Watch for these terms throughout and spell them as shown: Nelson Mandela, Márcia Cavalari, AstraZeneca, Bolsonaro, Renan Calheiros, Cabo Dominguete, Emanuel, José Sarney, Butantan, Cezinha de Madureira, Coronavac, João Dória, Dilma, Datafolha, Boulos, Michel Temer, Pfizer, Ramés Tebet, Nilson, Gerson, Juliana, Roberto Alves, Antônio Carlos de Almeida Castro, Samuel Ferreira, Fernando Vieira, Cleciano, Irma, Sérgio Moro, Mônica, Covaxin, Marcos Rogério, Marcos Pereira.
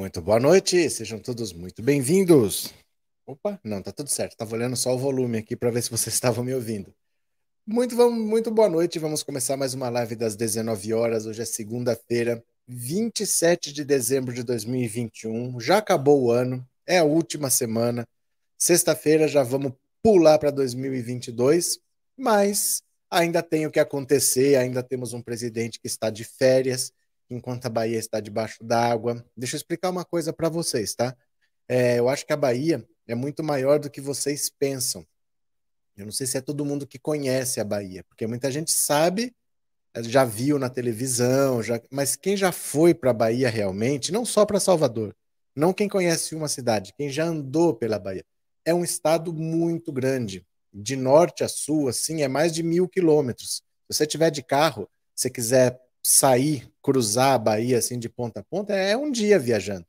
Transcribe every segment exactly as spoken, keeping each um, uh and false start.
Muito boa noite, sejam todos muito bem-vindos. Opa, não, tá tudo certo, tava olhando só o volume aqui para ver se vocês estavam me ouvindo. Muito, muito boa noite, vamos começar mais uma live das dezenove horas, hoje é segunda-feira, vinte e sete de dezembro de dois mil e vinte e um, já acabou o ano, é a última semana, sexta-feira já vamos pular para dois mil e vinte e dois, mas ainda tem o que acontecer, ainda temos um presidente que está de férias, enquanto a Bahia está debaixo d'água. Deixa eu explicar uma coisa para vocês, tá? É, eu acho que a Bahia é muito maior do que vocês pensam. Eu não sei se é todo mundo que conhece a Bahia, porque muita gente sabe, já viu na televisão, já... mas quem já foi para a Bahia realmente, não só para Salvador, não quem conhece uma cidade, quem já andou pela Bahia, é um estado muito grande. De norte a sul, assim, é mais de mil quilômetros. Se você tiver de carro, se quiser sair, cruzar a Bahia, assim, de ponta a ponta, é um dia viajando.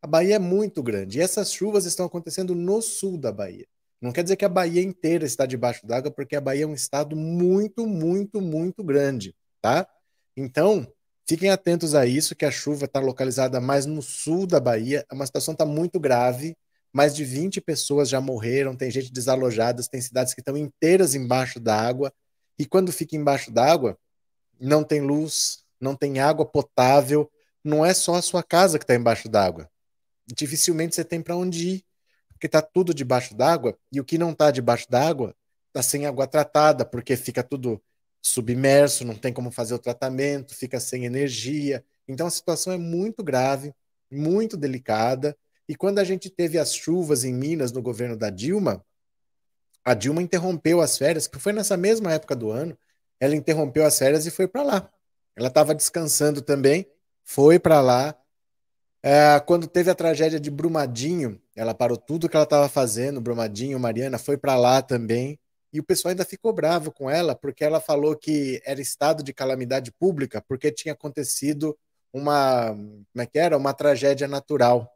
A Bahia é muito grande. E essas chuvas estão acontecendo no sul da Bahia. Não quer dizer que a Bahia inteira está debaixo d'água, porque a Bahia é um estado muito, muito, muito grande, tá? Então, fiquem atentos a isso, que a chuva está localizada mais no sul da Bahia. Uma situação está muito grave. Mais de vinte pessoas já morreram, tem gente desalojada, tem cidades que estão inteiras embaixo da água. E quando fica embaixo da água, não tem luz, não tem água potável. Não é só a sua casa que está embaixo da água. Dificilmente você tem para onde ir, porque está tudo debaixo da água. E o que não está debaixo da água está sem água tratada, porque fica tudo submerso, não tem como fazer o tratamento, fica sem energia. Então a situação é muito grave, muito delicada. E quando a gente teve as chuvas em Minas no governo da Dilma, a Dilma interrompeu as férias, que foi nessa mesma época do ano, ela interrompeu as férias e foi para lá. Ela estava descansando também, foi para lá. É, quando teve a tragédia de Brumadinho, ela parou tudo que ela estava fazendo, Brumadinho, Mariana, foi para lá também. E o pessoal ainda ficou bravo com ela, porque ela falou que era estado de calamidade pública, porque tinha acontecido uma, como é que era? Uma tragédia natural.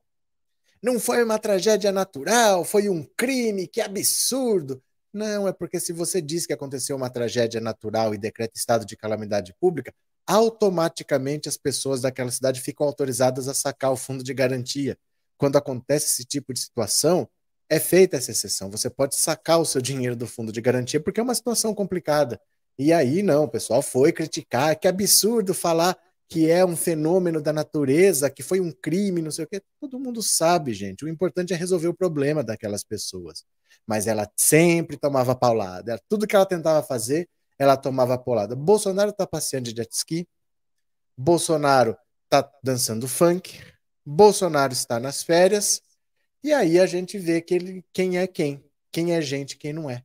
Não foi uma tragédia natural, foi um crime, que absurdo. Não, é porque se você diz que aconteceu uma tragédia natural e decreta estado de calamidade pública, automaticamente as pessoas daquela cidade ficam autorizadas a sacar o fundo de garantia. Quando acontece esse tipo de situação, é feita essa exceção. Você pode sacar o seu dinheiro do fundo de garantia porque é uma situação complicada. E aí não, o pessoal foi criticar, que absurdo falar que é um fenômeno da natureza, que foi um crime, não sei o quê. Todo mundo sabe, gente. O importante é resolver o problema daquelas pessoas. Mas ela sempre tomava paulada. Tudo que ela tentava fazer, ela tomava paulada. Bolsonaro tá passeando de jet ski. Bolsonaro tá dançando funk. Bolsonaro está nas férias. E aí a gente vê que ele, quem é quem. Quem é gente, quem não é.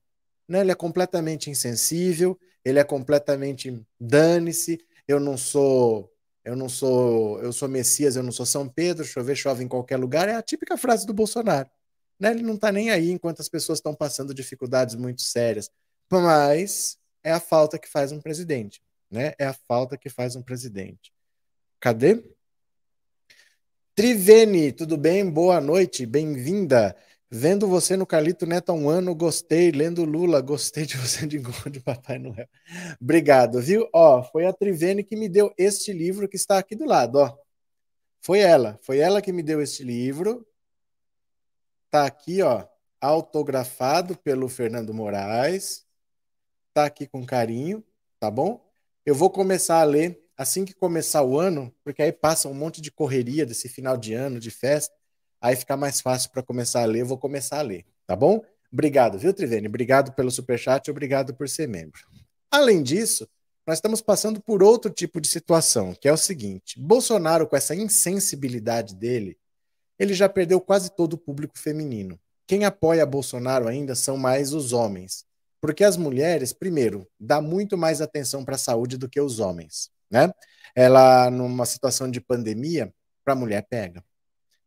Né? Ele é completamente insensível. Ele é completamente dane-se. Eu não sou... Eu não sou, eu sou Messias, eu não sou São Pedro, chover, chove em qualquer lugar, é a típica frase do Bolsonaro. Né? Ele não está nem aí enquanto as pessoas estão passando dificuldades muito sérias. Mas é a falta que faz um presidente. Né? É a falta que faz um presidente. Cadê? Triveni, tudo bem? Boa noite, bem-vinda. Vendo você no Carlito Neto há um ano, gostei. Lendo Lula, gostei de você de gordo, Papai Noel. Obrigado, viu? Ó, foi a Triveni que me deu este livro que está aqui do lado, ó. Foi ela, foi ela que me deu este livro. Tá aqui, ó, autografado pelo Fernando Moraes. Tá aqui com carinho, tá bom? Eu vou começar a ler assim que começar o ano, porque aí passa um monte de correria desse final de ano, de festa. Aí fica mais fácil para começar a ler, eu vou começar a ler, tá bom? Obrigado, viu, Triveni? Obrigado pelo superchat, obrigado por ser membro. Além disso, nós estamos passando por outro tipo de situação, que é o seguinte, Bolsonaro, com essa insensibilidade dele, ele já perdeu quase todo o público feminino. Quem apoia Bolsonaro ainda são mais os homens, porque as mulheres, primeiro, dá muito mais atenção para a saúde do que os homens, né? Ela, numa situação de pandemia, para a mulher pega.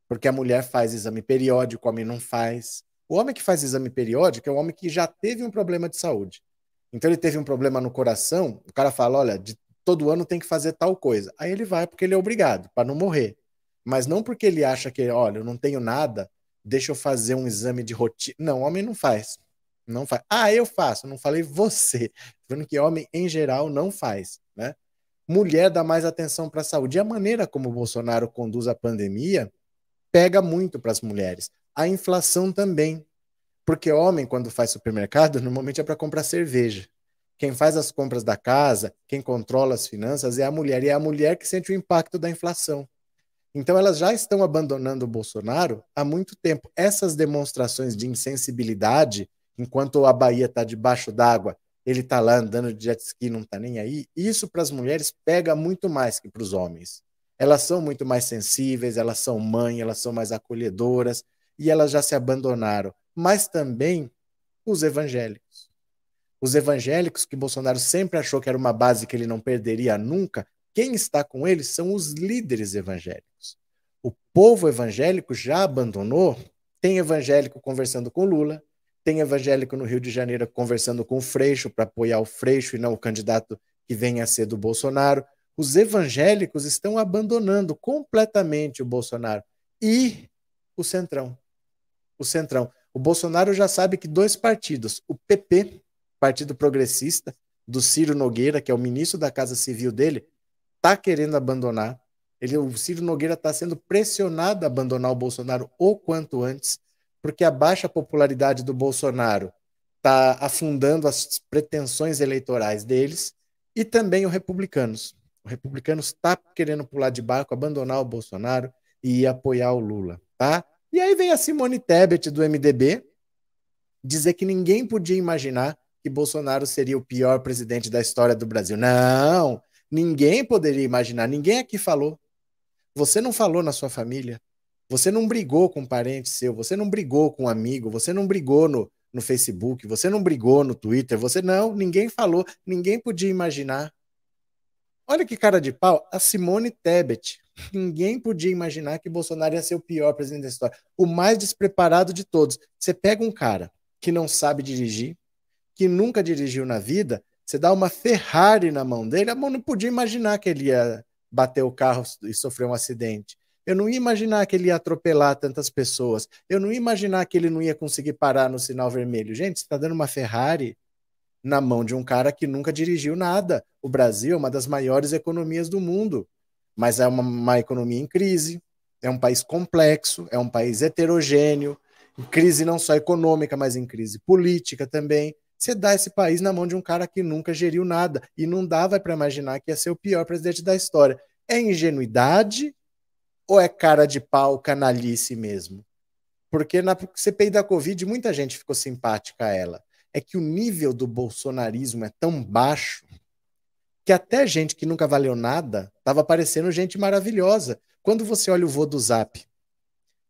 Porque a mulher faz exame periódico, o homem não faz. O homem que faz exame periódico é um homem que já teve um problema de saúde. Então ele teve um problema no coração, o cara fala, olha, de, todo ano tem que fazer tal coisa. Aí ele vai porque ele é obrigado, para não morrer. Mas não porque ele acha que, olha, eu não tenho nada, deixa eu fazer um exame de rotina. Não, homem não faz. Não faz. Ah, eu faço. Não falei você. Tô vendo que homem, em geral, não faz, né? Mulher dá mais atenção para a saúde. E a maneira como o Bolsonaro conduz a pandemia pega muito para as mulheres. A inflação também. Porque homem, quando faz supermercado, normalmente é para comprar cerveja. Quem faz as compras da casa, quem controla as finanças é a mulher. E é a mulher que sente o impacto da inflação. Então elas já estão abandonando o Bolsonaro há muito tempo. Essas demonstrações de insensibilidade, enquanto a Bahia está debaixo d'água, ele está lá andando de jet ski, não está nem aí, isso para as mulheres pega muito mais que para os homens. Elas são muito mais sensíveis, elas são mães, elas são mais acolhedoras, e elas já se abandonaram. Mas também os evangélicos. Os evangélicos, que Bolsonaro sempre achou que era uma base que ele não perderia nunca, quem está com eles são os líderes evangélicos. O povo evangélico já abandonou, tem evangélico conversando com Lula, tem evangélico no Rio de Janeiro conversando com o Freixo para apoiar o Freixo e não o candidato que venha a ser do Bolsonaro. Os evangélicos estão abandonando completamente o Bolsonaro e o Centrão. O Centrão. O Bolsonaro já sabe que dois partidos, o P P, Partido Progressista, do Ciro Nogueira, que é o ministro da Casa Civil dele, está querendo abandonar. Ele, o Ciro Nogueira está sendo pressionado a abandonar o Bolsonaro o quanto antes, porque a baixa popularidade do Bolsonaro está afundando as pretensões eleitorais deles, e também os republicanos. O republicanos está querendo pular de barco, abandonar o Bolsonaro e ir apoiar o Lula, tá? E aí vem a Simone Tebet, do M D B, dizer que ninguém podia imaginar que Bolsonaro seria o pior presidente da história do Brasil. Não, ninguém poderia imaginar, ninguém aqui falou. Você não falou na sua família, você não brigou com um parente seu, você não brigou com um amigo, você não brigou no, no Facebook, você não brigou no Twitter, você não, ninguém falou, ninguém podia imaginar. Olha que cara de pau, a Simone Tebet. Ninguém podia imaginar que Bolsonaro ia ser o pior presidente da história, o mais despreparado de todos. Você pega um cara que não sabe dirigir, que nunca dirigiu na vida, você dá uma Ferrari na mão dele, a mão não podia imaginar que ele ia bater o carro e sofrer um acidente. Eu não ia imaginar que ele ia atropelar tantas pessoas. Eu não ia imaginar que ele não ia conseguir parar no sinal vermelho. Gente, você está dando uma Ferrari na mão de um cara que nunca dirigiu nada. O Brasil é uma das maiores economias do mundo. Mas é uma, uma economia em crise, é um país complexo, é um país heterogêneo, em crise não só econômica, mas em crise política também. Você dá esse país na mão de um cara que nunca geriu nada, e não dava para imaginar que ia ser o pior presidente da história. É ingenuidade ou é cara de pau, canalice mesmo? Porque na C P I da Covid muita gente ficou simpática a ela. É que o nível do bolsonarismo é tão baixo que até gente que nunca valeu nada estava parecendo gente maravilhosa. Quando você olha o vô do Zap,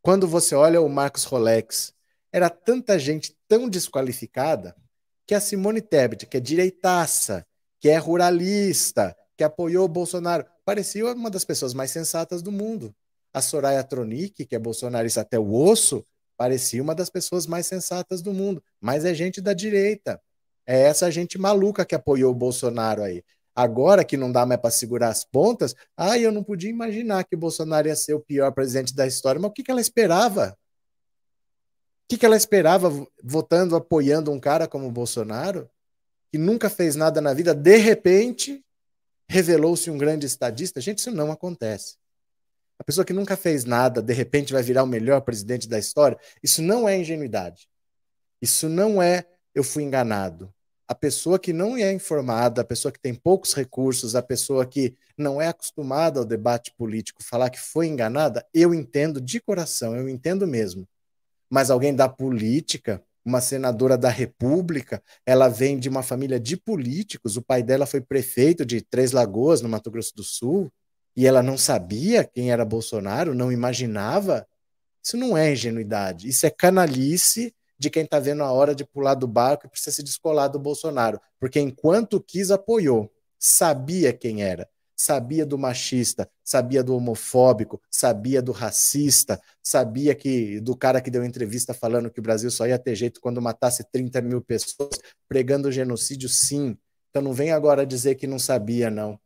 quando você olha o Marcos Rolex, era tanta gente tão desqualificada que a Simone Tebet, que é direitaça, que é ruralista, que apoiou o Bolsonaro, parecia uma das pessoas mais sensatas do mundo. A Soraya Tronic, que é bolsonarista até o osso, parecia uma das pessoas mais sensatas do mundo. Mas é gente da direita. É essa gente maluca que apoiou o Bolsonaro aí. Agora que não dá mais para segurar as pontas, ah, eu não podia imaginar que o Bolsonaro ia ser o pior presidente da história. Mas o que, que ela esperava? O que, que ela esperava votando, apoiando um cara como o Bolsonaro, que nunca fez nada na vida, de repente revelou-se um grande estadista? Gente, isso não acontece. A pessoa que nunca fez nada, de repente vai virar o melhor presidente da história? Isso não é ingenuidade. Isso não é eu fui enganado. A pessoa que não é informada, a pessoa que tem poucos recursos, a pessoa que não é acostumada ao debate político, falar que foi enganada, eu entendo de coração, eu entendo mesmo. Mas alguém da política, uma senadora da República, ela vem de uma família de políticos, o pai dela foi prefeito de Três Lagoas, no Mato Grosso do Sul, e ela não sabia quem era Bolsonaro, não imaginava. Isso não é ingenuidade, isso é canalice de quem está vendo a hora de pular do barco e precisa se descolar do Bolsonaro. Porque enquanto quis, apoiou. Sabia quem era. Sabia do machista, sabia do homofóbico, sabia do racista, sabia que do cara que deu entrevista falando que o Brasil só ia ter jeito quando matasse trinta mil pessoas, pregando genocídio, sim. Então não vem agora dizer que não sabia, não.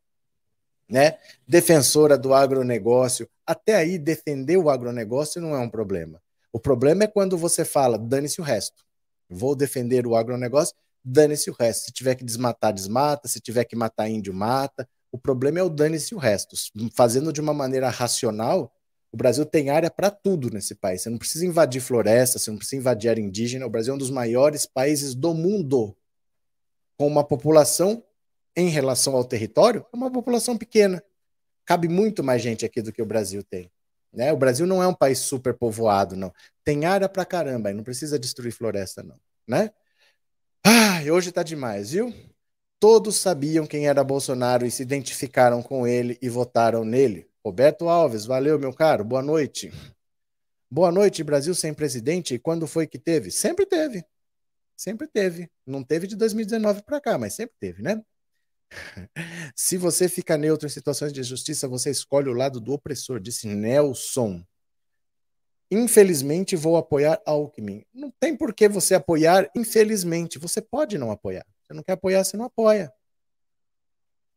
Né? Defensora do agronegócio. Até aí, defender o agronegócio não é um problema. O problema é quando você fala, dane-se o resto. Vou defender o agronegócio, dane-se o resto. Se tiver que desmatar, desmata. Se tiver que matar índio, mata. O problema é o dane-se o resto. Fazendo de uma maneira racional, O Brasil tem área para tudo nesse país. Você não precisa invadir floresta, você não precisa invadir área indígena. O Brasil é um dos maiores países do mundo, com uma população, em relação ao território, é uma população pequena. Cabe muito mais gente aqui do que o Brasil tem, né? O Brasil não é um país super povoado, não. Tem área para caramba, e não precisa destruir floresta, não, né? Ah, hoje tá demais, viu? Todos sabiam quem era Bolsonaro e se identificaram com ele e votaram nele. Roberto Alves, valeu, meu caro, boa noite. Boa noite, Brasil sem presidente. E quando foi que teve? Sempre teve. Sempre teve. Não teve de dois mil e dezenove para cá, mas sempre teve, né? Se você fica neutro em situações de injustiça, você escolhe o lado do opressor, disse Nelson. Infelizmente, vou apoiar Alckmin. Não tem por que você apoiar, infelizmente. Você pode não apoiar. Você não quer apoiar, você não apoia.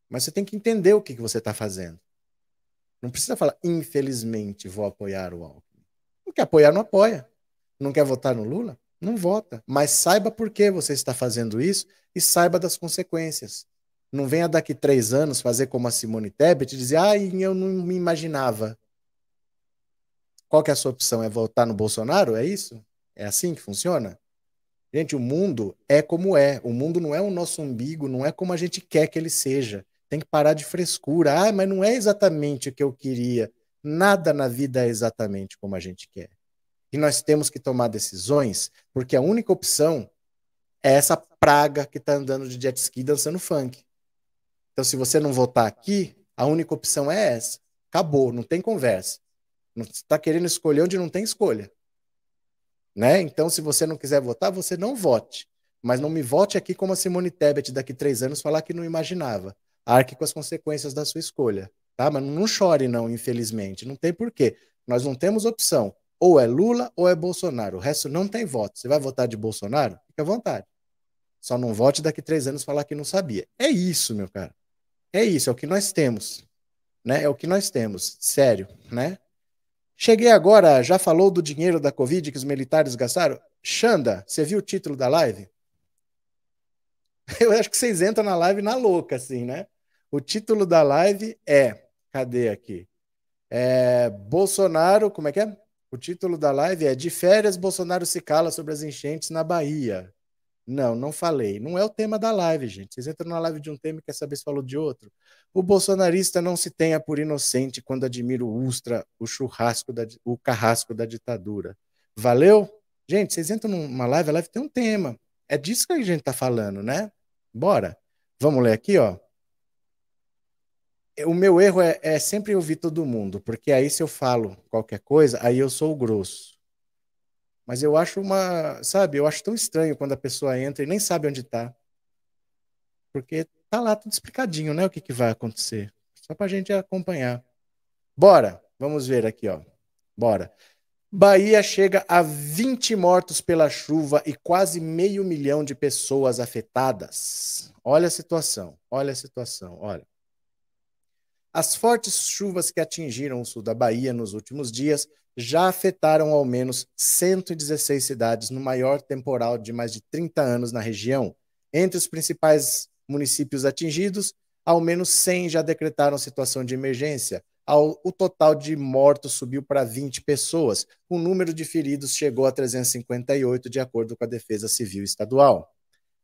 Mas você tem que entender o que você está fazendo. Não precisa falar, infelizmente, vou apoiar o Alckmin. Não quer apoiar, não apoia. Não quer votar no Lula? Não vota. Mas saiba por que você está fazendo isso e saiba das consequências. Não venha daqui três anos fazer como a Simone Tebet e dizer, ah, eu não me imaginava. Qual que é a sua opção? É votar no Bolsonaro? É isso? É assim que funciona? Gente, o mundo é como é. O mundo não é o nosso umbigo, não é como a gente quer que ele seja. Tem que parar de frescura. Ah, mas não é exatamente o que eu queria. Nada na vida é exatamente como a gente quer. E nós temos que tomar decisões, porque a única opção é essa praga que está andando de jet ski dançando funk. Então, se você não votar aqui, a única opção é essa. Acabou, não tem conversa. Você está querendo escolher onde não tem escolha. Né? Então, se você não quiser votar, você não vote. Mas não me vote aqui como a Simone Tebet daqui três anos falar que não imaginava. Arque com as consequências da sua escolha, tá? Mas não chore não, infelizmente, não tem porquê. Nós não temos opção, ou é Lula ou é Bolsonaro, o resto não tem voto. Você vai votar de Bolsonaro? Fica à vontade. Só não vote daqui três anos falar que não sabia. É isso, meu cara. É isso, é o que nós temos, né? É o que nós temos, sério, né? Cheguei agora, já falou do dinheiro da Covid que os militares gastaram? Xanda, você viu o título da live? Eu acho que vocês entram na live na louca, assim, né? O título da live é... Cadê aqui? É, Bolsonaro... Como é que é? O título da live é De férias, Bolsonaro se cala sobre as enchentes na Bahia. Não, não falei. Não é o tema da live, gente. Vocês entram na live de um tema e quer saber se falou de outro. O bolsonarista não se tenha por inocente quando admira o Ustra, o churrasco, da, o carrasco da ditadura. Valeu? Gente, vocês entram numa live, a live tem um tema. É disso que a gente tá falando, né? Bora. Vamos ler aqui, ó. O meu erro é, é sempre ouvir todo mundo, porque aí se eu falo qualquer coisa, aí eu sou o grosso. Mas eu acho uma... Sabe? Eu acho tão estranho quando a pessoa entra e nem sabe onde tá. Porque tá lá tudo explicadinho, né? O que, que vai acontecer. Só pra gente acompanhar. Bora. Vamos ver aqui, ó. Bora. Bahia chega a vinte mortos pela chuva e quase meio milhão de pessoas afetadas. Olha a situação, olha a situação, olha. As fortes chuvas que atingiram o sul da Bahia nos últimos dias já afetaram ao menos cento e dezesseis cidades no maior temporal de mais de trinta anos na região. Entre os principais municípios atingidos, ao menos cem já decretaram situação de emergência. O total de mortos subiu para vinte pessoas. O número de feridos chegou a trezentos e cinquenta e oito, de acordo com a Defesa Civil Estadual.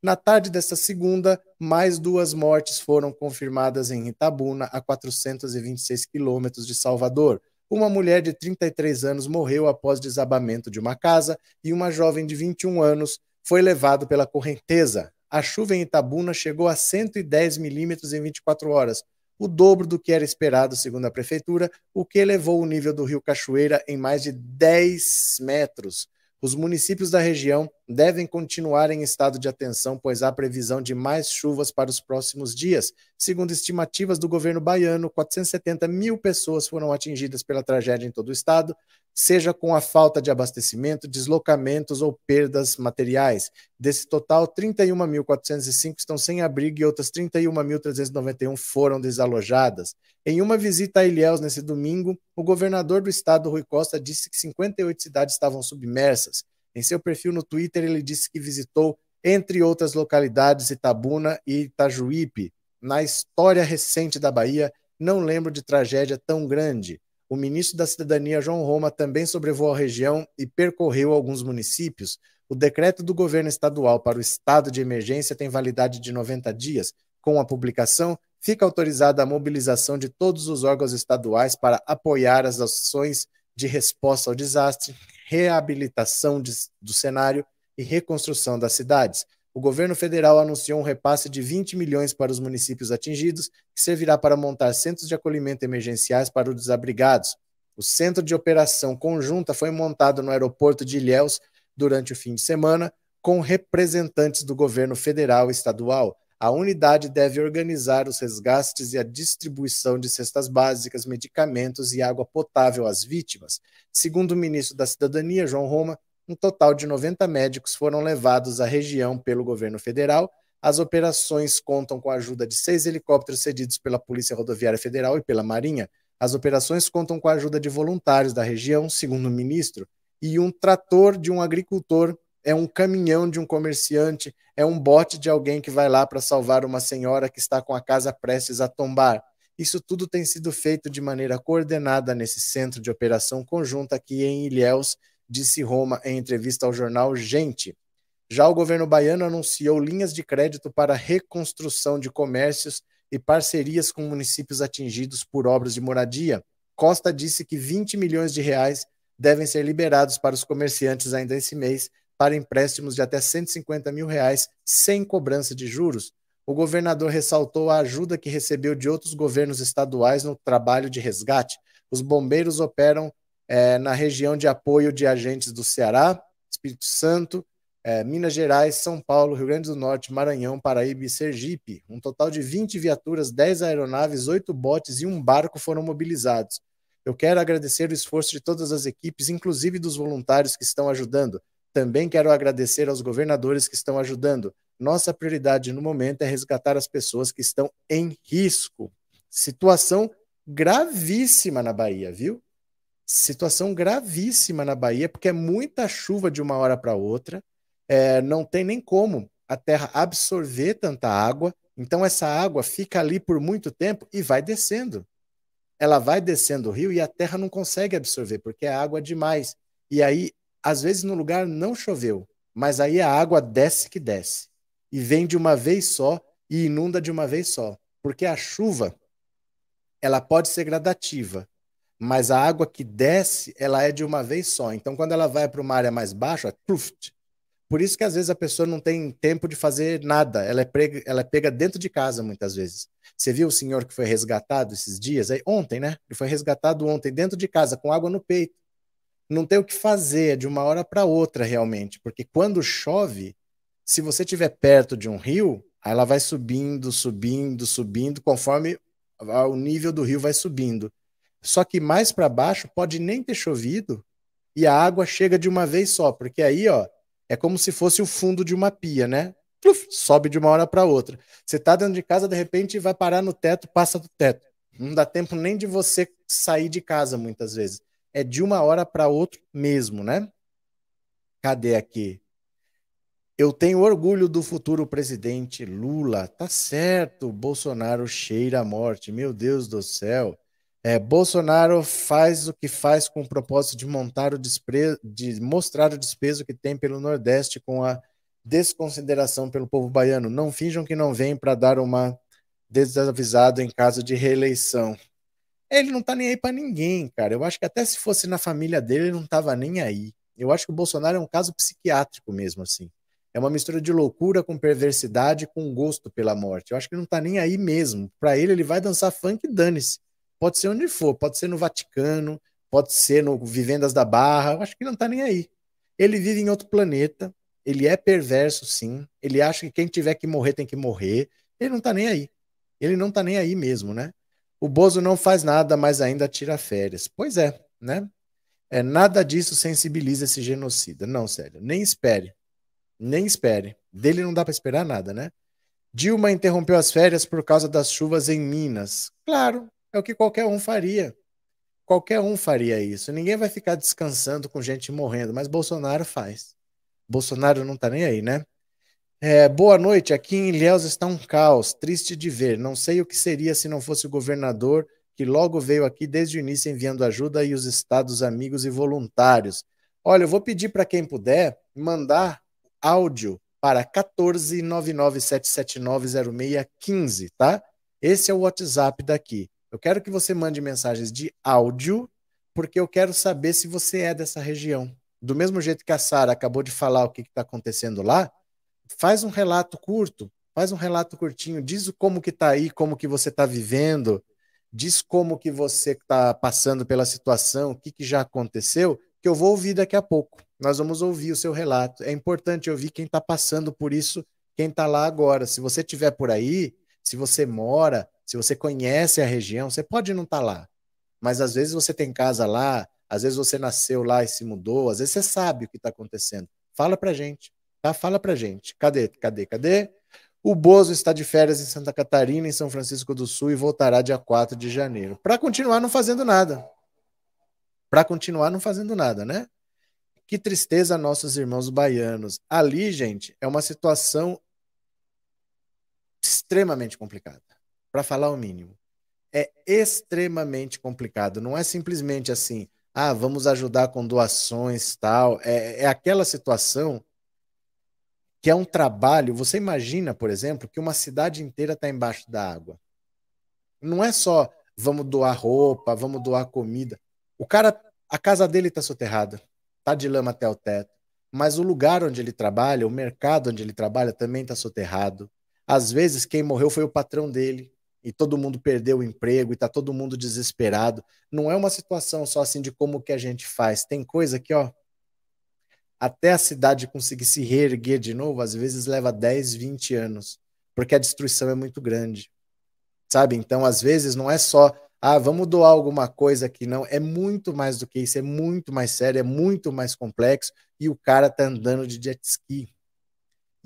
Na tarde desta segunda, mais duas mortes foram confirmadas em Itabuna, a quatrocentos e vinte e seis quilômetros de Salvador. Uma mulher de trinta e três anos morreu após desabamento de uma casa e uma jovem de vinte e um anos foi levada pela correnteza. A chuva em Itabuna chegou a cento e dez milímetros em vinte e quatro horas, o dobro do que era esperado, segundo a prefeitura, o que elevou o nível do Rio Cachoeira em mais de dez metros. Os municípios da região devem continuar em estado de atenção, pois há previsão de mais chuvas para os próximos dias. Segundo estimativas do governo baiano, quatrocentos e setenta mil pessoas foram atingidas pela tragédia em todo o estado, seja com a falta de abastecimento, deslocamentos ou perdas materiais. Desse total, trinta e um mil quatrocentos e cinco estão sem abrigo e outras trinta e um mil trezentos e noventa e um foram desalojadas. Em uma visita a Ilhéus nesse domingo, o governador do estado, Rui Costa, disse que cinquenta e oito cidades estavam submersas. Em seu perfil no Twitter, ele disse que visitou, entre outras localidades, Itabuna e Itajuípe. Na história recente da Bahia, não lembro de tragédia tão grande. O ministro da Cidadania, João Roma, também sobrevoou a região e percorreu alguns municípios. O decreto do governo estadual para o estado de emergência tem validade de noventa dias. Com a publicação, fica autorizada a mobilização de todos os órgãos estaduais para apoiar as ações de resposta ao desastre, reabilitação de, do cenário e reconstrução das cidades. O governo federal anunciou um repasse de vinte milhões para os municípios atingidos, que servirá para montar centros de acolhimento emergenciais para os desabrigados. O centro de operação conjunta foi montado no aeroporto de Ilhéus durante o fim de semana, com representantes do governo federal e estadual. A unidade deve organizar os resgates e a distribuição de cestas básicas, medicamentos e água potável às vítimas. Segundo o ministro da Cidadania, João Roma, um total de noventa médicos foram levados à região pelo governo federal. As operações contam com a ajuda de seis helicópteros cedidos pela Polícia Rodoviária Federal e pela Marinha. As operações contam com a ajuda de voluntários da região, segundo o ministro, e um trator de um agricultor, é um caminhão de um comerciante, é um bote de alguém que vai lá para salvar uma senhora que está com a casa prestes a tombar. Isso tudo tem sido feito de maneira coordenada nesse centro de operação conjunta aqui em Ilhéus, disse Roma em entrevista ao jornal Gente. Já o governo baiano anunciou linhas de crédito para reconstrução de comércios e parcerias com municípios atingidos por obras de moradia. Costa disse que vinte milhões de reais devem ser liberados para os comerciantes ainda esse mês para empréstimos de até cento e cinquenta mil reais sem cobrança de juros. O governador ressaltou a ajuda que recebeu de outros governos estaduais no trabalho de resgate. Os bombeiros operam É, na região de apoio de agentes do Ceará, Espírito Santo, é, Minas Gerais, São Paulo, Rio Grande do Norte, Maranhão, Paraíba e Sergipe. Um total de vinte viaturas, dez aeronaves, oito botes e um barco foram mobilizados. Eu quero agradecer o esforço de todas as equipes, inclusive dos voluntários que estão ajudando. Também quero agradecer aos governadores que estão ajudando. Nossa prioridade no momento é resgatar as pessoas que estão em risco. Situação gravíssima na Bahia, viu? Situação gravíssima na Bahia, porque é muita chuva de uma hora para outra, é, não tem nem como a terra absorver tanta água, então essa água fica ali por muito tempo e vai descendo. Ela vai descendo o rio e a terra não consegue absorver, porque é água demais. E aí, às vezes no lugar não choveu, mas aí a água desce que desce, e vem de uma vez só e inunda de uma vez só, porque a chuva ela pode ser gradativa, mas a água que desce, ela é de uma vez só. Então, quando ela vai para uma área mais baixa, pluft. Por isso que, às vezes, a pessoa não tem tempo de fazer nada. Ela é, prega, ela é pega dentro de casa, muitas vezes. Você viu o senhor que foi resgatado esses dias? Aí, ontem, né? Ele foi resgatado ontem, dentro de casa, com água no peito. Não tem o que fazer, é de uma hora para outra, realmente. Porque quando chove, se você estiver perto de um rio, ela vai subindo, subindo, subindo, conforme o nível do rio vai subindo. Só que mais para baixo pode nem ter chovido e a água chega de uma vez só, porque aí ó, é como se fosse o fundo de uma pia, né? Pluf, sobe de uma hora para outra. Você tá dentro de casa, de repente vai parar no teto, passa do teto. Não dá tempo nem de você sair de casa muitas vezes. É de uma hora para outra mesmo, né? Cadê aqui? Eu tenho orgulho do futuro presidente Lula. Tá certo, Bolsonaro cheira a morte. Meu Deus do céu. É, Bolsonaro faz o que faz com o propósito de, montar o desprezo, de mostrar o desprezo que tem pelo Nordeste com a desconsideração pelo povo baiano. Não finjam que não vem para dar uma desavisada em caso de reeleição. Ele não está nem aí para ninguém, cara. Eu acho que até se fosse na família dele, ele não estava nem aí. Eu acho que o Bolsonaro é um caso psiquiátrico mesmo, assim. É uma mistura de loucura com perversidade, com gosto pela morte. Eu acho que ele não está nem aí mesmo. Para ele, ele vai dançar funk e dane-se. Pode ser onde for, pode ser no Vaticano, pode ser no Vivendas da Barra, eu acho que não tá nem aí. Ele vive em outro planeta, ele é perverso sim, ele acha que quem tiver que morrer tem que morrer, ele não tá nem aí. Ele não tá nem aí mesmo, né? O Bozo não faz nada, mas ainda tira férias. Pois é, né? É, nada disso sensibiliza esse genocida. Não, sério, nem espere, nem espere. Dele não dá pra esperar nada, né? Dilma interrompeu as férias por causa das chuvas em Minas. Claro. É o que qualquer um faria. Qualquer um faria isso. Ninguém vai ficar descansando com gente morrendo, mas Bolsonaro faz. Bolsonaro não tá nem aí, né? É, boa noite, aqui em Ilhéus está um caos, triste de ver. Não sei o que seria se não fosse o governador que logo veio aqui desde o início enviando ajuda, e os estados amigos e voluntários. Olha, eu vou pedir para quem puder mandar áudio para um quatro nove nove sete sete nove zero seis um cinco, tá? Esse é o WhatsApp daqui. Eu quero que você mande mensagens de áudio, porque eu quero saber se você é dessa região. Do mesmo jeito que a Sara acabou de falar o que está acontecendo lá, faz um relato curto, faz um relato curtinho, diz como que está aí, como que você está vivendo, diz como que você está passando pela situação, o que, que já aconteceu, que eu vou ouvir daqui a pouco. Nós vamos ouvir o seu relato. É importante ouvir quem está passando por isso, quem está lá agora. Se você estiver por aí, se você mora, se você conhece a região, você pode não estar lá, mas às vezes você tem casa lá, às vezes você nasceu lá e se mudou, às vezes você sabe o que está acontecendo. Fala pra gente, tá? Fala pra gente. Cadê, cadê, cadê? O Bozo está de férias em Santa Catarina, em São Francisco do Sul, e voltará dia quatro de janeiro. Para continuar não fazendo nada. Para continuar não fazendo nada, né? Que tristeza, nossos irmãos baianos. Ali, gente, é uma situação extremamente complicada, para falar o mínimo. É extremamente complicado. Não é simplesmente assim, ah, vamos ajudar com doações, tal. É, é aquela situação que é um trabalho. Você imagina, por exemplo, que uma cidade inteira está embaixo da água. Não é só vamos doar roupa, vamos doar comida. O cara, a casa dele está soterrada, está de lama até o teto, mas o lugar onde ele trabalha, o mercado onde ele trabalha também está soterrado. Às vezes quem morreu foi o patrão dele e todo mundo perdeu o emprego e está todo mundo desesperado. Não é uma situação só assim de como que a gente faz. Tem coisa que, ó, até a cidade conseguir se reerguer de novo, às vezes leva dez, vinte anos, porque a destruição é muito grande, sabe? Então, às vezes, não é só, ah, vamos doar alguma coisa aqui, não. É muito mais do que isso, é muito mais sério, é muito mais complexo, e o cara tá andando de jet ski.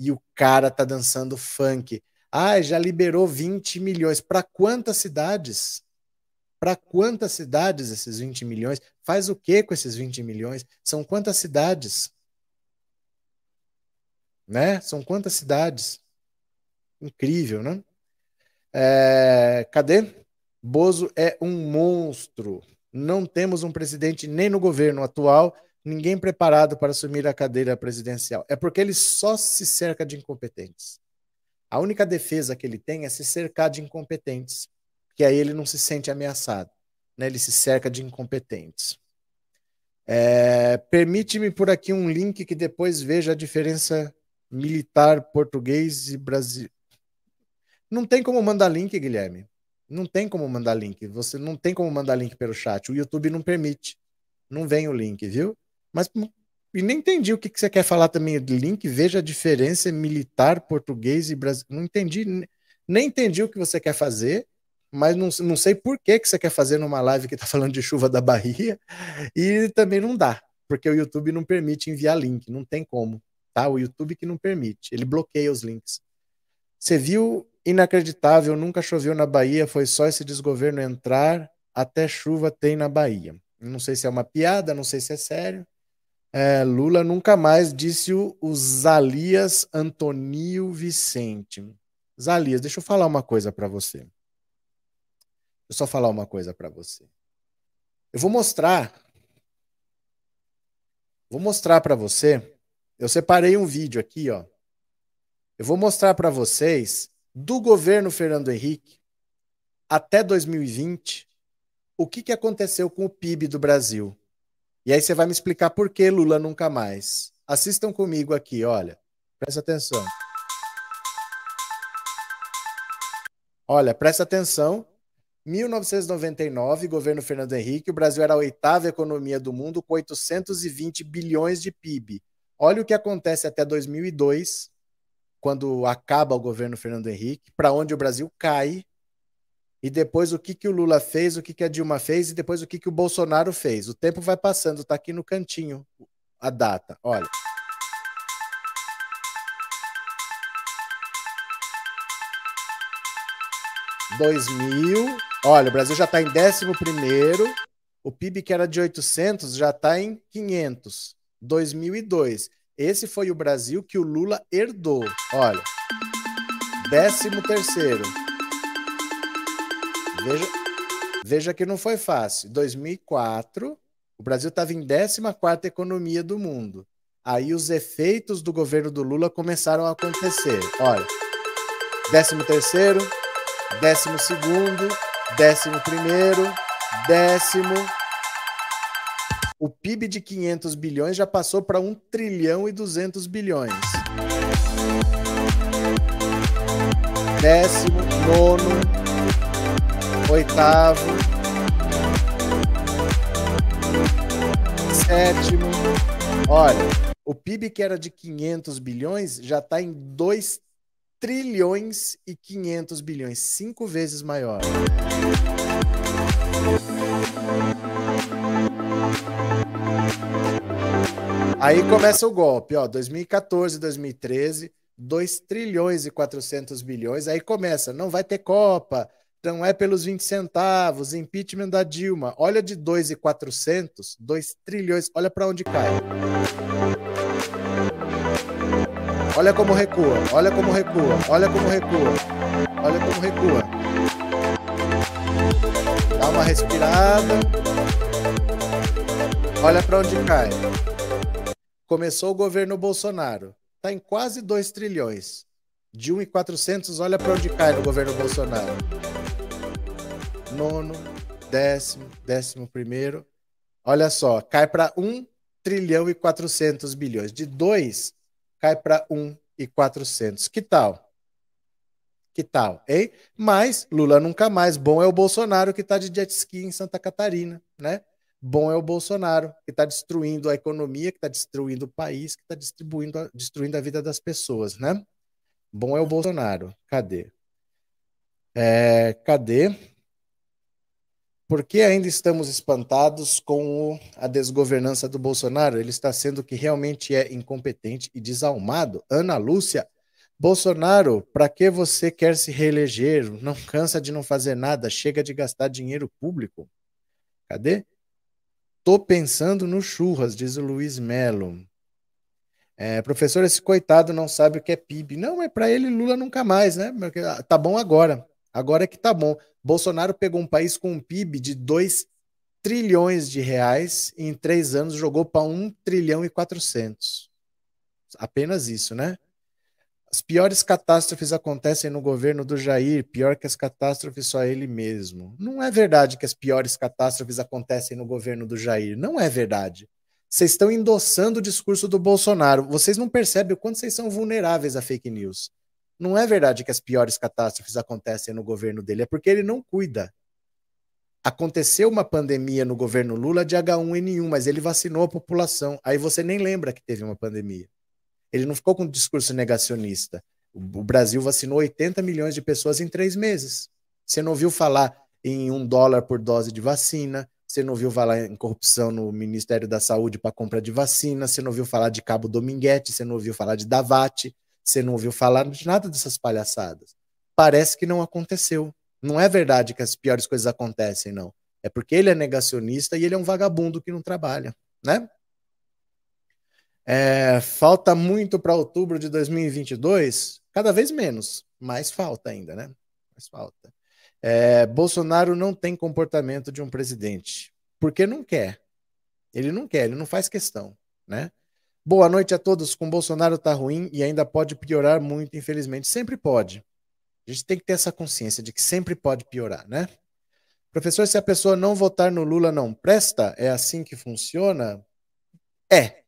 E o cara tá dançando funk. Ah, já liberou vinte milhões. Para quantas cidades? Para quantas cidades esses vinte milhões? Faz o que com esses vinte milhões? São quantas cidades? Né? São quantas cidades? Incrível, né? É... Cadê? Bozo é um monstro. Não temos um presidente nem no governo atual, ninguém preparado para assumir a cadeira presidencial. É porque ele só se cerca de incompetentes. A única defesa que ele tem é se cercar de incompetentes, que aí ele não se sente ameaçado, né? Ele se cerca de incompetentes. É, permite-me por aqui um link que depois veja a diferença militar português e Brasil. Não tem como mandar link, Guilherme. Não tem como mandar link. Você não tem como mandar link pelo chat. O YouTube não permite. Não vem o link, viu? Mas e nem entendi o que, que você quer falar também do link. Veja a diferença militar, português e brasileiro. Não entendi, nem entendi o que você quer fazer, mas não, não sei por que, que você quer fazer numa live que está falando de chuva da Bahia, e também não dá, porque o YouTube não permite enviar link, não tem como, tá? O YouTube que não permite, ele bloqueia os links. Você viu? Inacreditável, nunca choveu na Bahia, foi só esse desgoverno entrar, até chuva tem na Bahia. Não sei se é uma piada, não sei se é sério. É, Lula nunca mais, disse o, o Zalias Antonio Vicente. Zalias, deixa eu falar uma coisa para você. Deixa eu só falar uma coisa para você. Eu vou mostrar. Vou mostrar para você. Eu separei um vídeo aqui, ó. Eu vou mostrar para vocês do governo Fernando Henrique até dois mil e vinte o que, que aconteceu com o P I B do Brasil. E aí você vai me explicar por que Lula nunca mais. Assistam comigo aqui, olha. Presta atenção. Olha, presta atenção. mil novecentos e noventa e nove, governo Fernando Henrique, o Brasil era a oitava economia do mundo com oitocentos e vinte bilhões de P I B. Olha o que acontece até dois mil e dois, quando acaba o governo Fernando Henrique, para onde o Brasil cai. E depois o que, que o Lula fez, o que, que a Dilma fez, e depois o que, que o Bolsonaro fez. O tempo vai passando, tá aqui no cantinho a data, olha. dois mil, olha, o Brasil já está em décimo primeiro, o P I B que era de oitocentos já está em quinhentos, dois mil e dois. Esse foi o Brasil que o Lula herdou, olha, décimo terceiro. Veja, Veja que não foi fácil. Em dois mil e quatro, o Brasil estava em décima quarta economia do mundo. Aí os efeitos do governo do Lula começaram a acontecer. Olha, décimo terceiro, décimo segundo, décimo primeiro, décimo... O P I B de quinhentos bilhões já passou para um trilhão e duzentos bilhões. Décimo, nono, oitavo, sétimo. Olha, o P I B que era de quinhentos bilhões já está em dois trilhões e quinhentos bilhões, cinco vezes maior. Aí começa o golpe, ó, dois mil e quatorze, dois mil e treze, dois trilhões e quatrocentos bilhões, aí começa, não vai ter Copa, não é pelos vinte centavos, impeachment da Dilma, olha de dois e quatrocentos, dois trilhões, olha para onde cai. Olha como recua, olha como recua, olha como recua, olha como recua. Dá uma respirada, olha para onde cai. Começou o governo Bolsonaro. Está em quase dois trilhões. De um e quatrocentos, olha para onde cai no governo Bolsonaro. Nono, décimo, décimo primeiro. Olha só, cai para um trilhão e quatrocentos bilhões. De dois, cai para um e quatrocentos. Que tal? Que tal, hein? Mas Lula nunca mais. Bom é o Bolsonaro que está de jet ski em Santa Catarina, né? Bom é o Bolsonaro, que está destruindo a economia, que está destruindo o país, que está destruindo a vida das pessoas, né? Bom é o Bolsonaro. Cadê? É, cadê? Por que ainda estamos espantados com a desgovernança do Bolsonaro? Ele está sendo o que realmente é incompetente e desalmado. Ana Lúcia, Bolsonaro, para que você quer se reeleger? Não cansa de não fazer nada, chega de gastar dinheiro público. Cadê? Tô pensando no churras, diz o Luiz Melo. É, professor, esse coitado não sabe o que é P I B. Não, é para ele Lula nunca mais, né? Tá bom agora. Agora é que tá bom. Bolsonaro pegou um país com um P I B de dois trilhões de reais e em três anos jogou para um trilhão e quatrocentos. Apenas isso, né? As piores catástrofes acontecem no governo do Jair, pior que as catástrofes só ele mesmo. Não é verdade que as piores catástrofes acontecem no governo do Jair, não é verdade. Vocês estão endossando o discurso do Bolsonaro, vocês não percebem o quanto vocês são vulneráveis a fake news. Não é verdade que as piores catástrofes acontecem no governo dele, é porque ele não cuida. Aconteceu uma pandemia no governo Lula de H um N um, mas ele vacinou a população, aí você nem lembra que teve uma pandemia. Ele não ficou com um discurso negacionista. O Brasil vacinou oitenta milhões de pessoas em três meses. Você não ouviu falar em um dólar por dose de vacina, você não ouviu falar em corrupção no Ministério da Saúde para compra de vacina, você não ouviu falar de Cabo Dominguete, você não ouviu falar de Davate, você não ouviu falar de nada dessas palhaçadas. Parece que não aconteceu. Não é verdade que as piores coisas acontecem, não. É porque ele é negacionista e ele é um vagabundo que não trabalha, né? É, falta muito para outubro de dois mil e vinte e dois? Cada vez menos, mas falta ainda, né? Mas falta. É, Bolsonaro não tem comportamento de um presidente, porque não quer. Ele não quer, ele não faz questão, né? Boa noite a todos. Com Bolsonaro tá ruim e ainda pode piorar muito, infelizmente. Sempre pode. A gente tem que ter essa consciência de que sempre pode piorar, né? Professor, se a pessoa não votar no Lula não presta? É assim que funciona? É.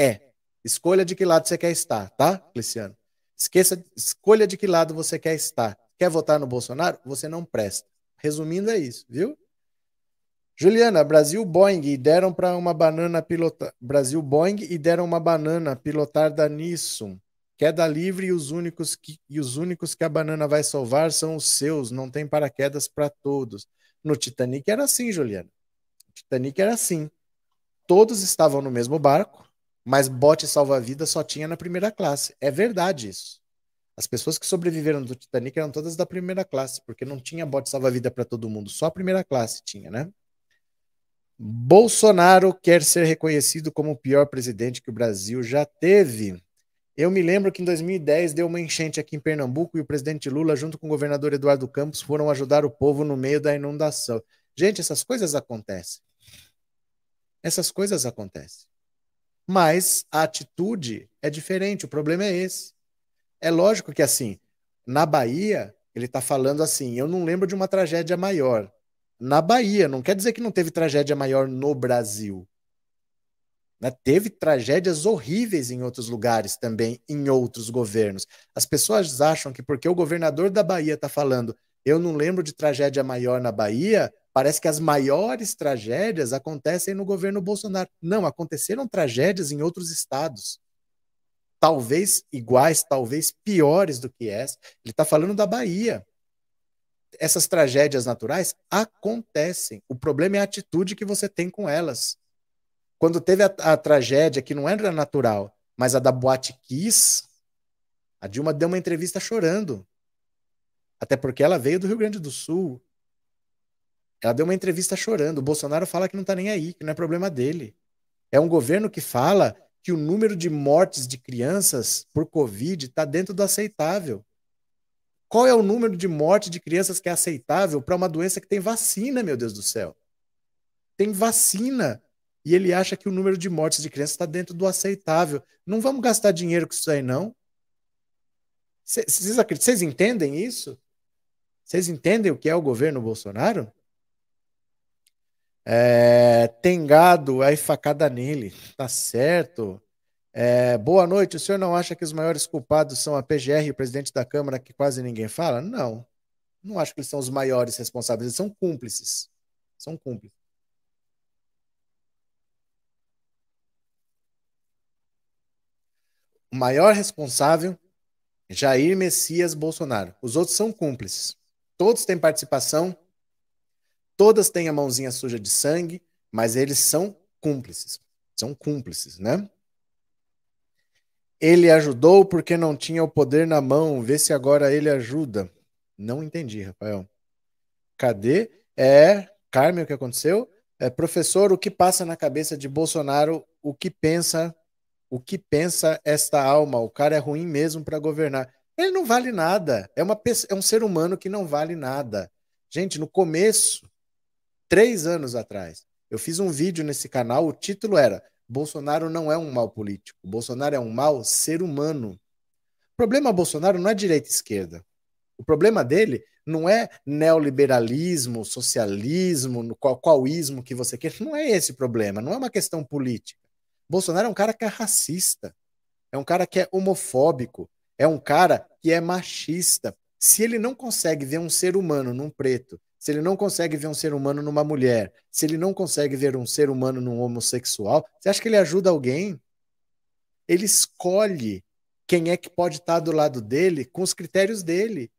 É, escolha de que lado você quer estar, tá, Cleciano? Esqueça, escolha de que lado você quer estar. Quer votar no Bolsonaro? Você não presta. Resumindo, é isso, viu? Juliana, Brasil Boeing e deram para uma banana pilotar. Brasil Boeing e deram uma banana pilotar da Nilson. Queda livre e os únicos que, e os únicos que a banana vai salvar são os seus. Não tem paraquedas para todos. No Titanic era assim, Juliana. No Titanic era assim. Todos estavam no mesmo barco. Mas bote salva-vida só tinha na primeira classe. É verdade isso. As pessoas que sobreviveram do Titanic eram todas da primeira classe, porque não tinha bote salva-vida para todo mundo, só a primeira classe tinha, né? Bolsonaro quer ser reconhecido como o pior presidente que o Brasil já teve. Eu me lembro que em dois mil e dez deu uma enchente aqui em Pernambuco e o presidente Lula, junto com o governador Eduardo Campos, foram ajudar o povo no meio da inundação. Gente, essas coisas acontecem. Essas coisas acontecem. Mas a atitude é diferente, o problema é esse. É lógico que, assim, na Bahia, ele está falando assim, eu não lembro de uma tragédia maior. Na Bahia, não quer dizer que não teve tragédia maior no Brasil. Teve tragédias horríveis em outros lugares também, em outros governos. As pessoas acham que porque o governador da Bahia está falando eu não lembro de tragédia maior na Bahia, parece que as maiores tragédias acontecem no governo Bolsonaro. Não, aconteceram tragédias em outros estados. Talvez iguais, talvez piores do que essa. Ele está falando da Bahia. Essas tragédias naturais acontecem. O problema é a atitude que você tem com elas. Quando teve a, a tragédia, que não era natural, mas a da Boate Kiss, a Dilma deu uma entrevista chorando. Até porque ela veio do Rio Grande do Sul. Ela deu uma entrevista chorando. O Bolsonaro fala que não tá nem aí, que não é problema dele. É um governo que fala que o número de mortes de crianças por Covid tá dentro do aceitável. Qual é o número de mortes de crianças que é aceitável para uma doença que tem vacina, meu Deus do céu? Tem vacina. E ele acha que o número de mortes de crianças está dentro do aceitável. Não vamos gastar dinheiro com isso aí, não. Vocês entendem isso? Vocês entendem o que é o governo Bolsonaro? É, tem gado, aí facada nele. Tá certo. É, boa noite. O senhor não acha que os maiores culpados são a P G R e o presidente da Câmara, que quase ninguém fala? Não. Não acho que eles são os maiores responsáveis. Eles são cúmplices. São cúmplices. O maior responsável, Jair Messias Bolsonaro. Os outros são cúmplices. Todos têm participação, todas têm a mãozinha suja de sangue, mas eles são cúmplices. São cúmplices, né? Ele ajudou porque não tinha o poder na mão. Vê se agora ele ajuda. Não entendi, Rafael. Cadê? É, Carmen, o que aconteceu? É, professor, o que passa na cabeça de Bolsonaro? O que pensa... O que pensa esta alma? O cara é ruim mesmo para governar. Ele não vale nada. É, uma, é um ser humano que não vale nada. Gente, no começo, três anos atrás, eu fiz um vídeo nesse canal, o título era Bolsonaro não é um mal político, Bolsonaro é um mal ser humano. O problema Bolsonaro não é direita e esquerda. O problema dele não é neoliberalismo, socialismo, qual, qual ismo que você quer. Não é esse o problema, não é uma questão política. Bolsonaro é um cara que é racista, é um cara que é homofóbico, é um cara que é machista. Se ele não consegue ver um ser humano num preto, se ele não consegue ver um ser humano numa mulher, se ele não consegue ver um ser humano num homossexual, você acha que ele ajuda alguém? Ele escolhe quem é que pode estar do lado dele com os critérios dele.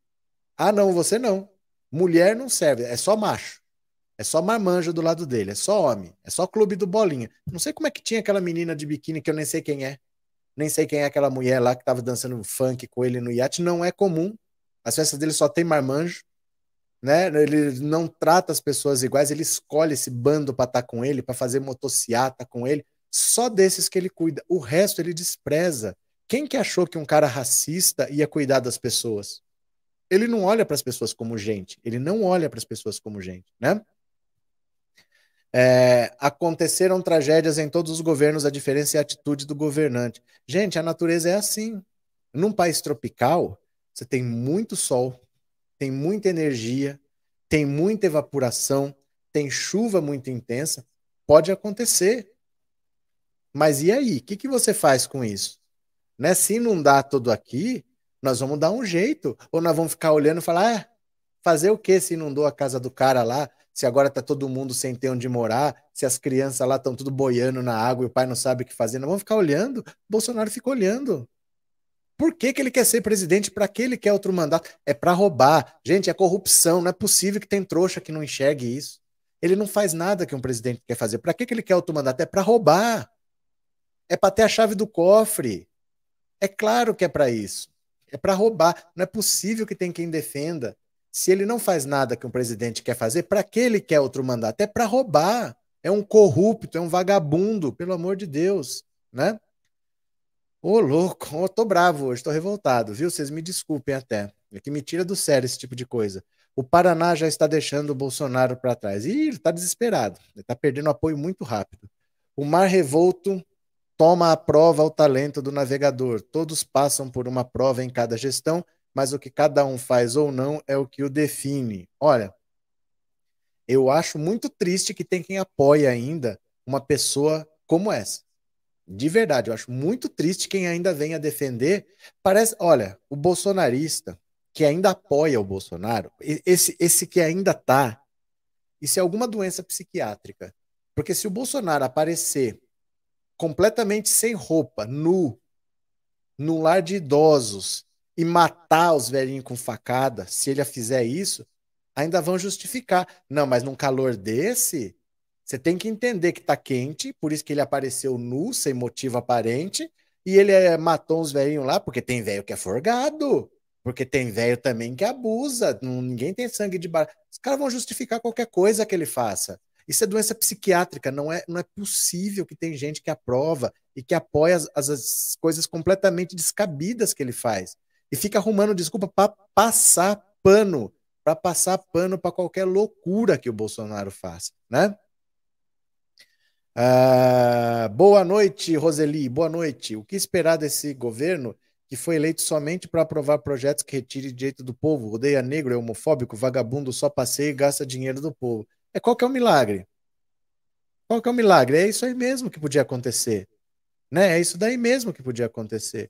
Ah, não, você não. Mulher não serve, é só macho. É só marmanjo do lado dele, é só homem, é só clube do bolinha. Não sei como é que tinha aquela menina de biquíni que eu nem sei quem é. Nem sei quem é aquela mulher lá que tava dançando funk com ele no iate. Não é comum. As festas dele só tem marmanjo, né? Ele não trata as pessoas iguais, ele escolhe esse bando pra estar com ele, pra fazer motociata com ele. Só desses que ele cuida. O resto ele despreza. Quem que achou que um cara racista ia cuidar das pessoas? Ele não olha pras pessoas como gente. Ele não olha pras pessoas como gente, né? É, aconteceram tragédias em todos os governos, a diferença é a atitude do governante. Gente, a natureza é assim. Num país tropical, você tem muito sol, tem muita energia, tem muita evaporação, tem chuva muito intensa, pode acontecer. Mas e aí? O que, que você faz com isso? Né? Se inundar tudo aqui, nós vamos dar um jeito, ou nós vamos ficar olhando e falar, ah, fazer o que se inundou a casa do cara lá? Se agora tá todo mundo sem ter onde morar, se as crianças lá estão tudo boiando na água e o pai não sabe o que fazer, não vão ficar olhando? Bolsonaro fica olhando. Por que que ele quer ser presidente? Para que ele quer outro mandato? É para roubar. Gente, é corrupção. Não é possível que tem trouxa que não enxergue isso. Ele não faz nada que um presidente quer fazer. Para que que ele quer outro mandato? É para roubar. É para ter a chave do cofre. É claro que é para isso. É para roubar. Não é possível que tem quem defenda. Se ele não faz nada que um presidente quer fazer, para que ele quer outro mandato? É para roubar. É um corrupto, é um vagabundo, pelo amor de Deus, né? Ô, louco, eu tô bravo hoje, tô revoltado, viu? Vocês me desculpem até. É que me tira do sério esse tipo de coisa. O Paraná já está deixando o Bolsonaro para trás. Ih, ele tá desesperado. Ele tá perdendo apoio muito rápido. O mar revolto toma à prova o talento do navegador. Todos passam por uma prova em cada gestão, mas o que cada um faz ou não é o que o define. Olha, eu acho muito triste que tem quem apoie ainda uma pessoa como essa. De verdade, eu acho muito triste quem ainda vem a defender. Parece, olha, o bolsonarista que ainda apoia o Bolsonaro, esse, esse que ainda tá, isso é alguma doença psiquiátrica. Porque se o Bolsonaro aparecer completamente sem roupa, nu, num lar de idosos e matar os velhinhos com facada, se ele fizer isso, ainda vão justificar. Não, mas num calor desse... Você tem que entender que tá quente, por isso que ele apareceu nu, sem motivo aparente, e ele é, matou uns velhinhos lá, porque tem velho que é forgado, porque tem velho também que abusa, não, ninguém tem sangue de barata. Os caras vão justificar qualquer coisa que ele faça. Isso é doença psiquiátrica, não é, não é possível que tem gente que aprova e que apoia as, as, as coisas completamente descabidas que ele faz. E fica arrumando desculpa para passar pano, para passar pano para qualquer loucura que o Bolsonaro faça, né? Ah, boa noite, Roseli, boa noite. O que esperar desse governo que foi eleito somente para aprovar projetos que retire direito do povo? Odeia negro, é homofóbico, vagabundo, só passeia e gasta dinheiro do povo. É, qual que é o milagre? Qual que é o milagre? É isso aí mesmo que podia acontecer, né? É isso daí mesmo que podia acontecer.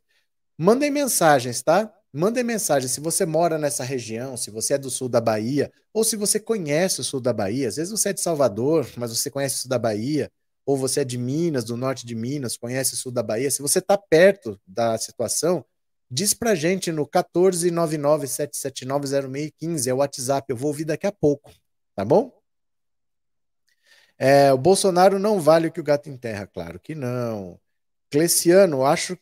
Mandem mensagens, tá? Mandem mensagens se você mora nessa região, se você é do sul da Bahia, ou se você conhece o sul da Bahia. Às vezes você é de Salvador, mas você conhece o sul da Bahia, ou você é de Minas, do norte de Minas, conhece o sul da Bahia. Se você está perto da situação, diz pra gente no um quatro nove nove, sete sete nove, zero seis um cinco, é o WhatsApp, eu vou ouvir daqui a pouco, tá bom? É, o Bolsonaro não vale o que o gato enterra, claro que não. Cleciano, acho,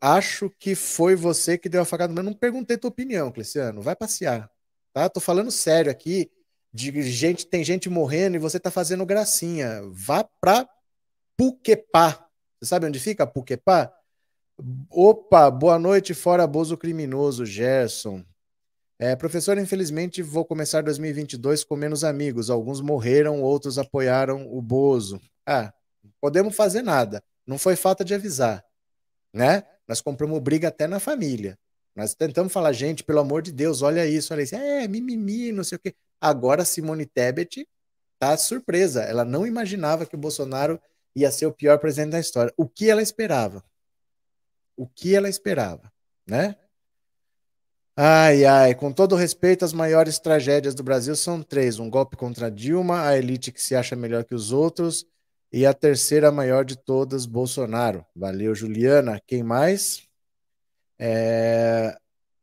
acho que foi você que deu a facada, mas não perguntei tua opinião, Cleciano, vai passear, tá? Tô falando sério aqui, de gente, tem gente morrendo e você tá fazendo gracinha. Vá pra Puquepá. Você sabe onde fica Puquepá? Opa, boa noite, fora abuso criminoso, Gerson. É, professor, infelizmente vou começar dois mil e vinte e dois com menos amigos. Alguns morreram, outros apoiaram o Bozo. Ah, não podemos fazer nada. Não foi falta de avisar, né? Nós compramos briga até na família. Nós tentamos falar, gente, pelo amor de Deus, olha isso, olha isso. É, mimimi, não sei o quê. Agora Simone Tebet tá surpresa. Ela não imaginava que o Bolsonaro ia ser o pior presidente da história. O que ela esperava? O que ela esperava, né? Ai, ai, com todo respeito, as maiores tragédias do Brasil são três. Um golpe contra Dilma, a elite que se acha melhor que os outros e a terceira maior de todas, Bolsonaro. Valeu, Juliana. Quem mais? É...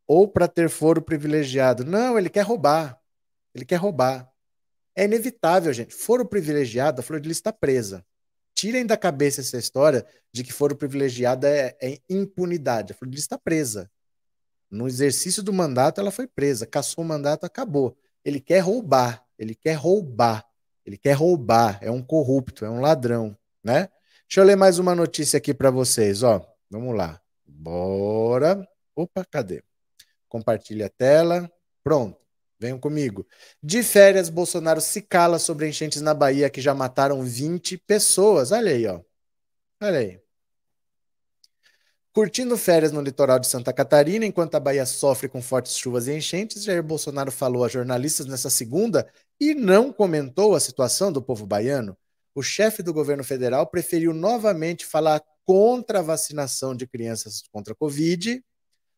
Ou para ter foro privilegiado. Não, ele quer roubar. Ele quer roubar. É inevitável, gente. Foro privilegiado, a flor de lis está presa. Tirem da cabeça essa história de que foro privilegiado é, é impunidade. A flor de lis está presa. No exercício do mandato, ela foi presa. Caçou o mandato, acabou. Ele quer roubar. Ele quer roubar. Ele quer roubar. É um corrupto, é um ladrão, né? Deixa eu ler mais uma notícia aqui para vocês, ó. Vamos lá. Bora. Opa, cadê? Compartilha a tela. Pronto. Venham comigo. De férias, Bolsonaro se cala sobre enchentes na Bahia que já mataram vinte pessoas. Olha aí, ó. Olha aí. Curtindo férias no litoral de Santa Catarina, enquanto a Bahia sofre com fortes chuvas e enchentes, Jair Bolsonaro falou a jornalistas nessa segunda e não comentou a situação do povo baiano. O chefe do governo federal preferiu novamente falar contra a vacinação de crianças contra a Covid,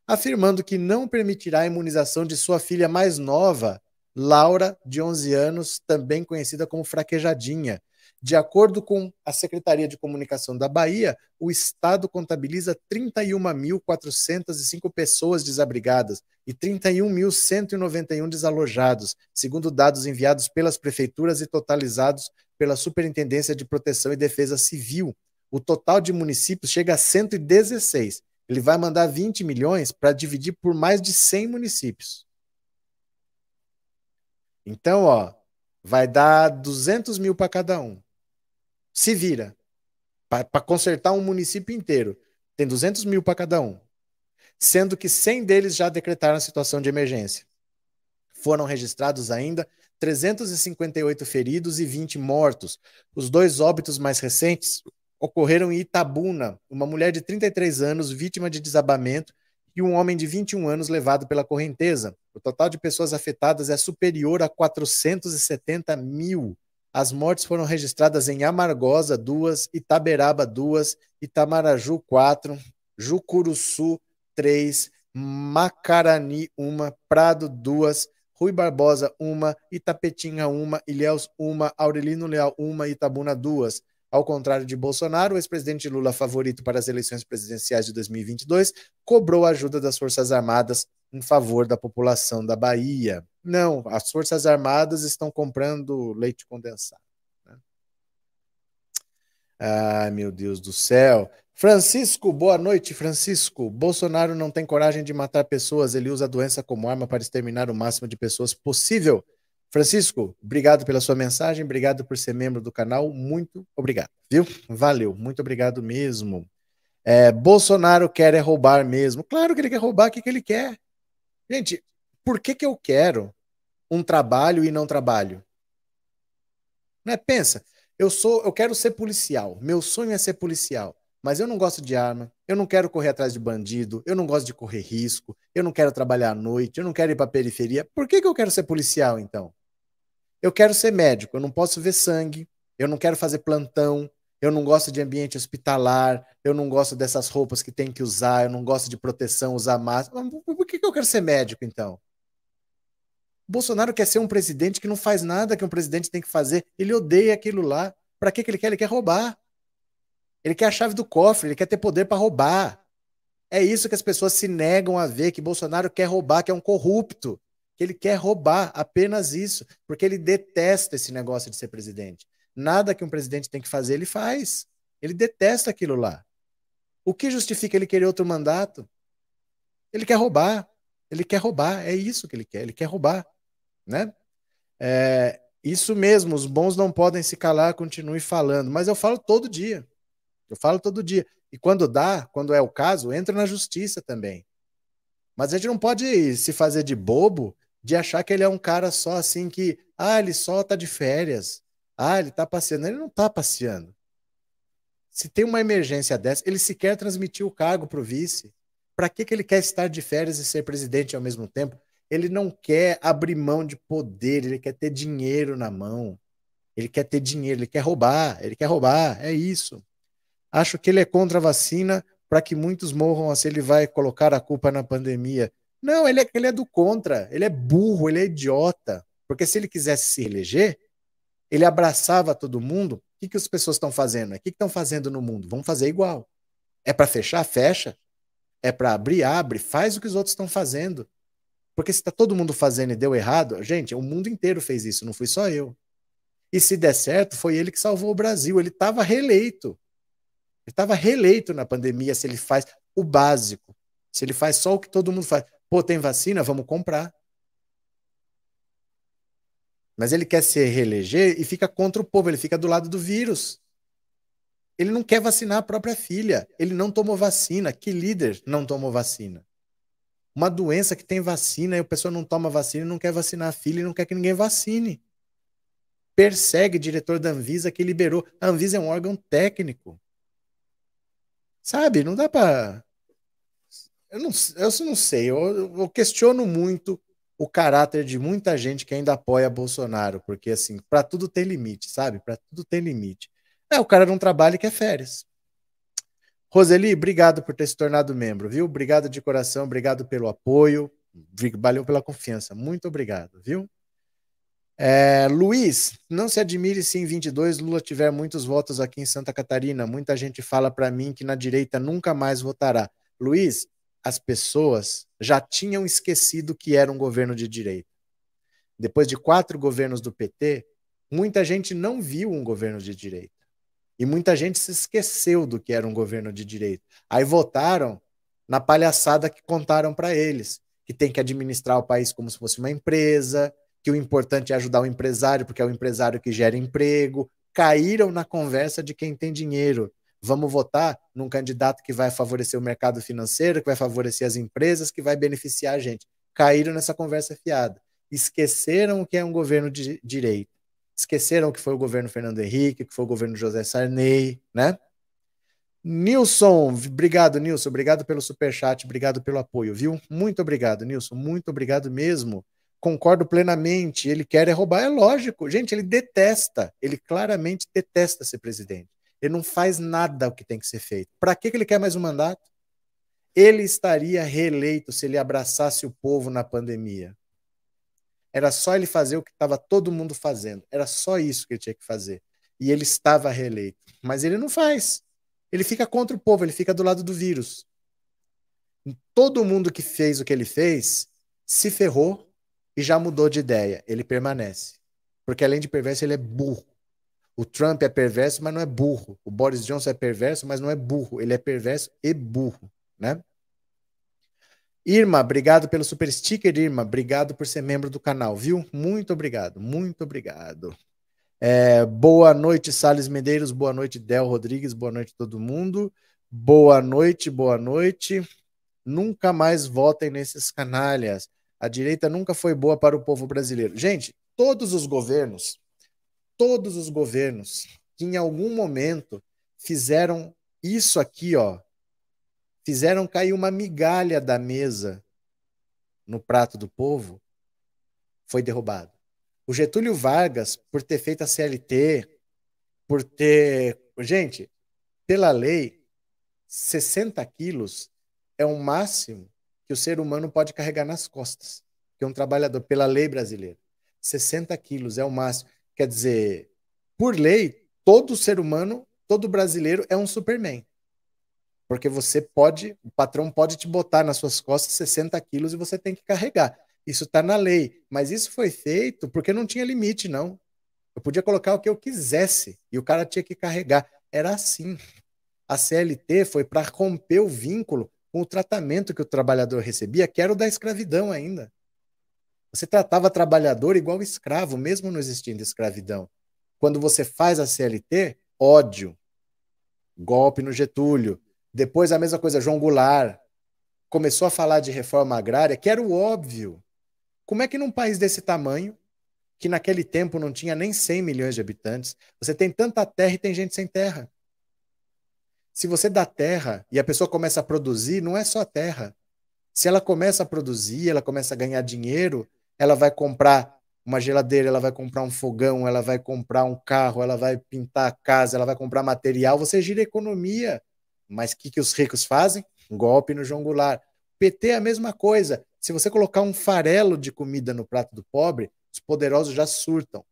afirmando que não permitirá a imunização de sua filha mais nova, Laura, de onze anos, também conhecida como Fraquejadinha. De acordo com a Secretaria de Comunicação da Bahia, o Estado contabiliza trinta e uma mil, quatrocentas e cinco pessoas desabrigadas e trinta e um mil, cento e noventa e um desalojados, segundo dados enviados pelas prefeituras e totalizados pela Superintendência de Proteção e Defesa Civil. O total de municípios chega a cento e dezesseis. Ele vai mandar vinte milhões para dividir por mais de cem municípios. Então, ó, vai dar duzentos mil para cada um. Se vira. Para consertar um município inteiro. Tem duzentos mil para cada um. Sendo que cem deles já decretaram a situação de emergência. Foram registrados ainda trezentos e cinquenta e oito feridos e vinte mortos. Os dois óbitos mais recentes ocorreram em Itabuna, uma mulher de trinta e três anos, vítima de desabamento, e um homem de vinte e um anos levado pela correnteza. O total de pessoas afetadas é superior a quatrocentos e setenta mil. As mortes foram registradas em Amargosa, duas, Itaberaba, duas, Itamaraju, quatro, Jucuruçu, três, Macarani, uma, Prado, duas, Rui Barbosa, uma, Itapetinga, uma, Ilhéus, uma, Aurelino Leal, uma, Itabuna, duas. Ao contrário de Bolsonaro, o ex-presidente Lula, favorito para as eleições presidenciais de dois mil e vinte e dois, cobrou a ajuda das Forças Armadas em favor da população da Bahia. Não, as Forças Armadas estão comprando leite condensado. Né? Ai, meu Deus do céu. Francisco, boa noite, Francisco. Bolsonaro não tem coragem de matar pessoas, ele usa a doença como arma para exterminar o máximo de pessoas possível. Francisco, obrigado pela sua mensagem, obrigado por ser membro do canal, muito obrigado, viu? Valeu, muito obrigado mesmo. É, Bolsonaro quer é roubar mesmo. Claro que ele quer roubar, o que, que ele quer? Gente, por que, que eu quero um trabalho e não trabalho? Né? Pensa, eu, sou, eu quero ser policial, meu sonho é ser policial. Mas eu não gosto de arma, eu não quero correr atrás de bandido, eu não gosto de correr risco, eu não quero trabalhar à noite, eu não quero ir para a periferia. Por que que eu quero ser policial, então? Eu quero ser médico, eu não posso ver sangue, eu não quero fazer plantão, eu não gosto de ambiente hospitalar, eu não gosto dessas roupas que tem que usar, eu não gosto de proteção, usar máscara. Por que que eu quero ser médico, então? Bolsonaro quer ser um presidente que não faz nada que um presidente tem que fazer, ele odeia aquilo lá. Para que que ele quer? Ele quer roubar. Ele quer a chave do cofre, ele quer ter poder para roubar. É isso que as pessoas se negam a ver, que Bolsonaro quer roubar, que é um corrupto, que ele quer roubar, apenas isso, porque ele detesta esse negócio de ser presidente. Nada que um presidente tem que fazer, ele faz. Ele detesta aquilo lá. O que justifica ele querer outro mandato? Ele quer roubar. Ele quer roubar, é isso que ele quer, ele quer roubar. Né? É, isso mesmo, os bons não podem se calar, continue falando. Mas eu falo todo dia. Eu falo todo dia. E quando dá, quando é o caso, entra na justiça também. Mas a gente não pode se fazer de bobo, de achar que ele é um cara só assim que, ah, ele só tá de férias, ah, ele tá passeando. Ele não tá passeando. Se tem uma emergência dessa, ele sequer transmitiu o cargo pro vice. Para que que ele quer estar de férias e ser presidente ao mesmo tempo? Ele não quer abrir mão de poder, ele quer ter dinheiro na mão. Ele quer ter dinheiro, ele quer roubar, ele quer roubar, é isso. Acho que ele é contra a vacina para que muitos morram, assim ele vai colocar a culpa na pandemia. Não, ele é, ele é do contra, ele é burro, ele é idiota. Porque se ele quisesse se eleger, ele abraçava todo mundo. O que, que as pessoas estão fazendo? O que estão fazendo no mundo? Vão fazer igual. É para fechar? Fecha. É para abrir? Abre. Faz o que os outros estão fazendo. Porque se está todo mundo fazendo e deu errado, gente, o mundo inteiro fez isso, não fui só eu. E se der certo, foi ele que salvou o Brasil. Ele estava reeleito. Ele estava reeleito na pandemia se ele faz o básico. Se ele faz só o que todo mundo faz. Pô, tem vacina? Vamos comprar. Mas ele quer se reeleger e fica contra o povo. Ele fica do lado do vírus. Ele não quer vacinar a própria filha. Ele não tomou vacina. Que líder não tomou vacina? Uma doença que tem vacina e a pessoa não toma vacina e não quer vacinar a filha e não quer que ninguém vacine. Persegue o diretor da Anvisa que liberou. A Anvisa é um órgão técnico. Sabe, não dá pra... Eu não, eu não sei, eu, eu questiono muito o caráter de muita gente que ainda apoia Bolsonaro, porque, assim, pra tudo tem limite, sabe? Pra tudo tem limite. É, o cara não trabalha e quer férias. Roseli, obrigado por ter se tornado membro, viu? Obrigado de coração, obrigado pelo apoio, valeu pela confiança, muito obrigado, viu? É, Luiz, não se admire se em vinte e dois Lula tiver muitos votos aqui em Santa Catarina. Muita gente fala para mim que na direita nunca mais votará. Luiz, as pessoas já tinham esquecido que era um governo de direita. Depois de quatro governos do P T, muita gente não viu um governo de direita. E muita gente se esqueceu do que era um governo de direita. Aí votaram na palhaçada que contaram para eles, que tem que administrar o país como se fosse uma empresa, que o importante é ajudar o empresário, porque é o empresário que gera emprego. Caíram na conversa de quem tem dinheiro. Vamos votar num candidato que vai favorecer o mercado financeiro, que vai favorecer as empresas, que vai beneficiar a gente. Caíram nessa conversa fiada. Esqueceram o que é um governo de direita. Esqueceram que foi o governo Fernando Henrique, que foi o governo José Sarney, né? Nilson, obrigado, Nilson. Obrigado pelo superchat, obrigado pelo apoio, viu? Muito obrigado, Nilson. Muito obrigado mesmo. Concordo plenamente. Ele quer é roubar, é lógico. Gente, ele detesta. Ele claramente detesta ser presidente. Ele não faz nada o que tem que ser feito. Para que ele quer mais um mandato? Ele estaria reeleito se ele abraçasse o povo na pandemia. Era só ele fazer o que estava todo mundo fazendo. Era só isso que ele tinha que fazer. E ele estava reeleito. Mas ele não faz. Ele fica contra o povo, ele fica do lado do vírus. Todo mundo que fez o que ele fez se ferrou e já mudou de ideia. Ele permanece. Porque além de perverso, ele é burro. O Trump é perverso, mas não é burro. O Boris Johnson é perverso, mas não é burro. Ele é perverso e burro, né? Irma, obrigado pelo super sticker, Irma. Obrigado por ser membro do canal, viu? Muito obrigado, muito obrigado. É, boa noite, Salles Medeiros. Boa noite, Del Rodrigues. Boa noite, todo mundo. Boa noite, boa noite. Nunca mais votem nesses canalhas. A direita nunca foi boa para o povo brasileiro. Gente, todos os governos, todos os governos que em algum momento fizeram isso aqui, ó, fizeram cair uma migalha da mesa no prato do povo, foi derrubado. O Getúlio Vargas, por ter feito a C L T, por ter... Gente, pela lei, sessenta quilos é o máximo que o ser humano pode carregar nas costas, que é um trabalhador, pela lei brasileira. sessenta quilos é o máximo. Quer dizer, por lei, todo ser humano, todo brasileiro é um Superman. Porque você pode, o patrão pode te botar nas suas costas sessenta quilos e você tem que carregar. Isso está na lei. Mas isso foi feito porque não tinha limite, não. Eu podia colocar o que eu quisesse e o cara tinha que carregar. Era assim. A C L T foi para romper o vínculo com o tratamento que o trabalhador recebia, que era o da escravidão ainda. Você tratava trabalhador igual escravo, mesmo não existindo escravidão. Quando você faz a C L T, ódio. Golpe no Getúlio. Depois a mesma coisa, João Goulart começou a falar de reforma agrária, que era o óbvio. Como é que num país desse tamanho, que naquele tempo não tinha nem cem milhões de habitantes, você tem tanta terra e tem gente sem terra? Se você dá terra e a pessoa começa a produzir, não é só terra. Se ela começa a produzir, ela começa a ganhar dinheiro, ela vai comprar uma geladeira, ela vai comprar um fogão, ela vai comprar um carro, ela vai pintar a casa, ela vai comprar material, você gira a economia. Mas o que, que os ricos fazem? Um golpe no João Goulart. P T é a mesma coisa. Se você colocar um farelo de comida no prato do pobre, os poderosos já surtam,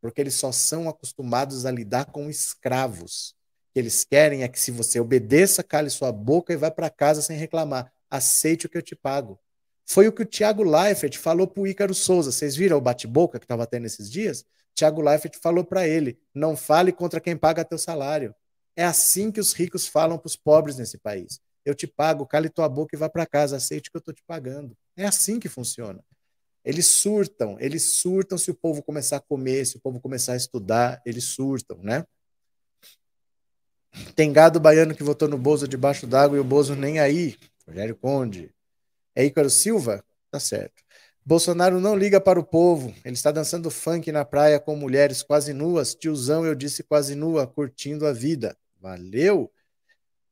porque eles só são acostumados a lidar com escravos. O que eles querem é que se você obedeça, cale sua boca e vá para casa sem reclamar. Aceite o que eu te pago. Foi o que o Tiago Leifert falou para o Ícaro Souza. Vocês viram o bate-boca que estava tendo esses dias? Tiago Leifert falou para ele, não fale contra quem paga teu salário. É assim que os ricos falam para os pobres nesse país. Eu te pago, cale tua boca e vá para casa, aceite que eu estou te pagando. É assim que funciona. Eles surtam, eles surtam se o povo começar a comer, se o povo começar a estudar, eles surtam, né? Tem gado baiano que votou no Bozo debaixo d'água e o Bozo nem aí. Rogério Conde. É Ícaro Silva? Tá certo. Bolsonaro não liga para o povo, ele está dançando funk na praia com mulheres quase nuas, tiozão, eu disse quase nua, curtindo a vida. Valeu!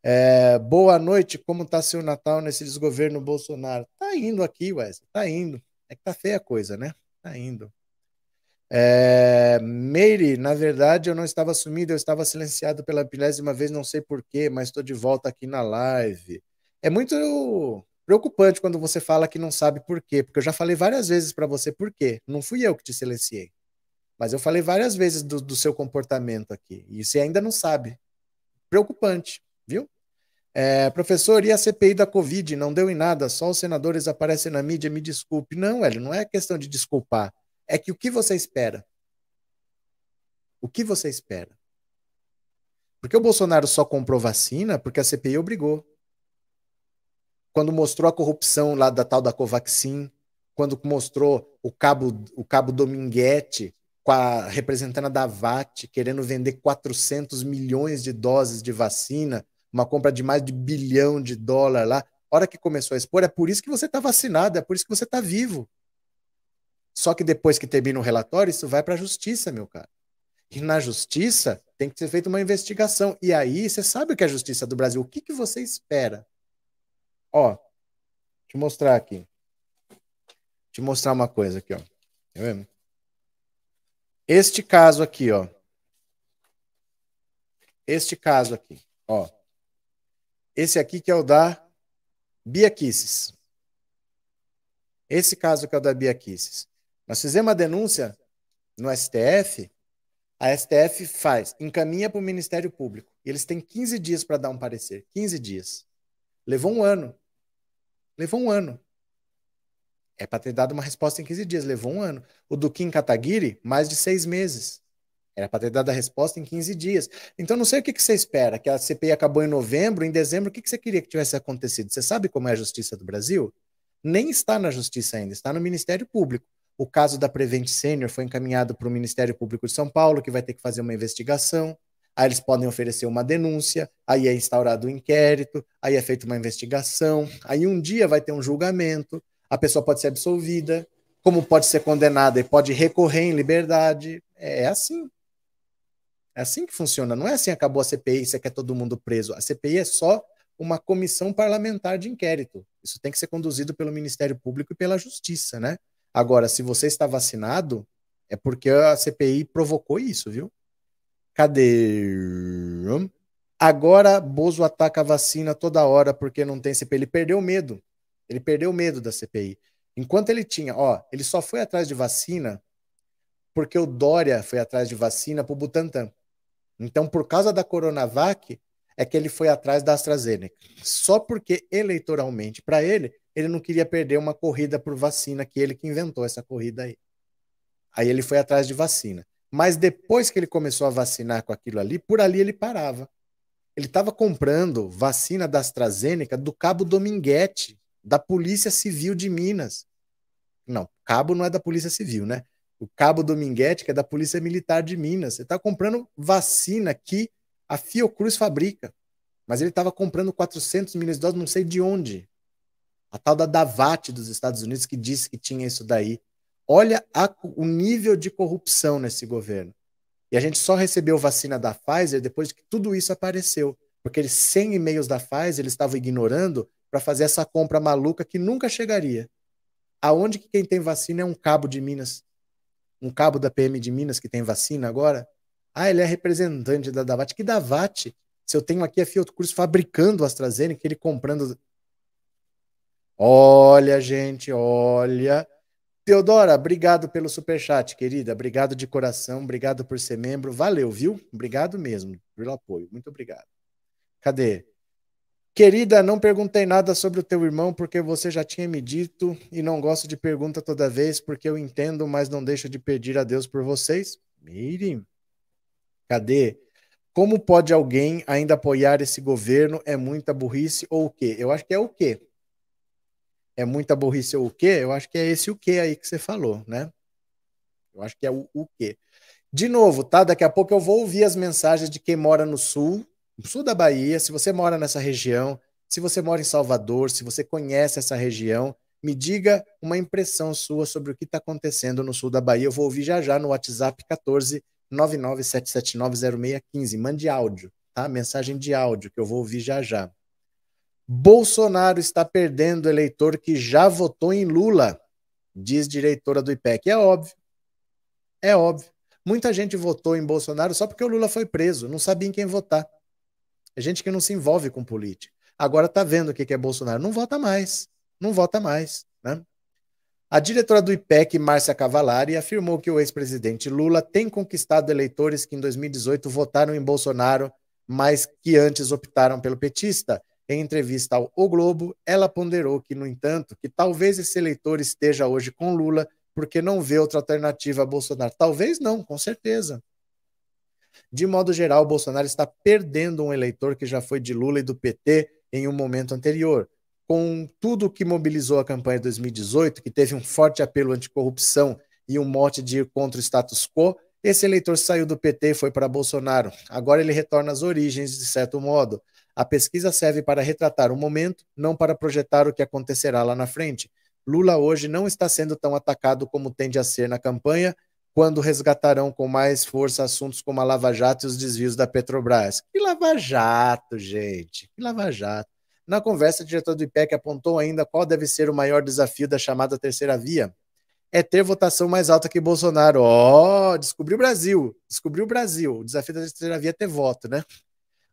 É, boa noite, como tá seu Natal nesse desgoverno Bolsonaro? Tá indo aqui, Wesley, tá indo. É que tá feia a coisa, né? Tá indo. É, Meire, na verdade eu não estava sumido, eu estava silenciado pela milésima vez, não sei porquê, mas estou de volta aqui na live. É muito... preocupante quando você fala que não sabe por quê, porque eu já falei várias vezes para você por quê. Não fui eu que te silenciei, mas eu falei várias vezes do, do seu comportamento aqui, e você ainda não sabe. Preocupante, viu? É, professor, e a C P I da Covid? Não deu em nada, só os senadores aparecem na mídia, me desculpe. Não, Hélio, não é questão de desculpar, é que o que você espera? O que você espera? Porque o Bolsonaro só comprou vacina porque a C P I obrigou. Quando mostrou a corrupção lá da tal da Covaxin, quando mostrou o cabo, o cabo Dominguete, com a representante da V A T querendo vender quatrocentos milhões de doses de vacina, uma compra de mais de bilhão de dólar lá. A hora que começou a expor, é por isso que você está vacinado, é por isso que você está vivo. Só que depois que termina o relatório, isso vai para a justiça, meu cara. E na justiça tem que ser feita uma investigação. E aí, você sabe o que é a justiça do Brasil? O que, que você espera? Ó, deixa eu mostrar aqui. Deixa eu mostrar uma coisa aqui, ó. Tá vendo? Este caso aqui, ó. Este caso aqui, ó. Esse aqui que é o da Bia Kisses. Esse caso que é o da Bia Kisses. Nós fizemos uma denúncia no S T F, a S T F faz, encaminha para o Ministério Público. E eles têm quinze dias para dar um parecer. quinze dias. Levou um ano. Levou um ano. É para ter dado uma resposta em quinze dias. Levou um ano. O do Kim Kataguiri, mais de seis meses. Era para ter dado a resposta em quinze dias. Então, não sei o que, que você espera. Que a C P I acabou em novembro, em dezembro, o que, que você queria que tivesse acontecido? Você sabe como é a justiça do Brasil? Nem está na justiça ainda, está no Ministério Público. O caso da Prevent Senior foi encaminhado para o Ministério Público de São Paulo, que vai ter que fazer uma investigação. Aí eles podem oferecer uma denúncia, aí é instaurado um inquérito, aí é feita uma investigação, aí um dia vai ter um julgamento, a pessoa pode ser absolvida, como pode ser condenada e pode recorrer em liberdade. É assim. É assim que funciona. Não é assim, acabou a C P I, você quer todo mundo preso. A C P I é só uma comissão parlamentar de inquérito. Isso tem que ser conduzido pelo Ministério Público e pela Justiça, né? Agora, se você está vacinado, é porque a C P I provocou isso, viu? Cadê? Agora, Bozo ataca a vacina toda hora porque não tem C P I. Ele perdeu o medo. Ele perdeu o medo da C P I. Enquanto ele tinha, ó, ele só foi atrás de vacina porque o Dória foi atrás de vacina pro Butantan. Então, por causa da Coronavac, é que ele foi atrás da AstraZeneca. Só porque, eleitoralmente, para ele, ele não queria perder uma corrida por vacina, que ele que inventou essa corrida aí. Aí ele foi atrás de vacina. Mas depois que ele começou a vacinar com aquilo ali, por ali ele parava. Ele estava comprando vacina da AstraZeneca do Cabo Dominguete, da Polícia Civil de Minas. Não, Cabo não é da Polícia Civil, né? O Cabo Dominguete, que é da Polícia Militar de Minas. Ele está comprando vacina que a Fiocruz fabrica. Mas ele estava comprando quatrocentos milhões de doses, não sei de onde. A tal da Davat dos Estados Unidos que disse que tinha isso daí. Olha a, o nível de corrupção nesse governo. E a gente só recebeu vacina da Pfizer depois que tudo isso apareceu. Porque eles, cem e-mails da Pfizer, eles estavam ignorando para fazer essa compra maluca que nunca chegaria. Aonde que quem tem vacina é um cabo de Minas? Um cabo da P M de Minas que tem vacina agora? Ah, ele é representante da Davat. Que Davat? Se eu tenho aqui a Fiocruz fabricando a AstraZeneca, ele comprando... Olha, gente, olha. Teodora, obrigado pelo superchat, querida. Obrigado de coração, obrigado por ser membro. Valeu, viu? Obrigado mesmo pelo apoio. Muito obrigado. Cadê? Querida, não perguntei nada sobre o teu irmão porque você já tinha me dito e não gosto de pergunta toda vez porque eu entendo, mas não deixo de pedir a Deus por vocês. Meire. Cadê? Como pode alguém ainda apoiar esse governo? É muita burrice ou o quê? Eu acho que é o quê? É muita burrice ou o quê? Eu acho que é esse o quê aí que você falou, né? Eu acho que é o, o quê. De novo, tá? Daqui a pouco eu vou ouvir as mensagens de quem mora no sul, no sul da Bahia, se você mora nessa região, se você mora em Salvador, se você conhece essa região, me diga uma impressão sua sobre o que está acontecendo no sul da Bahia. Eu vou ouvir já já no WhatsApp um quatro nove nove sete sete nove zero seis um cinco. Mande áudio, tá? Mensagem de áudio que eu vou ouvir já já. Bolsonaro está perdendo eleitor que já votou em Lula, diz diretora do I P E C. É óbvio, é óbvio. Muita gente votou em Bolsonaro só porque o Lula foi preso, não sabia em quem votar. É gente que não se envolve com política. Agora está vendo o que é Bolsonaro, não vota mais, não vota mais, né? A diretora do I P E C, Márcia Cavalari, afirmou que o ex-presidente Lula tem conquistado eleitores que em dois mil e dezoito votaram em Bolsonaro, mas que antes optaram pelo petista. Em entrevista ao O Globo, ela ponderou que, no entanto, que talvez esse eleitor esteja hoje com Lula porque não vê outra alternativa a Bolsonaro. Talvez não, com certeza. De modo geral, Bolsonaro está perdendo um eleitor que já foi de Lula e do P T em um momento anterior. Com tudo o que mobilizou a campanha de dois mil e dezoito, que teve um forte apelo anticorrupção e um mote de ir contra o status quo, esse eleitor saiu do P T e foi para Bolsonaro. Agora ele retorna às origens, de certo modo. A pesquisa serve para retratar o momento, não para projetar o que acontecerá lá na frente. Lula hoje não está sendo tão atacado como tende a ser na campanha, quando resgatarão com mais força assuntos como a Lava Jato e os desvios da Petrobras. Que Lava Jato, gente! Que Lava Jato! Na conversa, o diretor do I P E C apontou ainda qual deve ser o maior desafio da chamada terceira via. É ter votação mais alta que Bolsonaro. Ó, oh, descobriu o Brasil. Descobriu o Brasil. O desafio da terceira via é ter voto, né?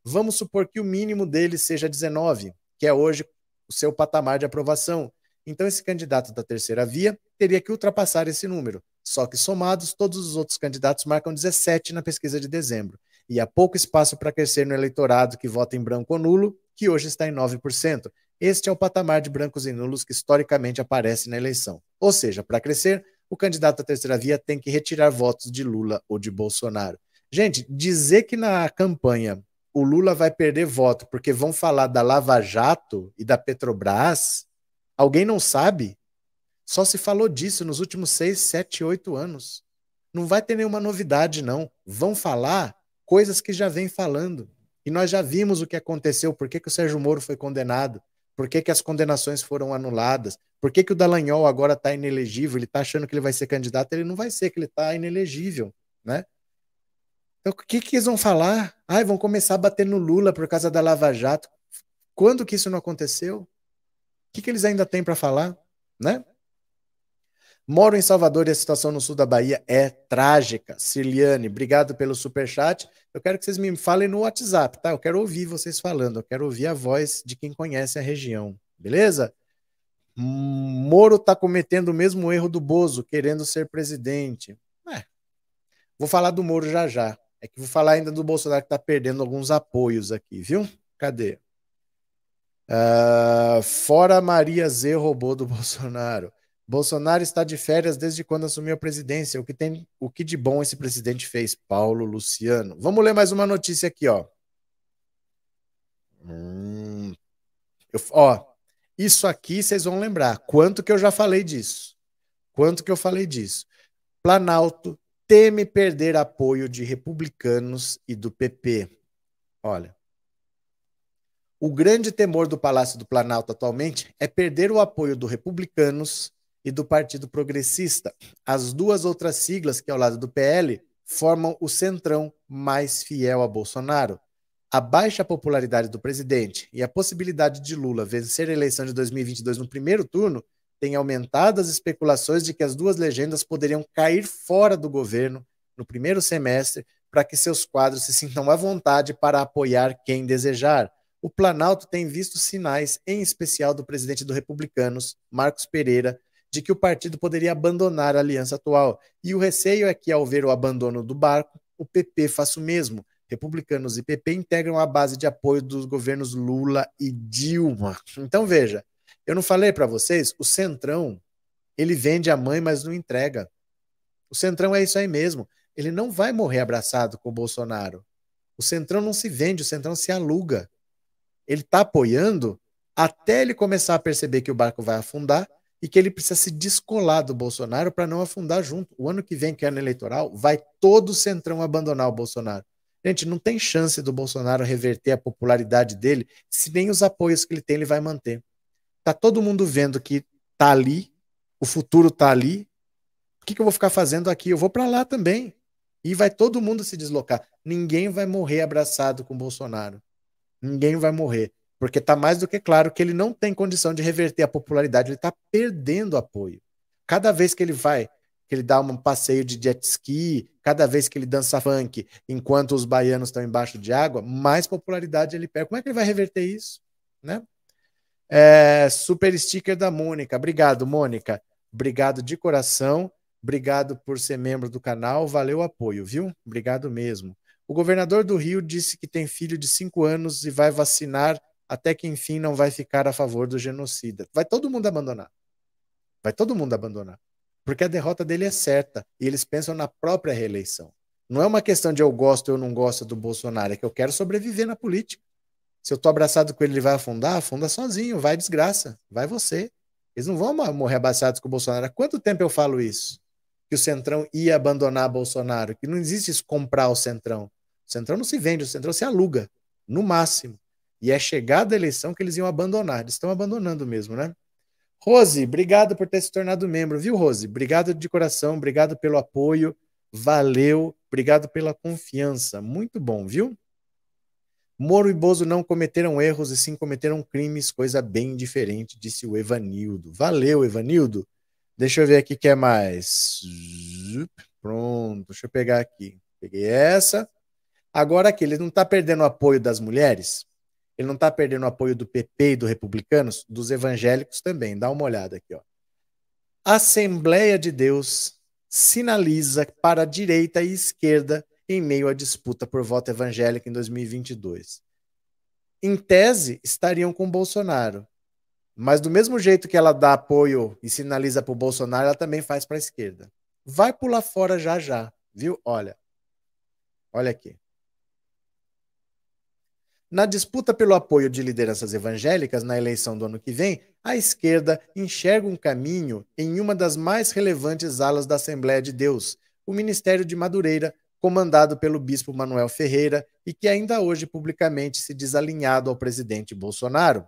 Vamos supor que o mínimo dele seja dezenove, que é hoje o seu patamar de aprovação. Então esse candidato da terceira via teria que ultrapassar esse número. Só que somados, todos os outros candidatos marcam dezessete na pesquisa de dezembro. E há pouco espaço para crescer no eleitorado que vota em branco ou nulo, que hoje está em nove por cento. Este é o patamar de brancos e nulos que historicamente aparece na eleição. Ou seja, para crescer, o candidato à terceira via tem que retirar votos de Lula ou de Bolsonaro. Gente, dizer que na campanha o Lula vai perder voto porque vão falar da Lava Jato e da Petrobras, alguém não sabe? Só se falou disso nos últimos seis, sete, oito anos. Não vai ter nenhuma novidade, não. Vão falar coisas que já vem falando. E nós já vimos o que aconteceu, por que que o Sérgio Moro foi condenado, por que que as condenações foram anuladas, por que que o Dallagnol agora está inelegível, ele está achando que ele vai ser candidato, ele não vai ser, que ele está inelegível, né? Então, o que que eles vão falar? Ai, vão começar a bater no Lula por causa da Lava Jato. Quando que isso não aconteceu? O que que eles ainda têm para falar, né? Moro em Salvador e a situação no sul da Bahia é trágica. Cirliane, obrigado pelo superchat. Eu quero que vocês me falem no WhatsApp, tá? Eu quero ouvir vocês falando. Eu quero ouvir a voz de quem conhece a região, beleza? Moro tá cometendo o mesmo erro do Bozo, querendo ser presidente. É. Vou falar do Moro já já. É que vou falar ainda do Bolsonaro, que tá perdendo alguns apoios aqui, viu? Cadê? Uh, fora Maria Z, robô do Bolsonaro. Bolsonaro está de férias desde quando assumiu a presidência. O que tem, o que de bom esse presidente fez? Paulo Luciano. Vamos ler mais uma notícia aqui, ó. Hum, eu, ó, isso aqui vocês vão lembrar. Quanto que eu já falei disso? Quanto que eu falei disso? Planalto teme perder apoio de republicanos e do P P. Olha. O grande temor do Palácio do Planalto atualmente é perder o apoio do republicanos e do Partido Progressista. As duas outras siglas, que ao lado do P L, formam o centrão mais fiel a Bolsonaro. A baixa popularidade do presidente e a possibilidade de Lula vencer a eleição de dois mil e vinte e dois no primeiro turno têm aumentado as especulações de que as duas legendas poderiam cair fora do governo no primeiro semestre para que seus quadros se sintam à vontade para apoiar quem desejar. O Planalto tem visto sinais, em especial do presidente do Republicanos, Marcos Pereira, de que o partido poderia abandonar a aliança atual. E o receio é que, ao ver o abandono do barco, o P P faça o mesmo. Republicanos e P P integram a base de apoio dos governos Lula e Dilma. Então, veja, eu não falei para vocês, o Centrão, ele vende a mãe, mas não entrega. O Centrão é isso aí mesmo. Ele não vai morrer abraçado com o Bolsonaro. O Centrão não se vende, o Centrão se aluga. Ele está apoiando até ele começar a perceber que o barco vai afundar e que ele precisa se descolar do Bolsonaro para não afundar junto. O ano que vem, que é ano eleitoral, vai todo o Centrão abandonar o Bolsonaro. Gente, não tem chance do Bolsonaro reverter a popularidade dele se nem os apoios que ele tem ele vai manter. Tá todo mundo vendo que tá ali, o futuro tá ali. O que que eu vou ficar fazendo aqui? Eu vou para lá também. E vai todo mundo se deslocar. Ninguém vai morrer abraçado com o Bolsonaro. Ninguém vai morrer. Porque está mais do que claro que ele não tem condição de reverter a popularidade, ele está perdendo apoio. Cada vez que ele vai, que ele dá um passeio de jet ski, cada vez que ele dança funk, enquanto os baianos estão embaixo de água, mais popularidade ele perde. Como é que ele vai reverter isso, né? É, super sticker da Mônica. Obrigado, Mônica. Obrigado de coração. Obrigado por ser membro do canal. Valeu o apoio, viu? Obrigado mesmo. O governador do Rio disse que tem filho de cinco anos e vai vacinar até que, enfim, não vai ficar a favor do genocida. Vai todo mundo abandonar. Vai todo mundo abandonar. Porque a derrota dele é certa. E eles pensam na própria reeleição. Não é uma questão de eu gosto ou eu não gosto do Bolsonaro. É que eu quero sobreviver na política. Se eu tô abraçado com ele, ele vai afundar? Afunda sozinho. Vai desgraça. Vai você. Eles não vão morrer abraçados com o Bolsonaro. Há quanto tempo eu falo isso? que o Centrão ia abandonar Bolsonaro, que não existe isso, comprar o Centrão. O Centrão não se vende, o Centrão se aluga, no máximo. E é chegada a eleição que eles iam abandonar. Eles estão abandonando mesmo, né? Rose, obrigado por ter se tornado membro, viu, Rose? Obrigado de coração, obrigado pelo apoio, valeu, obrigado pela confiança, muito bom, viu? Moro e Bozo não cometeram erros e sim cometeram crimes, coisa bem diferente, disse o Evanildo. Valeu, Evanildo. Deixa eu ver aqui o que é mais. Pronto, deixa eu pegar aqui. Peguei essa. Agora aqui, ele não está perdendo o apoio das mulheres? Ele não está perdendo o apoio do P P e dos republicanos? Dos evangélicos também. Dá uma olhada aqui, ó. Assembleia de Deus sinaliza para a direita e esquerda em meio à disputa por voto evangélico em dois mil e vinte e dois. Em tese, estariam com Bolsonaro. Mas do mesmo jeito que ela dá apoio e sinaliza para o Bolsonaro, ela também faz para a esquerda. Vai pular fora já já, viu? Olha. Olha aqui. Na disputa pelo apoio de lideranças evangélicas na eleição do ano que vem, a esquerda enxerga um caminho em uma das mais relevantes alas da Assembleia de Deus, o Ministério de Madureira, comandado pelo bispo Manuel Ferreira e que ainda hoje publicamente se diz alinhado ao presidente Bolsonaro.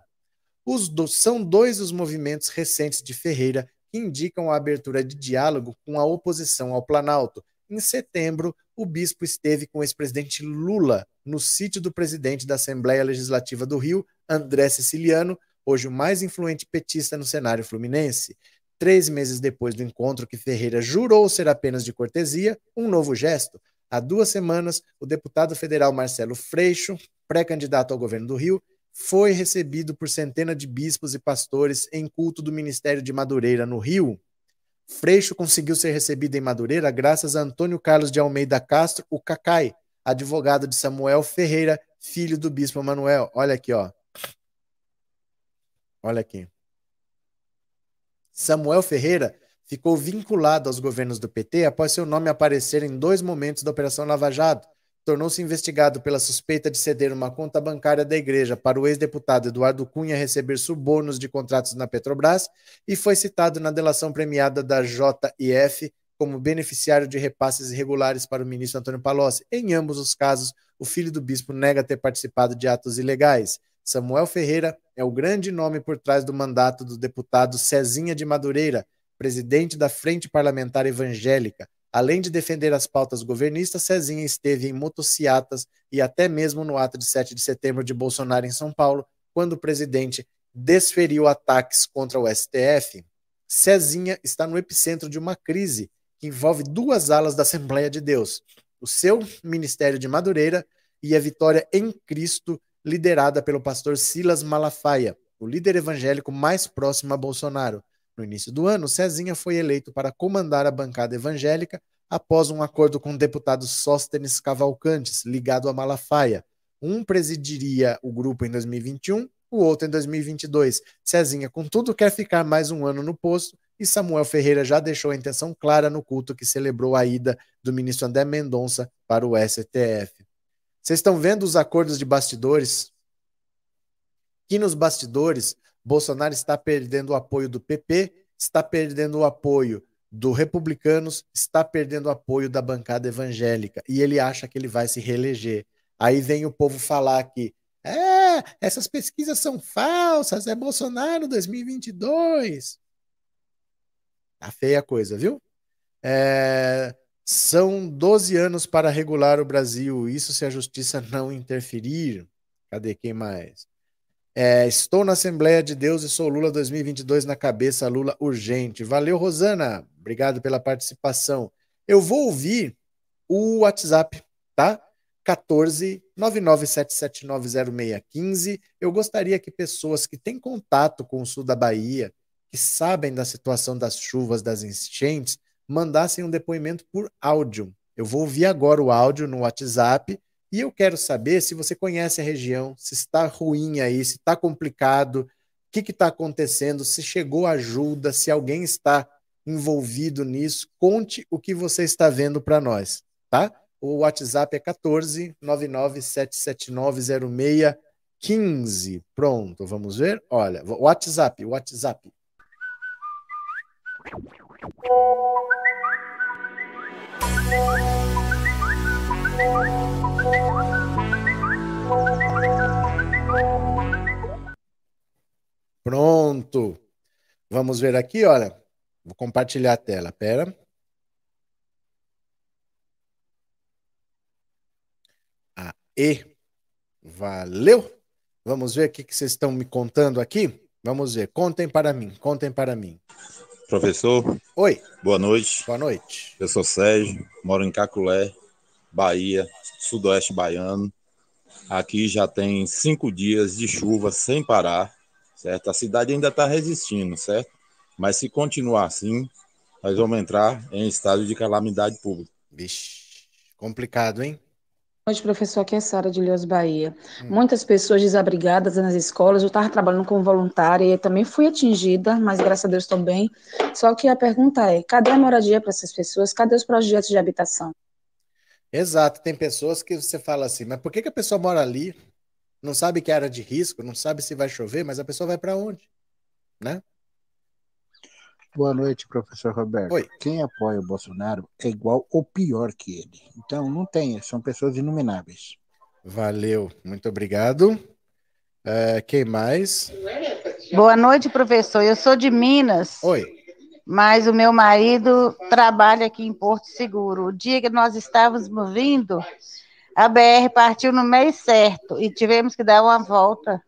Os do, são dois os movimentos recentes de Ferreira que indicam a abertura de diálogo com a oposição ao Planalto. Em setembro, o bispo esteve com o ex-presidente Lula no sítio do presidente da Assembleia Legislativa do Rio, André Siciliano, hoje o mais influente petista no cenário fluminense. Três meses depois do encontro que Ferreira jurou ser apenas de cortesia, um novo gesto. Há duas semanas, o deputado federal Marcelo Freixo, pré-candidato ao governo do Rio, foi recebido por centenas de bispos e pastores em culto do Ministério de Madureira, no Rio. Freixo conseguiu ser recebido em Madureira graças a Antônio Carlos de Almeida Castro, o Cacai, advogado de Samuel Ferreira, filho do bispo Manuel. Olha aqui, ó. Olha aqui. Samuel Ferreira ficou vinculado aos governos do P T após seu nome aparecer em dois momentos da Operação Lava Jato. Tornou-se investigado pela suspeita de ceder uma conta bancária da igreja para o ex-deputado Eduardo Cunha receber subornos de contratos na Petrobras e foi citado na delação premiada da J I F como beneficiário de repasses irregulares para o ministro Antônio Palocci. Em ambos os casos, o filho do bispo nega ter participado de atos ilegais. Samuel Ferreira é o grande nome por trás do mandato do deputado Cezinha de Madureira, presidente da Frente Parlamentar Evangélica. Além de defender as pautas governistas, Cezinha esteve em motociatas e até mesmo no ato de sete de setembro de Bolsonaro em São Paulo, quando o presidente desferiu ataques contra o S T F. Cezinha está no epicentro de uma crise que envolve duas alas da Assembleia de Deus, o seu Ministério de Madureira e a Vitória em Cristo, liderada pelo pastor Silas Malafaia, o líder evangélico mais próximo a Bolsonaro. No início do ano, Cezinha foi eleito para comandar a bancada evangélica após um acordo com o deputado Sóstenes Cavalcantes, ligado a Malafaia. Um presidiria o grupo em dois mil e vinte e um, o outro em dois mil e vinte e dois. Cezinha, contudo, quer ficar mais um ano no posto e Samuel Ferreira já deixou a intenção clara no culto que celebrou a ida do ministro André Mendonça para o S T F. Vocês estão vendo os acordos de bastidores? Que nos bastidores, Bolsonaro está perdendo o apoio do P P, está perdendo o apoio dos republicanos, está perdendo o apoio da bancada evangélica. E ele acha que ele vai se reeleger. Aí vem o povo falar que é, essas pesquisas são falsas, é Bolsonaro dois mil e vinte e dois. Tá feia a coisa, viu? É, são doze anos para regular o Brasil, isso se a justiça não interferir. Cadê quem mais? É, estou na Assembleia de Deus e sou Lula dois mil e vinte e dois na cabeça, Lula urgente. Valeu, Rosana, obrigado pela participação. Eu vou ouvir o WhatsApp, tá? um quatro nove nove sete sete nove zero seis um cinco. Eu gostaria que pessoas que têm contato com o sul da Bahia, que sabem da situação das chuvas, das enchentes, mandassem um depoimento por áudio. Eu vou ouvir agora o áudio no WhatsApp. E eu quero saber se você conhece a região, se está ruim aí, se está complicado, o que está acontecendo, se chegou ajuda, se alguém está envolvido nisso. Conte o que você está vendo para nós, tá? O WhatsApp é um quatro nove nove sete sete nove zero seis um cinco. Pronto, vamos ver? Olha, WhatsApp, WhatsApp. Pronto. Vamos ver aqui, olha. Vou compartilhar a tela, pera. Aê, valeu. Vamos ver o que vocês estão me contando aqui. Vamos ver. Contem para mim, contem para mim. Professor. Oi. Boa noite. Boa noite. Eu sou Sérgio, moro em Caculé, Bahia, sudoeste baiano. Aqui já tem cinco dias de chuva sem parar, certo? A cidade ainda está resistindo, certo? Mas se continuar assim, nós vamos entrar em estado de calamidade pública. Vixe, complicado, hein? Boa noite, professor. Aqui é Sara de Ilhéus, Bahia. Hum. Muitas pessoas desabrigadas nas escolas. Eu estava trabalhando como voluntária e também fui atingida, mas graças a Deus estou bem. Só que a pergunta é, cadê a moradia para essas pessoas? Cadê os projetos de habitação? Exato. Tem pessoas que você fala assim, mas por que que a pessoa mora ali? Não sabe que é área de risco, não sabe se vai chover, mas a pessoa vai para onde? Né? Boa noite, professor Roberto. Oi. Quem apoia o Bolsonaro é igual ou pior que ele. Então, não tem, são pessoas inomináveis. Valeu, muito obrigado. Uh, quem mais? Boa noite, professor. Eu sou de Minas. Oi. Mas o meu marido trabalha aqui em Porto Seguro. O dia que nós estávamos vindo, a B R partiu no meio certo e tivemos que dar uma volta.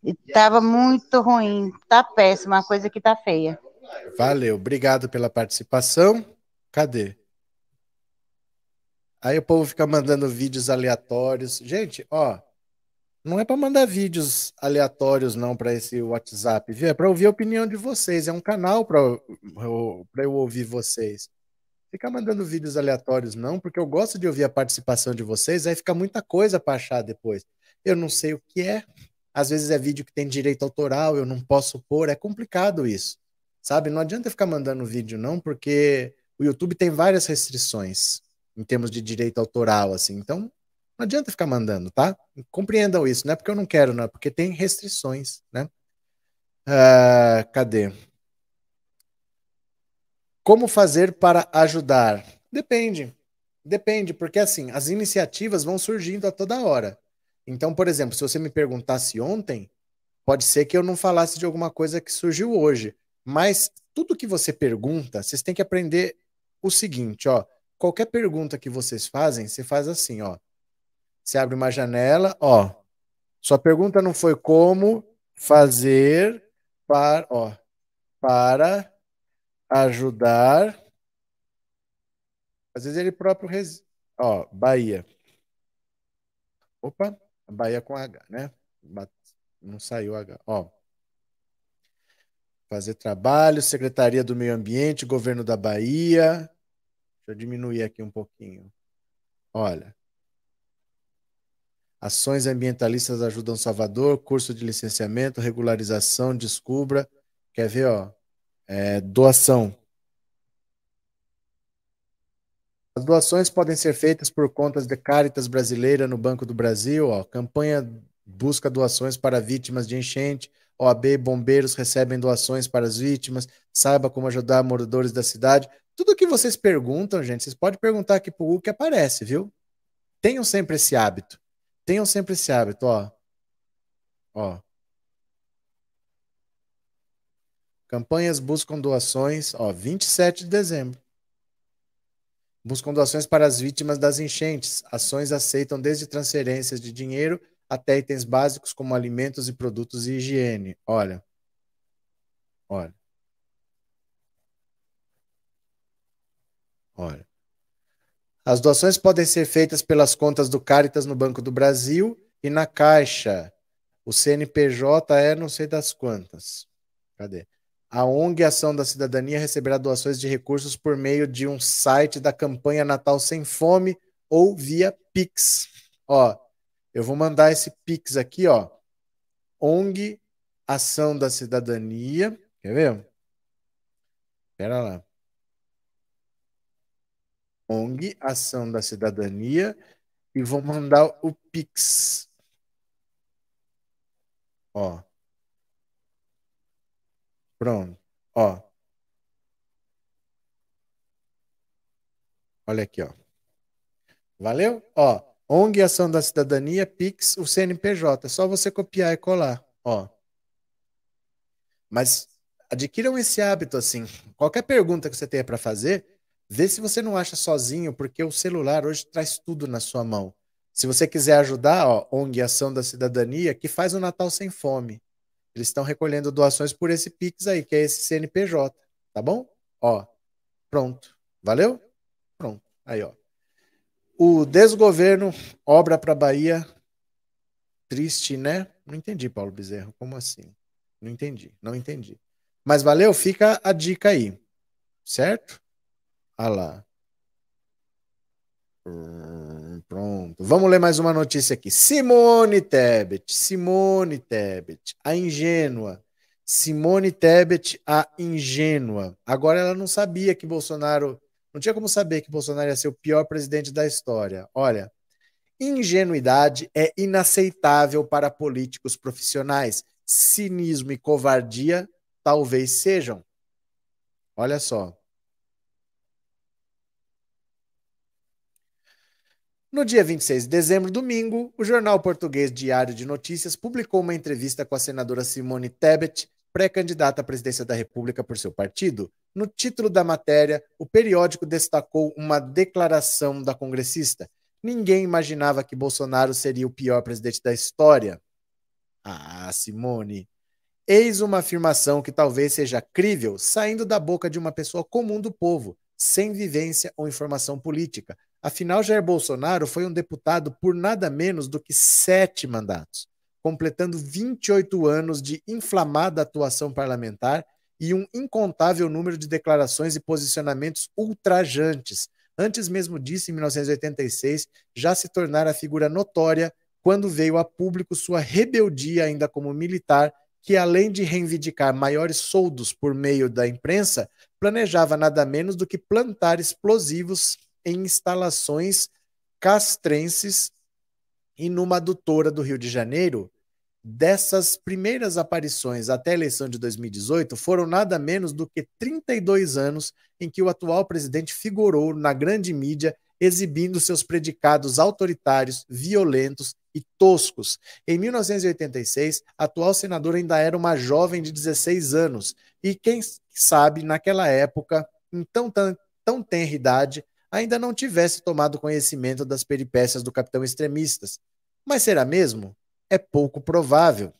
E estava muito ruim, está péssima, a coisa que está feia. Valeu, obrigado pela participação. Cadê? Aí o povo fica mandando vídeos aleatórios. Gente, ó, não é para mandar vídeos aleatórios não para esse WhatsApp, viu? É para ouvir a opinião de vocês, é um canal para eu ouvir vocês. Ficar mandando vídeos aleatórios não, porque eu gosto de ouvir a participação de vocês, aí fica muita coisa para achar depois. Eu não sei o que é, às vezes é vídeo que tem direito autoral, eu não posso pôr, é complicado isso. Sabe, não adianta ficar mandando vídeo não, porque o YouTube tem várias restrições em termos de direito autoral, assim, então não adianta ficar mandando, tá? Compreendam isso, não é porque eu não quero, não, é porque tem restrições, né? Uh, cadê? Como fazer para ajudar? Depende, depende, porque assim, as iniciativas vão surgindo a toda hora. Então, por exemplo, se você me perguntasse ontem, pode ser que eu não falasse de alguma coisa que surgiu hoje. Mas tudo que você pergunta, vocês têm que aprender o seguinte, ó. Qualquer pergunta que vocês fazem, você faz assim, ó. Você abre uma janela, ó. Sua pergunta não foi como fazer para, ó, para ajudar. Às vezes ele próprio, res... ó, Bahia. Opa, Bahia com H, né? Não saiu H, ó. Fazer trabalho, Secretaria do Meio Ambiente, Governo da Bahia. Deixa eu diminuir aqui um pouquinho. Olha. Ações ambientalistas ajudam Salvador, curso de licenciamento, regularização, descubra. Quer ver, ó? É, doação. As doações podem ser feitas por contas de Caritas Brasileira no Banco do Brasil, ó. Campanha busca doações para vítimas de enchente. O A B e bombeiros recebem doações para as vítimas, saiba como ajudar moradores da cidade. Tudo que vocês perguntam, gente, vocês podem perguntar aqui pro Hugo que aparece, viu? Tenham sempre esse hábito. Tenham sempre esse hábito, ó. Ó. Campanhas buscam doações, ó, vinte e sete de dezembro. Buscam doações para as vítimas das enchentes. Ações aceitam desde transferências de dinheiro até itens básicos como alimentos e produtos de higiene. Olha. Olha. Olha. As doações podem ser feitas pelas contas do Caritas no Banco do Brasil e na Caixa. O C N P J é não sei das quantas. Cadê? A ONG Ação da Cidadania receberá doações de recursos por meio de um site da campanha Natal Sem Fome ou via Pix. Ó. Eu vou mandar esse Pix aqui, ó. ONG Ação da Cidadania. Quer ver? Pera lá. ONG Ação da Cidadania. E vou mandar o Pix. Ó. Pronto. Ó. Olha aqui, ó. Valeu? Ó, O N G Ação da Cidadania, Pix, o C N P J. É só você copiar e colar, ó. Mas adquiram esse hábito, assim. Qualquer pergunta que você tenha para fazer, vê se você não acha sozinho, porque o celular hoje traz tudo na sua mão. Se você quiser ajudar, ó, O N G Ação da Cidadania, que faz o Natal Sem Fome. Eles estão recolhendo doações por esse Pix aí, que é esse C N P J, tá bom? Ó, pronto. Valeu? Pronto. Aí, ó. O desgoverno obra para a Bahia. Triste, né? Não entendi, Paulo Bezerra. Como assim? Não entendi, não entendi. Mas valeu, fica a dica aí. Certo? Ah lá. Hum, pronto. Vamos ler mais uma notícia aqui. Simone Tebet. Simone Tebet. A ingênua. Simone Tebet, a ingênua. Agora ela não sabia que Bolsonaro... Não tinha como saber que Bolsonaro ia ser o pior presidente da história. Olha, ingenuidade é inaceitável para políticos profissionais. Cinismo e covardia talvez sejam. Olha só. No dia vinte e seis de dezembro, domingo, o jornal português Diário de Notícias publicou uma entrevista com a senadora Simone Tebet, pré-candidata à presidência da República por seu partido. No título da matéria, o periódico destacou uma declaração da congressista. Ninguém imaginava que Bolsonaro seria o pior presidente da história. Ah, Simone. Eis uma afirmação que talvez seja crível, saindo da boca de uma pessoa comum do povo, sem vivência ou informação política. Afinal, Jair Bolsonaro foi um deputado por nada menos do que sete mandatos, completando vinte e oito anos de inflamada atuação parlamentar e um incontável número de declarações e posicionamentos ultrajantes. Antes mesmo disso, em mil novecentos e oitenta e seis, já se tornara figura notória quando veio a público sua rebeldia ainda como militar, que além de reivindicar maiores soldos por meio da imprensa, planejava nada menos do que plantar explosivos em instalações castrenses e numa adutora do Rio de Janeiro. Dessas primeiras aparições até a eleição de dois mil e dezoito, foram nada menos do que trinta e dois anos em que o atual presidente figurou na grande mídia, exibindo seus predicados autoritários, violentos e toscos. Em mil novecentos e oitenta e seis, a atual senadora ainda era uma jovem de dezesseis anos e, quem sabe, naquela época, em tão, tão, tão tenra idade, ainda não tivesse tomado conhecimento das peripécias do capitão extremistas. Mas será mesmo? É pouco provável.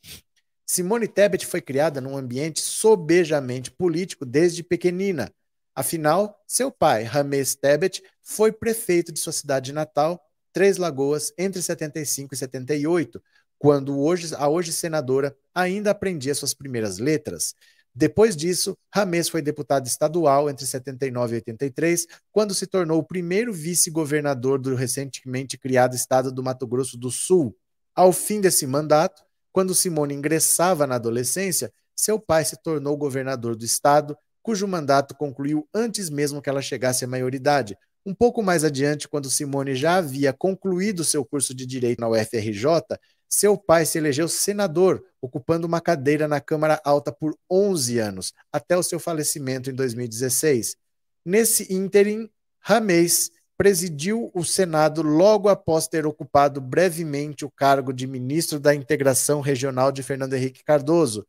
Simone Tebet foi criada num ambiente sobejamente político desde pequenina. Afinal, seu pai, Ramés Tebet, foi prefeito de sua cidade natal, Três Lagoas, entre setenta e cinco e setenta e oito, quando hoje, a hoje senadora ainda aprendia suas primeiras letras. Depois disso, Ramés foi deputado estadual entre setenta e nove e oitenta e três, quando se tornou o primeiro vice-governador do recentemente criado estado do Mato Grosso do Sul. Ao fim desse mandato, quando Simone ingressava na adolescência, seu pai se tornou governador do estado, cujo mandato concluiu antes mesmo que ela chegasse à maioridade. Um pouco mais adiante, quando Simone já havia concluído seu curso de direito na U F R J, seu pai se elegeu senador, ocupando uma cadeira na Câmara Alta por onze anos, até o seu falecimento em dois mil e dezesseis. Nesse ínterim, Ramés presidiu o Senado logo após ter ocupado brevemente o cargo de ministro da Integração Regional de Fernando Henrique Cardoso.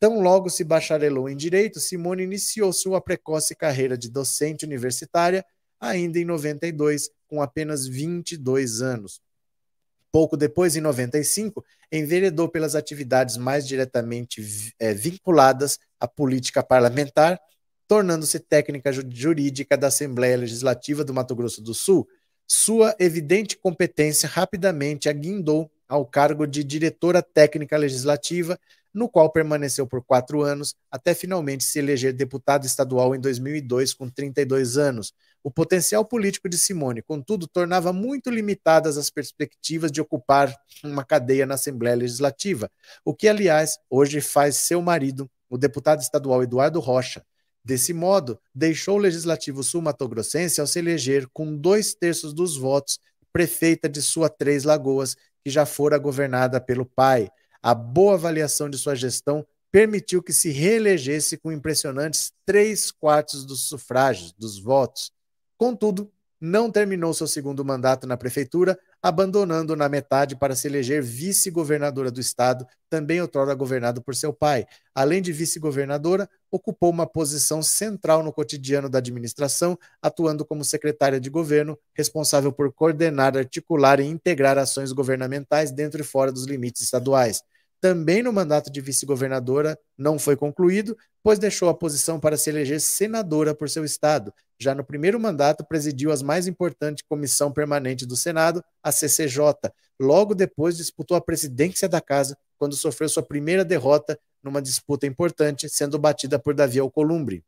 Tão logo se bacharelou em Direito, Simone iniciou sua precoce carreira de docente universitária, ainda em noventa e dois, com apenas vinte e dois anos. Pouco depois, em noventa e cinco, enveredou pelas atividades mais diretamente é, vinculadas à política parlamentar, tornando-se técnica jurídica da Assembleia Legislativa do Mato Grosso do Sul. Sua evidente competência rapidamente a guindou ao cargo de diretora técnica legislativa, no qual permaneceu por quatro anos, até finalmente se eleger deputado estadual em dois mil e dois, com trinta e dois anos. O potencial político de Simone, contudo, tornava muito limitadas as perspectivas de ocupar uma cadeira na Assembleia Legislativa, o que, aliás, hoje faz seu marido, o deputado estadual Eduardo Rocha. Desse modo, deixou o Legislativo Sul-Mato-Grossense ao se eleger, com dois terços dos votos, prefeita de sua Três Lagoas, que já fora governada pelo pai. A boa avaliação de sua gestão permitiu que se reelegesse com impressionantes três quartos dos sufrágios, dos votos. Contudo, não terminou seu segundo mandato na prefeitura, abandonando na metade para se eleger vice-governadora do estado, também outrora governado por seu pai. Além de vice-governadora, ocupou uma posição central no cotidiano da administração, atuando como secretária de governo, responsável por coordenar, articular e integrar ações governamentais dentro e fora dos limites estaduais. Também no mandato de vice-governadora não foi concluído, pois deixou a posição para se eleger senadora por seu estado. Já no primeiro mandato, presidiu a mais importante comissão permanente do Senado, a C C J. Logo depois, disputou a presidência da casa, quando sofreu sua primeira derrota numa disputa importante, sendo batida por Davi Alcolumbre.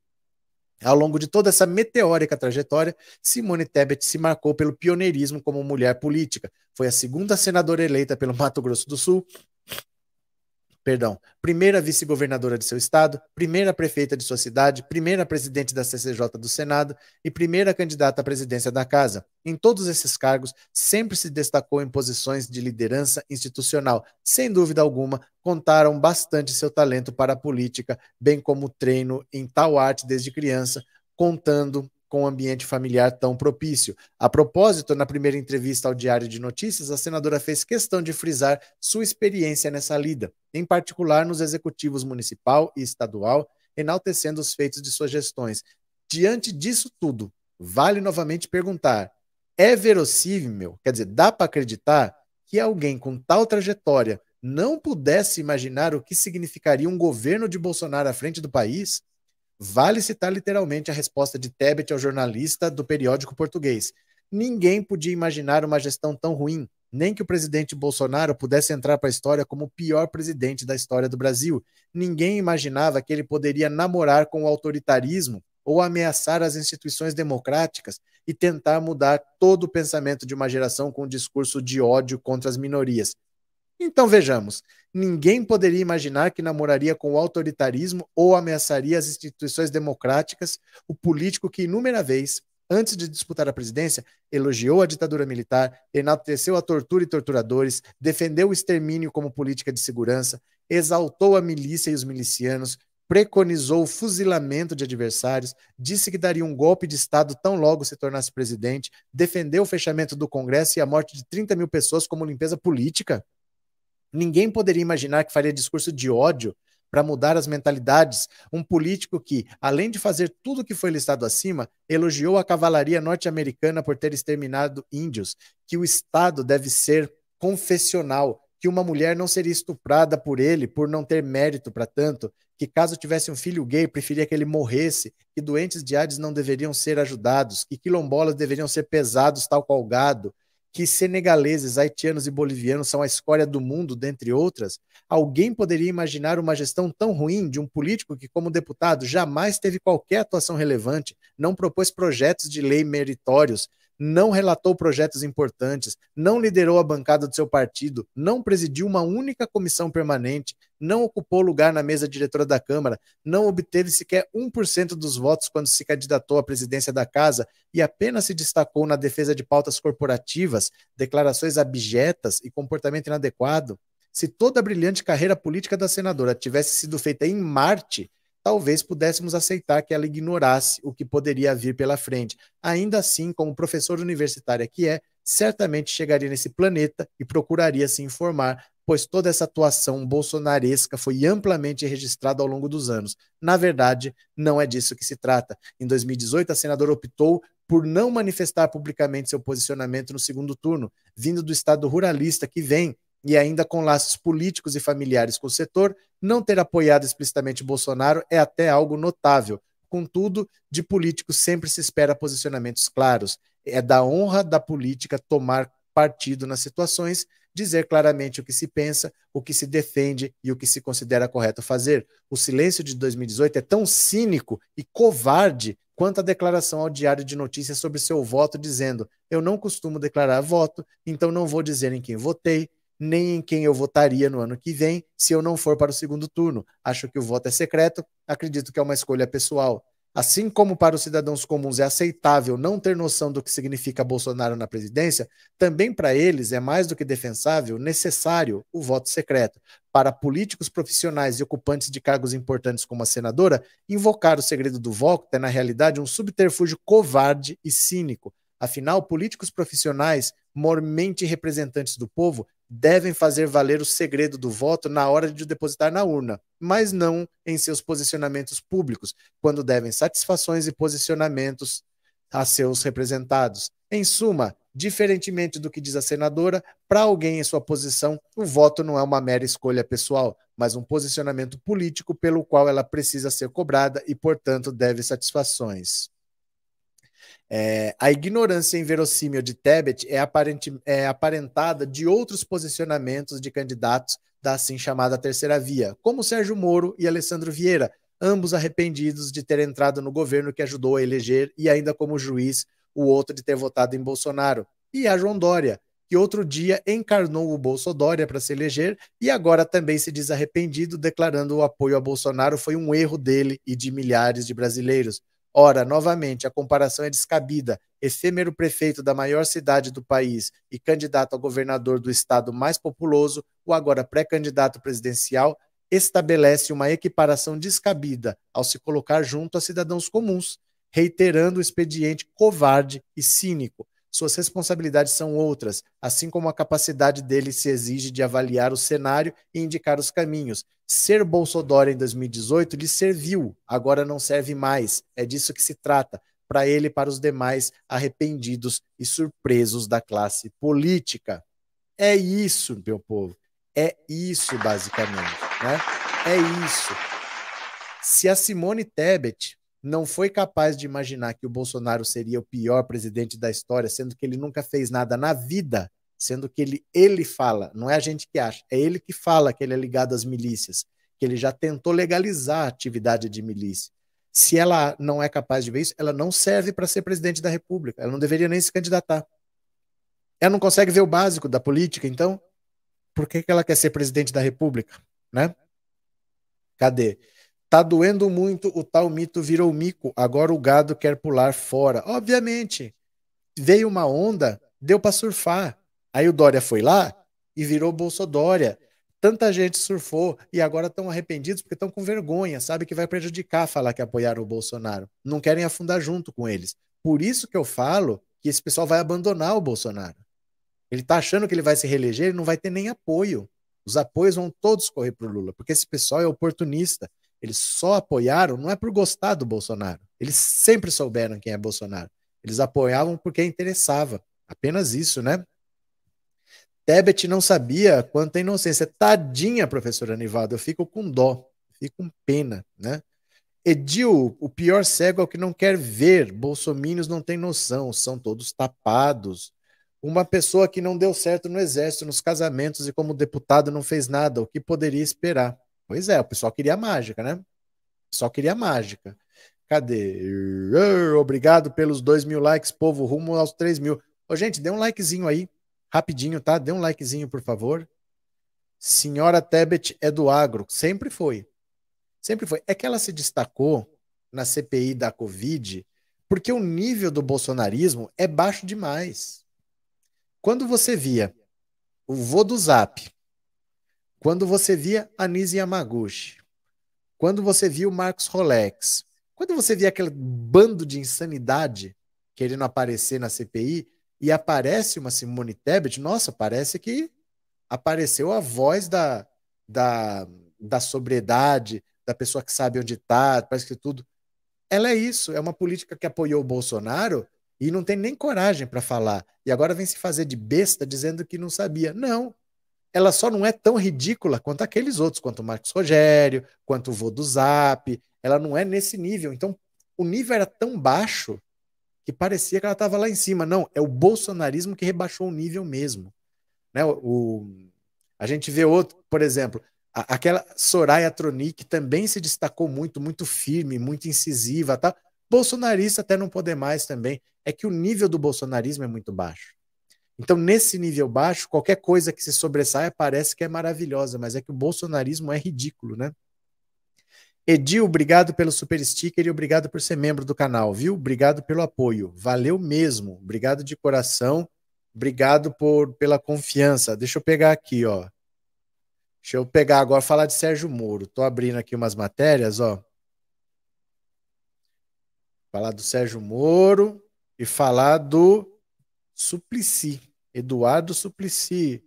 Ao longo de toda essa meteórica trajetória, Simone Tebet se marcou pelo pioneirismo como mulher política. Foi a segunda senadora eleita pelo Mato Grosso do Sul, Perdão, primeira vice-governadora de seu estado, primeira prefeita de sua cidade, primeira presidente da C C J do Senado e primeira candidata à presidência da Casa. Em todos esses cargos, sempre se destacou em posições de liderança institucional. Sem dúvida alguma, contaram bastante seu talento para a política, bem como o treino em tal arte desde criança, contando com um ambiente familiar tão propício. A propósito, na primeira entrevista ao Diário de Notícias, a senadora fez questão de frisar sua experiência nessa lida, em particular nos executivos municipal e estadual, enaltecendo os feitos de suas gestões. Diante disso tudo, vale novamente perguntar, é verossímil, quer dizer, dá para acreditar que alguém com tal trajetória não pudesse imaginar o que significaria um governo de Bolsonaro à frente do país? Vale citar literalmente a resposta de Tebet ao jornalista do periódico português. Ninguém podia imaginar uma gestão tão ruim, nem que o presidente Bolsonaro pudesse entrar para a história como o pior presidente da história do Brasil. Ninguém imaginava que ele poderia namorar com o autoritarismo ou ameaçar as instituições democráticas e tentar mudar todo o pensamento de uma geração com um discurso de ódio contra as minorias. Então vejamos, ninguém poderia imaginar que namoraria com o autoritarismo ou ameaçaria as instituições democráticas, o político que inúmera vez, antes de disputar a presidência, elogiou a ditadura militar, enalteceu a tortura e torturadores, defendeu o extermínio como política de segurança, exaltou a milícia e os milicianos, preconizou o fuzilamento de adversários, disse que daria um golpe de Estado tão logo se tornasse presidente, defendeu o fechamento do Congresso e a morte de trinta mil pessoas como limpeza política. Ninguém poderia imaginar que faria discurso de ódio para mudar as mentalidades. Um político que, além de fazer tudo o que foi listado acima, elogiou a cavalaria norte-americana por ter exterminado índios, que o Estado deve ser confessional, que uma mulher não seria estuprada por ele por não ter mérito para tanto, que caso tivesse um filho gay, preferia que ele morresse, que doentes de AIDS não deveriam ser ajudados, que quilombolas deveriam ser pesados tal qual gado, que senegaleses, haitianos e bolivianos são a escória do mundo, dentre outras. Alguém poderia imaginar uma gestão tão ruim de um político que, como deputado, jamais teve qualquer atuação relevante, não propôs projetos de lei meritórios, não relatou projetos importantes, não liderou a bancada do seu partido, não presidiu uma única comissão permanente, não ocupou lugar na mesa diretora da Câmara, não obteve sequer um por cento dos votos quando se candidatou à presidência da Casa e apenas se destacou na defesa de pautas corporativas, declarações abjetas e comportamento inadequado. Se toda a brilhante carreira política da senadora tivesse sido feita em Marte, talvez pudéssemos aceitar que ela ignorasse o que poderia vir pela frente. Ainda assim, como professora universitária que é, certamente chegaria nesse planeta e procuraria se informar, pois toda essa atuação bolsonaresca foi amplamente registrada ao longo dos anos. Na verdade, não é disso que se trata. Em dois mil e dezoito, a senadora optou por não manifestar publicamente seu posicionamento no segundo turno, vindo do estado ruralista que vem, e ainda com laços políticos e familiares com o setor, não ter apoiado explicitamente Bolsonaro é até algo notável. Contudo, de políticos sempre se espera posicionamentos claros. É da honra da política tomar partido nas situações, dizer claramente o que se pensa, o que se defende e o que se considera correto fazer. O silêncio de dois mil e dezoito é tão cínico e covarde quanto a declaração ao Diário de Notícias sobre seu voto, dizendo: eu não costumo declarar voto, então não vou dizer em quem votei, nem em quem eu votaria no ano que vem se eu não for para o segundo turno. Acho que o voto é secreto, acredito que é uma escolha pessoal. Assim como para os cidadãos comuns é aceitável não ter noção do que significa Bolsonaro na presidência, também para eles é mais do que defensável, necessário, o voto secreto. Para políticos profissionais e ocupantes de cargos importantes como a senadora, invocar o segredo do voto é, na realidade, um subterfúgio covarde e cínico. Afinal, políticos profissionais, mormente representantes do povo, devem fazer valer o segredo do voto na hora de o depositar na urna, mas não em seus posicionamentos públicos, quando devem satisfações e posicionamentos a seus representados. Em suma, diferentemente do que diz a senadora, para alguém em sua posição, o voto não é uma mera escolha pessoal, mas um posicionamento político pelo qual ela precisa ser cobrada e, portanto, deve satisfações. É, a ignorância inverossímil de Tebet é, aparente, é aparentada de outros posicionamentos de candidatos da assim chamada terceira via, como Sérgio Moro e Alessandro Vieira, ambos arrependidos de ter entrado no governo que ajudou a eleger e ainda como juiz o outro de ter votado em Bolsonaro, e a João Dória, que outro dia encarnou o Bolsodória para se eleger e agora também se diz arrependido, declarando o apoio a Bolsonaro foi um erro dele e de milhares de brasileiros. Ora, novamente, a comparação é descabida. Efêmero prefeito da maior cidade do país e candidato a governador do estado mais populoso, o agora pré-candidato presidencial, estabelece uma equiparação descabida ao se colocar junto a cidadãos comuns, reiterando o expediente covarde e cínico. Suas responsabilidades são outras, assim como a capacidade dele se exige de avaliar o cenário e indicar os caminhos. Ser Bolsonaro em dois mil e dezoito lhe serviu, agora não serve mais. É disso que se trata, para ele e para os demais arrependidos e surpresos da classe política. É isso, meu povo. É isso, basicamente, né? É isso. Se a Simone Tebet não foi capaz de imaginar que o Bolsonaro seria o pior presidente da história, sendo que ele nunca fez nada na vida, sendo que ele, ele fala, não é a gente que acha, é ele que fala que ele é ligado às milícias, que ele já tentou legalizar a atividade de milícia. Se ela não é capaz de ver isso, ela não serve para ser presidente da República, ela não deveria nem se candidatar. Ela não consegue ver o básico da política, então, por que que ela quer ser presidente da República, né? Cadê? Tá doendo muito, o tal mito virou mico, agora o gado quer pular fora. Obviamente, veio uma onda, deu para surfar. Aí o Dória foi lá e virou Bolsodória. Tanta gente surfou e agora estão arrependidos porque estão com vergonha, sabe que vai prejudicar falar que apoiaram o Bolsonaro. Não querem afundar junto com eles. Por isso que eu falo que esse pessoal vai abandonar o Bolsonaro. Ele tá achando que ele vai se reeleger, ele não vai ter nem apoio. Os apoios vão todos correr pro Lula, porque esse pessoal é oportunista. Eles só apoiaram, não é por gostar do Bolsonaro. Eles sempre souberam quem é Bolsonaro. Eles apoiavam porque interessava. Apenas isso, né? Tebet não sabia quanta inocência. Tadinha, professora Anivaldo. Eu fico com dó. Fico com pena, né? Edil, o pior cego é o que não quer ver. Bolsomínios não tem noção. São todos tapados. Uma pessoa que não deu certo no exército, nos casamentos e como deputado não fez nada. O que poderia esperar? Pois é, o pessoal queria mágica, né? O pessoal queria mágica. Cadê? Obrigado pelos dois mil likes, povo, rumo aos três mil. Ô, gente, dê um likezinho aí, rapidinho, tá? Dê um likezinho, por favor. Senhora Tebet é do agro. Sempre foi. Sempre foi. É que ela se destacou na C P I da Covid porque o nível do bolsonarismo é baixo demais. Quando você via o vô do Zap, quando você via Anise Yamaguchi, quando você via o Marcos Rolex, quando você via aquele bando de insanidade querendo aparecer na C P I e aparece uma Simone Tebet, nossa, parece que apareceu a voz da, da, da sobriedade, da pessoa que sabe onde está, parece que tudo. Ela é isso, é uma política que apoiou o Bolsonaro e não tem nem coragem para falar. E agora vem se fazer de besta dizendo que não sabia. Não. Ela só não é tão ridícula quanto aqueles outros, quanto o Marcos Rogério, quanto o vô do Zap, ela não é nesse nível. Então, o nível era tão baixo que parecia que ela estava lá em cima. Não, é o bolsonarismo que rebaixou o nível mesmo. Né? O, o, a gente vê outro, por exemplo, a, aquela Soraya Tronic também se destacou muito, muito firme, muito incisiva. Tá? Bolsonarista até não poder mais também. É que o nível do bolsonarismo é muito baixo. Então, nesse nível baixo, qualquer coisa que se sobressaia parece que é maravilhosa, mas é que o bolsonarismo é ridículo, né? Edil, obrigado pelo super sticker e obrigado por ser membro do canal, viu? Obrigado pelo apoio, valeu mesmo, obrigado de coração, obrigado por, pela confiança. Deixa eu pegar aqui, ó. Deixa eu pegar agora, falar de Sérgio Moro. Tô abrindo aqui umas matérias, ó. Falar do Sérgio Moro. e falar do Suplicy, Eduardo Suplicy.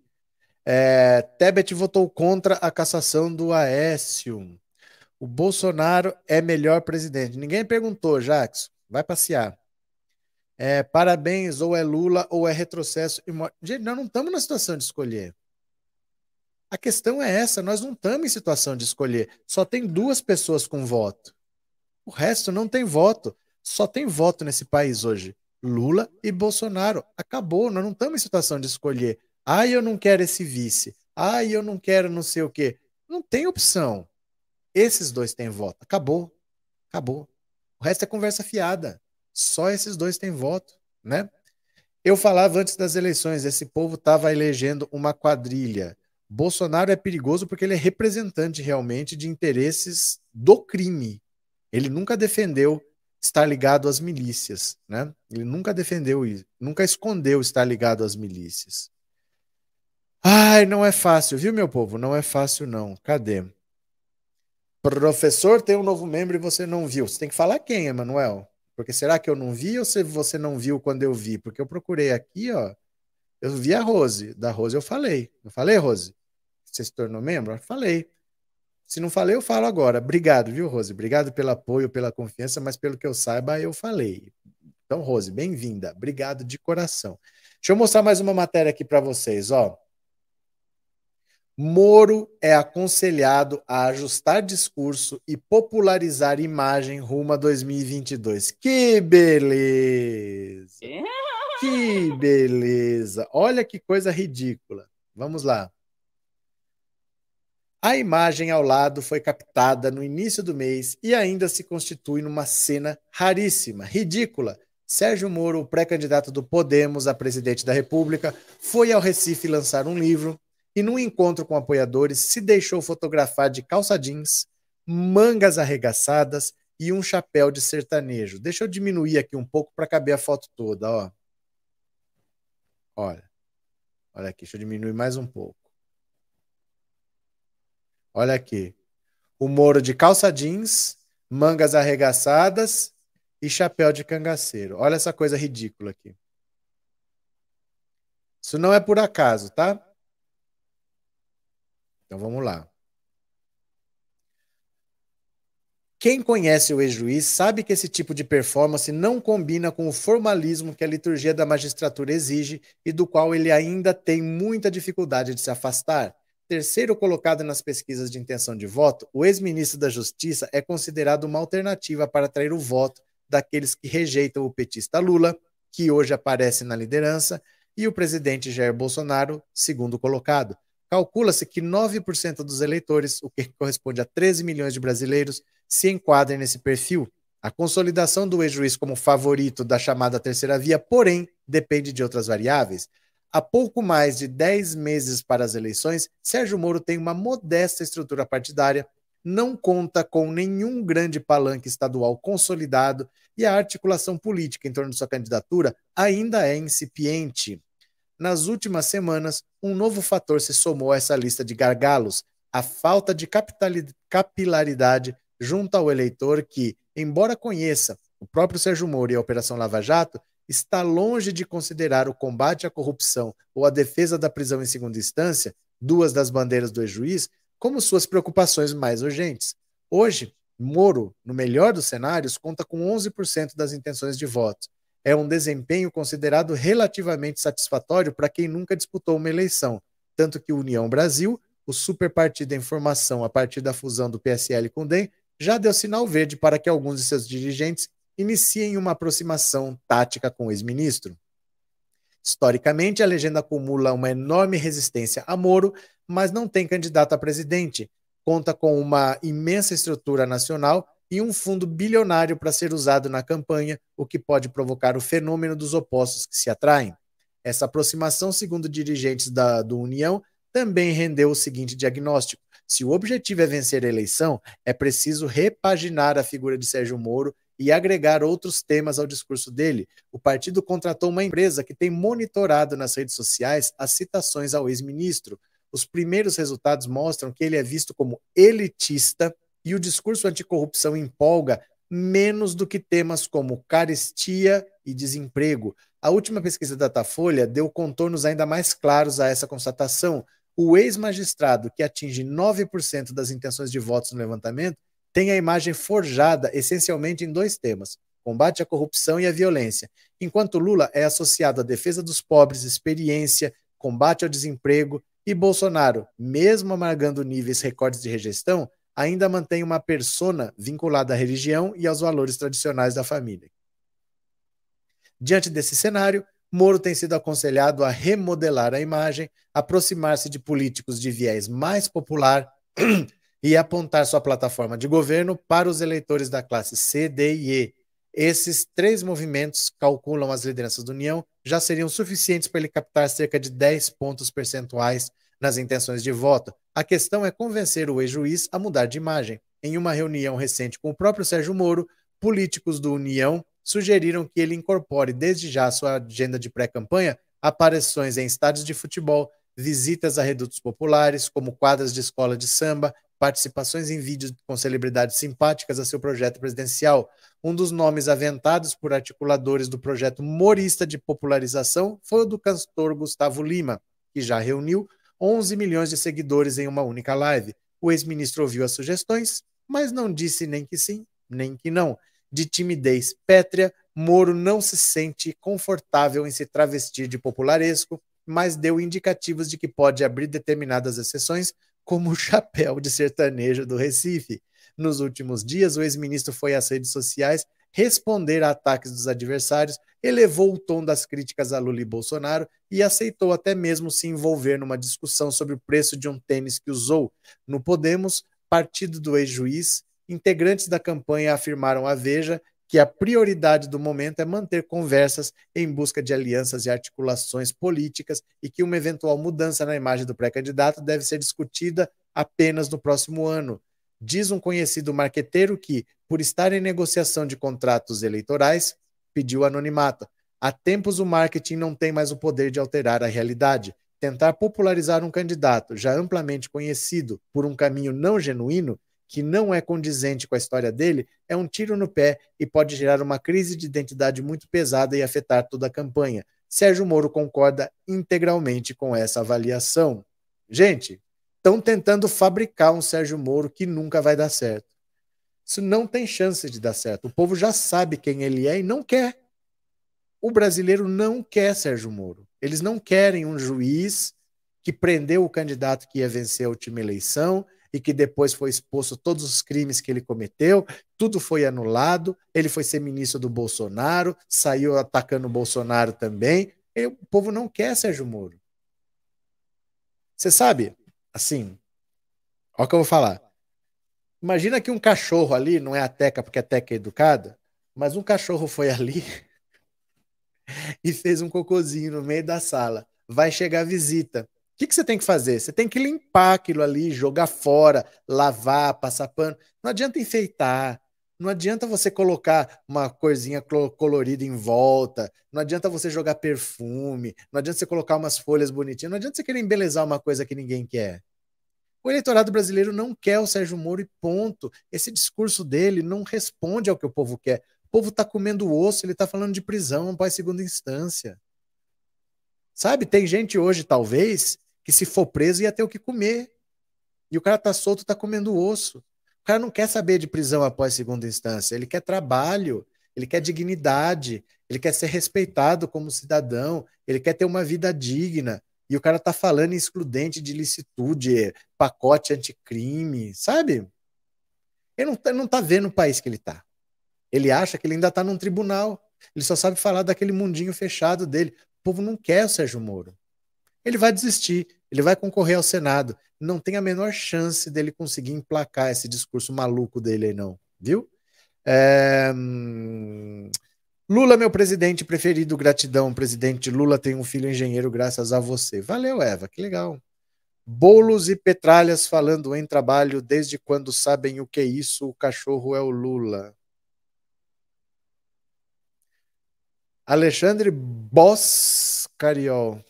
É, Tebet votou contra a cassação do Aécio. O Bolsonaro é melhor presidente. Ninguém perguntou, Jackson. Vai passear. É, parabéns, ou é Lula, ou é retrocesso. E morte. Gente, nós não estamos na situação de escolher. A questão é essa, nós não estamos em situação de escolher. Só tem duas pessoas com voto. O resto não tem voto. Só tem voto nesse país hoje. Lula e Bolsonaro. Acabou, nós não estamos em situação de escolher. Ah, eu não quero esse vice. Ah, eu não quero não sei o quê. Não tem opção. Esses dois têm voto. Acabou. Acabou. O resto é conversa fiada. Só esses dois têm voto, né? Eu falava antes das eleições, esse povo estava elegendo uma quadrilha. Bolsonaro é perigoso porque ele é representante realmente de interesses do crime. Ele nunca defendeu estar ligado às milícias, né? Ele nunca defendeu isso, nunca escondeu estar ligado às milícias. Ai, não é fácil, viu, meu povo? Não é fácil, não. Cadê? Professor, tem um novo membro e você não viu. Você tem que falar quem, Emanuel? Porque será que eu não vi ou se você não viu quando eu vi? Porque eu procurei aqui, ó. Eu vi a Rose. Da Rose eu falei. Não falei, Rose? Você se tornou membro? Eu falei. Se não falei, eu falo agora. Obrigado, viu, Rose? Obrigado pelo apoio, pela confiança, mas pelo que eu saiba, eu falei. Então, Rose, bem-vinda. Obrigado de coração. Deixa eu mostrar mais uma matéria aqui para vocês, ó. Moro é aconselhado a ajustar discurso e popularizar imagem rumo a dois mil e vinte e dois. Que beleza! Que beleza! Olha que coisa ridícula. Vamos lá. A imagem ao lado foi captada no início do mês e ainda se constitui numa cena raríssima, ridícula. Sérgio Moro, o pré-candidato do Podemos a presidente da República, foi ao Recife lançar um livro e num encontro com apoiadores se deixou fotografar de calça jeans, mangas arregaçadas e um chapéu de sertanejo. Deixa eu diminuir aqui um pouco para caber a foto toda, ó. Olha. Olha aqui, deixa eu diminuir mais um pouco. Olha aqui. O Moro de calça jeans, mangas arregaçadas e chapéu de cangaceiro. Olha essa coisa ridícula aqui. Isso não é por acaso, tá? Então vamos lá. Quem conhece o ex-juiz sabe que esse tipo de performance não combina com o formalismo que a liturgia da magistratura exige e do qual ele ainda tem muita dificuldade de se afastar. Terceiro colocado nas pesquisas de intenção de voto, o ex-ministro da Justiça é considerado uma alternativa para atrair o voto daqueles que rejeitam o petista Lula, que hoje aparece na liderança, e o presidente Jair Bolsonaro, segundo colocado. Calcula-se que nove por cento dos eleitores, o que corresponde a treze milhões de brasileiros, se enquadrem nesse perfil. A consolidação do ex-juiz como favorito da chamada terceira via, porém, depende de outras variáveis. Há pouco mais de dez meses para as eleições, Sérgio Moro tem uma modesta estrutura partidária, não conta com nenhum grande palanque estadual consolidado e a articulação política em torno de sua candidatura ainda é incipiente. Nas últimas semanas, um novo fator se somou a essa lista de gargalos, a falta de capilaridade junto ao eleitor que, embora conheça o próprio Sérgio Moro e a Operação Lava Jato, está longe de considerar o combate à corrupção ou a defesa da prisão em segunda instância, duas das bandeiras do ex-juiz, como suas preocupações mais urgentes. Hoje, Moro, no melhor dos cenários, conta com onze por cento das intenções de voto. É um desempenho considerado relativamente satisfatório para quem nunca disputou uma eleição, tanto que União Brasil, o superpartido em formação a partir da fusão do P S L com o D E M, já deu sinal verde para que alguns de seus dirigentes iniciem uma aproximação tática com o ex-ministro. Historicamente, a legenda acumula uma enorme resistência a Moro, mas não tem candidato a presidente. Conta com uma imensa estrutura nacional e um fundo bilionário para ser usado na campanha, o que pode provocar o fenômeno dos opostos que se atraem. Essa aproximação, segundo dirigentes da, do União, também rendeu o seguinte diagnóstico. Se o objetivo é vencer a eleição, é preciso repaginar a figura de Sérgio Moro e agregar outros temas ao discurso dele. O partido contratou uma empresa que tem monitorado nas redes sociais as citações ao ex-ministro. Os primeiros resultados mostram que ele é visto como elitista e o discurso anticorrupção empolga menos do que temas como carestia e desemprego. A última pesquisa da Datafolha deu contornos ainda mais claros a essa constatação. O ex-magistrado, que atinge nove por cento das intenções de votos no levantamento, tem a imagem forjada essencialmente em dois temas: combate à corrupção e à violência, enquanto Lula é associado à defesa dos pobres, experiência, combate ao desemprego, e Bolsonaro, mesmo amargando níveis recordes de rejeição, ainda mantém uma persona vinculada à religião e aos valores tradicionais da família. Diante desse cenário, Moro tem sido aconselhado a remodelar a imagem, aproximar-se de políticos de viés mais popular e apontar sua plataforma de governo para os eleitores da classe C, D e E. Esses três movimentos, calculam as lideranças da União, já seriam suficientes para ele captar cerca de dez pontos percentuais nas intenções de voto. A questão é convencer o ex-juiz a mudar de imagem. Em uma reunião recente com o próprio Sérgio Moro, políticos do União sugeriram que ele incorpore desde já à sua agenda de pré-campanha aparições em estádios de futebol, visitas a redutos populares, como quadras de escola de samba, participações em vídeos com celebridades simpáticas a seu projeto presidencial. Um dos nomes aventados por articuladores do projeto morista de popularização foi o do cantor Gustavo Lima, que já reuniu onze milhões de seguidores em uma única live. O ex-ministro ouviu as sugestões, mas não disse nem que sim, nem que não. De timidez pétrea, Moro não se sente confortável em se travestir de popularesco, mas deu indicativos de que pode abrir determinadas exceções, como o chapéu de sertanejo do Recife. Nos últimos dias, o ex-ministro foi às redes sociais responder a ataques dos adversários, elevou o tom das críticas a Lula e Bolsonaro e aceitou até mesmo se envolver numa discussão sobre o preço de um tênis que usou. No Podemos, partido do ex-juiz, integrantes da campanha afirmaram à Veja que a prioridade do momento é manter conversas em busca de alianças e articulações políticas e que uma eventual mudança na imagem do pré-candidato deve ser discutida apenas no próximo ano. Diz um conhecido marqueteiro que, por estar em negociação de contratos eleitorais, pediu anonimato. Há tempos o marketing não tem mais o poder de alterar a realidade. Tentar popularizar um candidato já amplamente conhecido por um caminho não genuíno, que não é condizente com a história dele, é um tiro no pé e pode gerar uma crise de identidade muito pesada e afetar toda a campanha. Sérgio Moro concorda integralmente com essa avaliação. Gente, estão tentando fabricar um Sérgio Moro que nunca vai dar certo. Isso não tem chance de dar certo. O povo já sabe quem ele é e não quer. O brasileiro não quer Sérgio Moro. Eles não querem um juiz que prendeu o candidato que ia vencer a última eleição e que depois foi exposto todos os crimes que ele cometeu, tudo foi anulado, ele foi ser ministro do Bolsonaro, saiu atacando o Bolsonaro também. E o povo não quer Sérgio Moro. Você sabe, assim, olha o que eu vou falar. Imagina que um cachorro ali, não é a Teca, porque a Teca é educada, mas um cachorro foi ali e fez um cocôzinho no meio da sala. Vai chegar a visita. O que, que você tem que fazer? Você tem que limpar aquilo ali, jogar fora, lavar, passar pano. Não adianta enfeitar, não adianta você colocar uma corzinha colorida em volta, não adianta você jogar perfume, não adianta você colocar umas folhas bonitinhas, não adianta você querer embelezar uma coisa que ninguém quer. O eleitorado brasileiro não quer o Sérgio Moro e ponto. Esse discurso dele não responde ao que o povo quer. O povo está comendo osso, ele está falando de prisão após segunda instância. Sabe, tem gente hoje, talvez, que se for preso ia ter o que comer. E o cara tá solto, tá comendo osso. O cara não quer saber de prisão após segunda instância. Ele quer trabalho, ele quer dignidade, ele quer ser respeitado como cidadão, ele quer ter uma vida digna. E o cara tá falando em excludente de ilicitude, pacote anticrime, sabe? Ele não tá, não tá vendo o país que ele tá. Ele acha que ele ainda tá num tribunal. Ele só sabe falar daquele mundinho fechado dele. O povo não quer o Sérgio Moro. Ele vai desistir, ele vai concorrer ao Senado. Não tem a menor chance dele conseguir emplacar esse discurso maluco dele aí não, viu? É... Lula, meu presidente preferido, gratidão. Presidente Lula, tem um filho engenheiro graças a você. Valeu, Eva, que legal. Boulos e Petralhas falando em trabalho, desde quando sabem o que é isso, o cachorro é o Lula. Alexandre Boscariol.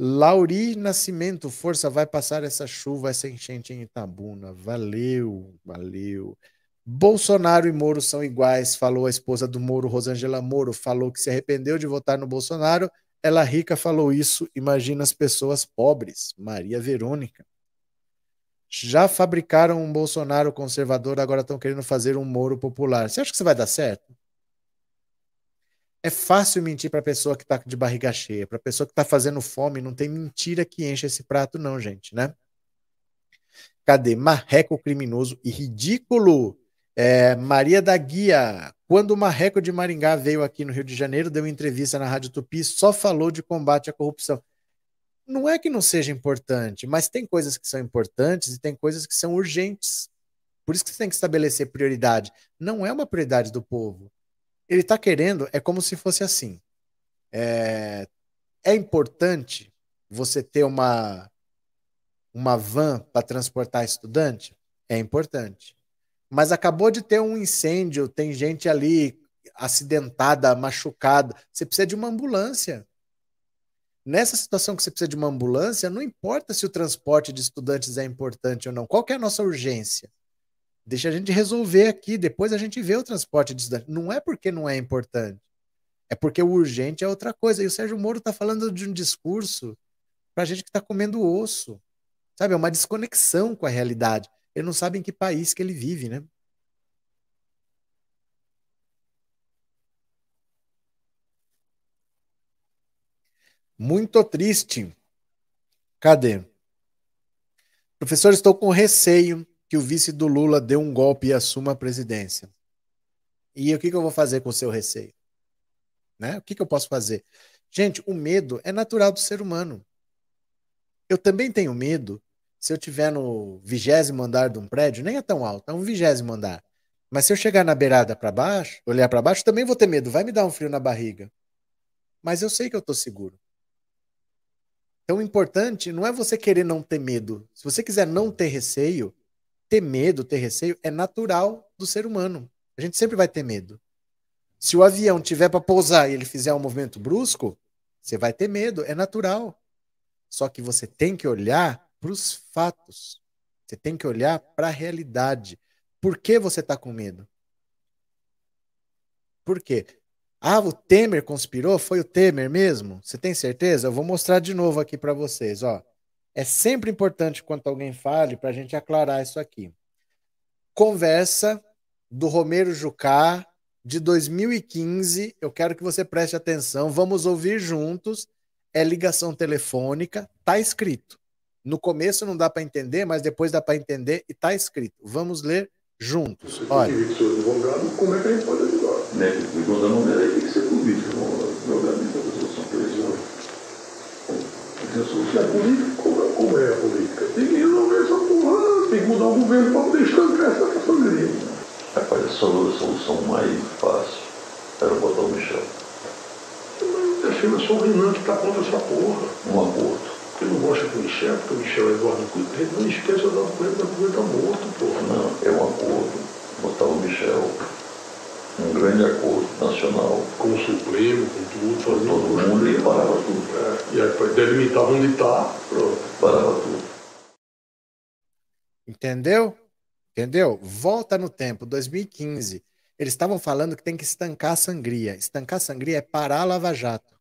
Lauri Nascimento, força, vai passar essa chuva, essa enchente em Itabuna. Valeu, valeu. Bolsonaro e Moro são iguais, falou a esposa do Moro, Rosângela Moro, falou que se arrependeu de votar no Bolsonaro, ela rica falou isso, imagina as pessoas pobres, Maria Verônica. Já fabricaram um Bolsonaro conservador, agora estão querendo fazer um Moro popular. Você acha que isso vai dar certo? É fácil mentir para a pessoa que está de barriga cheia, para a pessoa que está fazendo fome, não tem mentira que enche esse prato não, gente, né? Cadê? Marreco criminoso e ridículo. É, Maria da Guia, quando o Marreco de Maringá veio aqui no Rio de Janeiro, deu entrevista na Rádio Tupi, só falou de combate à corrupção. Não é que não seja importante, mas tem coisas que são importantes e tem coisas que são urgentes. Por isso que você tem que estabelecer prioridade. Não é uma prioridade do povo. Ele está querendo, é como se fosse assim. É, é importante você ter uma, uma van para transportar estudante? É importante. Mas acabou de ter um incêndio, tem gente ali acidentada, machucada. Você precisa de uma ambulância. Nessa situação que você precisa de uma ambulância, não importa se o transporte de estudantes é importante ou não. Qual que é a nossa urgência? Deixa a gente resolver aqui, depois a gente vê o transporte de estudantes. Não é porque não é importante, é porque o urgente é outra coisa. E o Sérgio Moro está falando de um discurso para gente que está comendo osso. Sabe, é uma desconexão com a realidade. Ele não sabe em que país que ele vive, né? Muito triste. Cadê? Professor, estou com receio que o vice do Lula dê um golpe e assuma a presidência. E o que, que eu vou fazer com o seu receio? Né? O que, que eu posso fazer? Gente, o medo é natural do ser humano. Eu também tenho medo. Se eu estiver no vigésimo andar de um prédio, nem é tão alto, é um vigésimo andar. Mas se eu chegar na beirada para baixo, olhar para baixo, também vou ter medo, vai me dar um frio na barriga. Mas eu sei que eu estou seguro. Então o importante não é você querer não ter medo. Se você quiser não ter receio, ter medo, ter receio é natural do ser humano. A gente sempre vai ter medo. Se o avião tiver para pousar e ele fizer um movimento brusco, você vai ter medo, é natural. Só que você tem que olhar para os fatos. Você tem que olhar para a realidade. Por que você está com medo? Por quê? Ah, o Temer conspirou? Foi o Temer mesmo? Você tem certeza? Eu vou mostrar de novo aqui para vocês. Ó. É sempre importante, quando alguém fale, para a gente aclarar isso aqui. Conversa do Romero Jucá, de dois mil e quinze. Eu quero que você preste atenção. Vamos ouvir juntos. É ligação telefônica. Está escrito. No começo não dá para entender, mas depois dá para entender e está escrito. Vamos ler juntos. Olha. Como é que a gente pode ajudar? Me conta a maneira aí, tem que ser político. Meu gabinete da solução que eles vão. A política, como é a política? Tem que resolver essa porra, tem que mudar o governo para poder estancar essa família. Rapaz, a solução mais fácil era botar o Michel. Mas a filha só o Renan que está contra essa porra. Um acordo. Ele não gosta com o Michel, porque o Michel é Eduardo Cunha. Não esqueça da Cunha, da Cunha tá morto, porra. Não, é um acordo. Botar o Michel, um grande acordo nacional. Com o Supremo, com tudo, fazendo todo mundo, e parava tudo. É. E aí delimitar onde tá, pronto, parava tudo. Entendeu? Entendeu? Volta no tempo, dois mil e quinze. Eles estavam falando que tem que estancar a sangria. Estancar a sangria é parar a Lava Jato.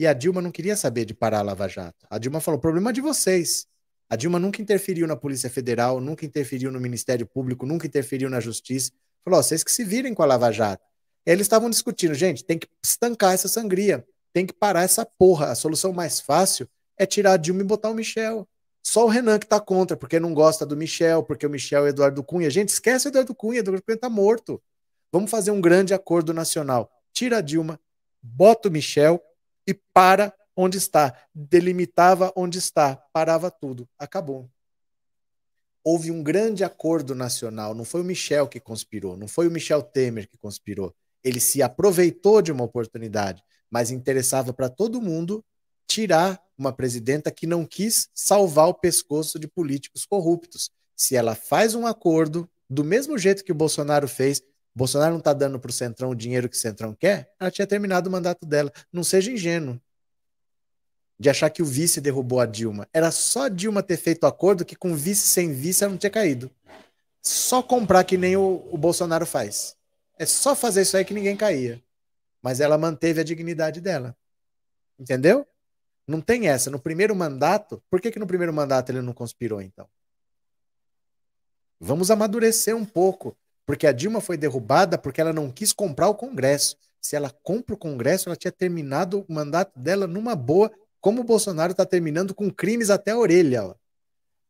E a Dilma não queria saber de parar a Lava Jato. A Dilma falou, o problema é de vocês. A Dilma nunca interferiu na Polícia Federal, nunca interferiu no Ministério Público, nunca interferiu na Justiça. Falou, ó, vocês que se virem com a Lava Jato. E eles estavam discutindo, gente, tem que estancar essa sangria, tem que parar essa porra. A solução mais fácil é tirar a Dilma e botar o Michel. Só o Renan que tá contra, porque não gosta do Michel, porque o Michel é Eduardo Cunha. Gente, esquece o Eduardo Cunha, o Eduardo Cunha tá morto. Vamos fazer um grande acordo nacional. Tira a Dilma, bota o Michel, e para onde está, delimitava onde está, parava tudo, acabou. Houve um grande acordo nacional, não foi o Michel que conspirou, não foi o Michel Temer que conspirou, ele se aproveitou de uma oportunidade, mas interessava para todo mundo tirar uma presidenta que não quis salvar o pescoço de políticos corruptos. Se ela faz um acordo, do mesmo jeito que o Bolsonaro fez, Bolsonaro não está dando para o Centrão o dinheiro que o Centrão quer? Ela tinha terminado o mandato dela. Não seja ingênuo de achar que o vice derrubou a Dilma. Era só a Dilma ter feito o acordo que com vice sem vice ela não tinha caído. só comprar que nem o, o Bolsonaro faz. É só fazer isso aí que ninguém caía. Mas ela manteve a dignidade dela. Entendeu? Não tem essa. No primeiro mandato... Por que que no primeiro mandato ele não conspirou, então? Vamos amadurecer um pouco. Porque a Dilma foi derrubada porque ela não quis comprar o Congresso. Se ela compra o Congresso, ela tinha terminado o mandato dela numa boa, como o Bolsonaro está terminando com crimes até a orelha. Ó.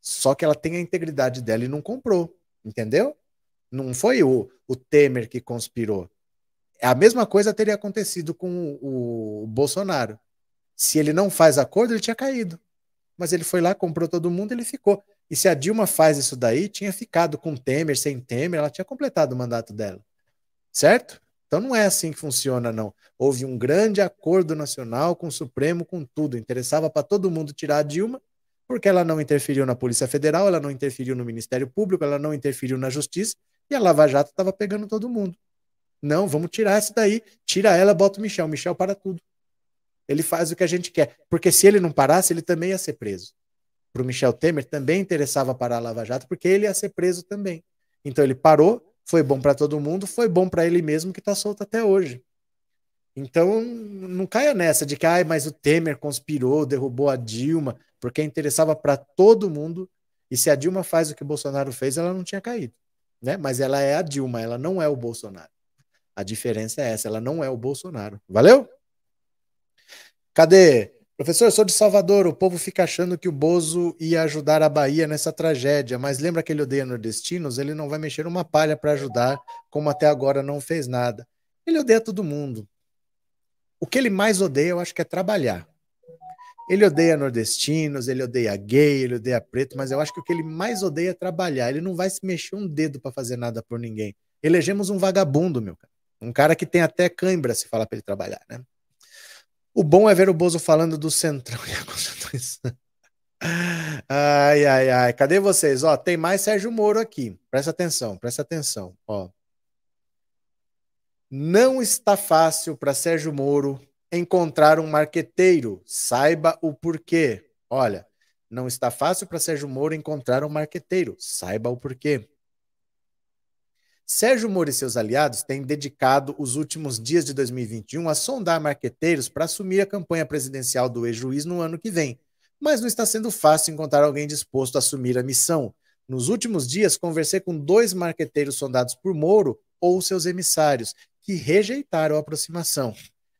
Só que ela tem a integridade dela e não comprou. Entendeu? Não foi o, o Temer que conspirou. A mesma coisa teria acontecido com o, o Bolsonaro. Se ele não faz acordo, ele tinha caído. Mas ele foi lá, comprou todo mundo, ele ficou. E se a Dilma faz isso daí, tinha ficado com Temer, sem Temer, ela tinha completado o mandato dela. Certo? Então não é assim que funciona, não. Houve um grande acordo nacional com o Supremo, com tudo. Interessava para todo mundo tirar a Dilma, porque ela não interferiu na Polícia Federal, ela não interferiu no Ministério Público, ela não interferiu na Justiça, e a Lava Jato estava pegando todo mundo. Não, vamos tirar isso daí, tira ela, bota o Michel. O Michel para tudo. Ele faz o que a gente quer. Porque se ele não parasse, ele também ia ser preso. Para o Michel Temer também interessava parar a Lava Jato, porque ele ia ser preso também. Então ele parou, foi bom para todo mundo, foi bom para ele mesmo, que está solto até hoje. Então não caia nessa de que ah, mas o Temer conspirou, derrubou a Dilma, porque interessava para todo mundo. E se a Dilma faz o que o Bolsonaro fez, ela não tinha caído. Né? Mas ela é a Dilma, ela não é o Bolsonaro. A diferença é essa, ela não é o Bolsonaro. Valeu? Cadê? Professor, eu sou de Salvador, o povo fica achando que o Bozo ia ajudar a Bahia nessa tragédia, mas lembra que ele odeia nordestinos? Ele não vai mexer uma palha para ajudar, como até agora não fez nada. Ele odeia todo mundo. O que ele mais odeia, eu acho que é trabalhar. Ele odeia nordestinos, ele odeia gay, ele odeia preto, mas eu acho que o que ele mais odeia é trabalhar. Ele não vai se mexer um dedo para fazer nada por ninguém. Elegemos um vagabundo, meu cara. Um cara que tem até cãibra se falar para ele trabalhar, né? O bom é ver o Bozo falando do Centrão e a Constituição. Ai, ai, ai. Cadê vocês? Ó, tem mais Sérgio Moro aqui. Presta atenção, presta atenção. Ó. Não está fácil para Sérgio Moro encontrar um marqueteiro. Saiba o porquê. Olha, não está fácil para Sérgio Moro encontrar um marqueteiro. Saiba o porquê. Sérgio Moro e seus aliados têm dedicado os últimos dias de dois mil e vinte e um a sondar marqueteiros para assumir a campanha presidencial do ex-juiz no ano que vem. Mas não está sendo fácil encontrar alguém disposto a assumir a missão. Nos últimos dias, conversei com dois marqueteiros sondados por Moro ou seus emissários, que rejeitaram a aproximação.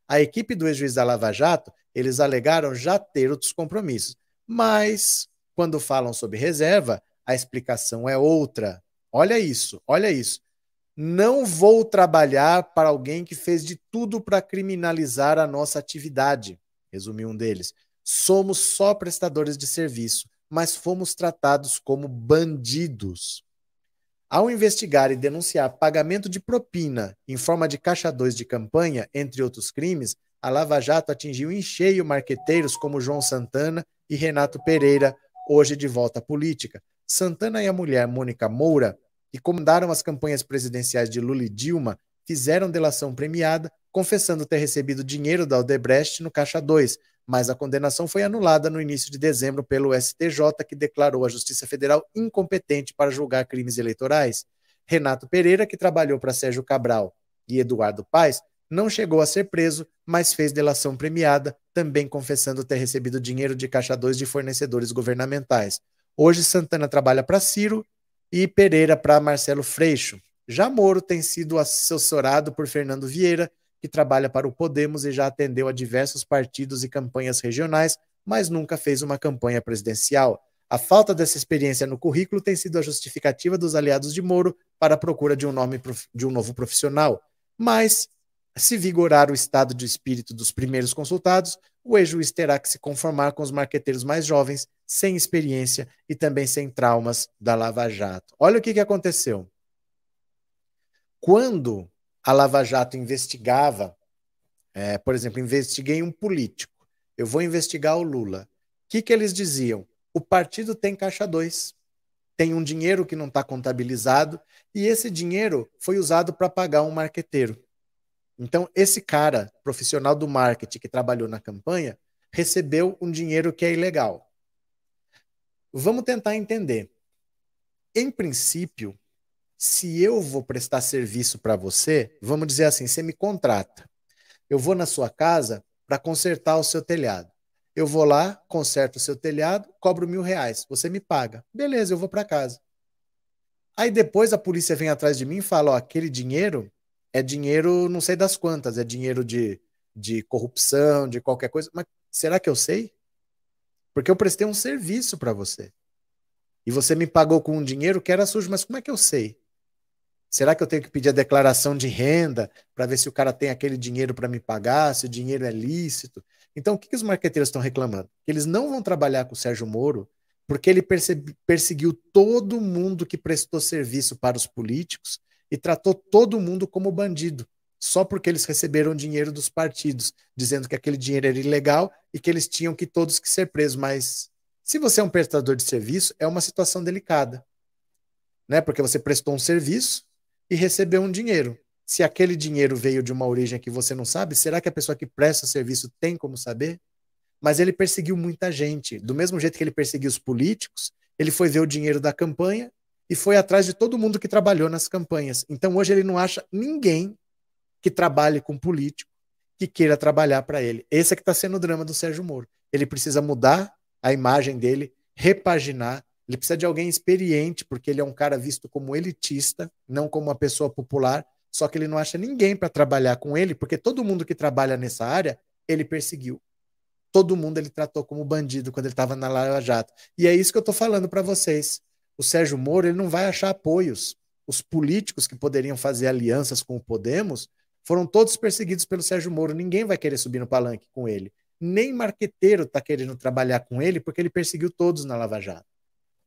A equipe do ex-juiz da Lava Jato, eles alegaram já ter outros compromissos. Mas, quando falam sobre reserva, a explicação é outra. Olha isso, olha isso. Não vou trabalhar para alguém que fez de tudo para criminalizar a nossa atividade, resumiu um deles. Somos só prestadores de serviço, mas fomos tratados como bandidos. Ao investigar e denunciar pagamento de propina em forma de caixa dois de campanha, entre outros crimes, a Lava Jato atingiu em cheio marqueteiros como João Santana e Renato Pereira, hoje de volta à política. Santana e a mulher Mônica Moura, que comandaram as campanhas presidenciais de Lula e Dilma, fizeram delação premiada, confessando ter recebido dinheiro da Odebrecht no Caixa dois, mas a condenação foi anulada no início de dezembro pelo S T J, que declarou a Justiça Federal incompetente para julgar crimes eleitorais. Renato Pereira, que trabalhou para Sérgio Cabral e Eduardo Paes, não chegou a ser preso, mas fez delação premiada, também confessando ter recebido dinheiro de Caixa dois de fornecedores governamentais. Hoje, Santana trabalha para Ciro e Pereira para Marcelo Freixo. Já Moro tem sido assessorado por Fernando Vieira, que trabalha para o Podemos e já atendeu a diversos partidos e campanhas regionais, mas nunca fez uma campanha presidencial. A falta dessa experiência no currículo tem sido a justificativa dos aliados de Moro para a procura de um nome de um novo profissional. Mas, se vigorar o estado de espírito dos primeiros consultados, o ex-juiz terá que se conformar com os marqueteiros mais jovens, sem experiência e também sem traumas da Lava Jato. Olha o que, que aconteceu. Quando a Lava Jato investigava, é, por exemplo, investiguei um político, eu vou investigar o Lula. O que, que eles diziam? O partido tem caixa dois, tem um dinheiro que não está contabilizado e esse dinheiro foi usado para pagar um marqueteiro. Então, esse cara, profissional do marketing que trabalhou na campanha, recebeu um dinheiro que é ilegal. Vamos tentar entender. Em princípio, se eu vou prestar serviço para você, vamos dizer assim, você me contrata. Eu vou na sua casa para consertar o seu telhado. Eu vou lá, conserto o seu telhado, cobro mil reais, você me paga. Beleza, eu vou para casa. Aí depois a polícia vem atrás de mim e fala, ó, aquele dinheiro é dinheiro não sei das quantas, é dinheiro de, de corrupção, de qualquer coisa. Mas será que eu sei? Porque eu prestei um serviço para você. E você me pagou com um dinheiro que era sujo, mas como é que eu sei? Será que eu tenho que pedir a declaração de renda para ver se o cara tem aquele dinheiro para me pagar, se o dinheiro é lícito? Então, o que, que os marqueteiros estão reclamando? Que eles não vão trabalhar com o Sérgio Moro porque ele perseguiu todo mundo que prestou serviço para os políticos e tratou todo mundo como bandido, só porque eles receberam dinheiro dos partidos, dizendo que aquele dinheiro era ilegal e que eles tinham que todos que ser presos. Mas se você é um prestador de serviço, é uma situação delicada, né? Porque você prestou um serviço e recebeu um dinheiro. Se aquele dinheiro veio de uma origem que você não sabe, será que a pessoa que presta serviço tem como saber? Mas ele perseguiu muita gente. Do mesmo jeito que ele perseguiu os políticos, ele foi ver o dinheiro da campanha e foi atrás de todo mundo que trabalhou nas campanhas. Então hoje ele não acha ninguém que trabalhe com político que queira trabalhar para ele. Esse é que está sendo o drama do Sérgio Moro. Ele precisa mudar a imagem dele, repaginar. Ele precisa de alguém experiente, porque ele é um cara visto como elitista, não como uma pessoa popular, só que ele não acha ninguém para trabalhar com ele, porque todo mundo que trabalha nessa área, ele perseguiu. Todo mundo ele tratou como bandido quando ele estava na Lava Jato. E é isso que eu estou falando para vocês. O Sérgio Moro ele não vai achar apoios. Os políticos que poderiam fazer alianças com o Podemos foram todos perseguidos pelo Sérgio Moro. Ninguém vai querer subir no palanque com ele. Nem marqueteiro está querendo trabalhar com ele porque ele perseguiu todos na Lava Jato.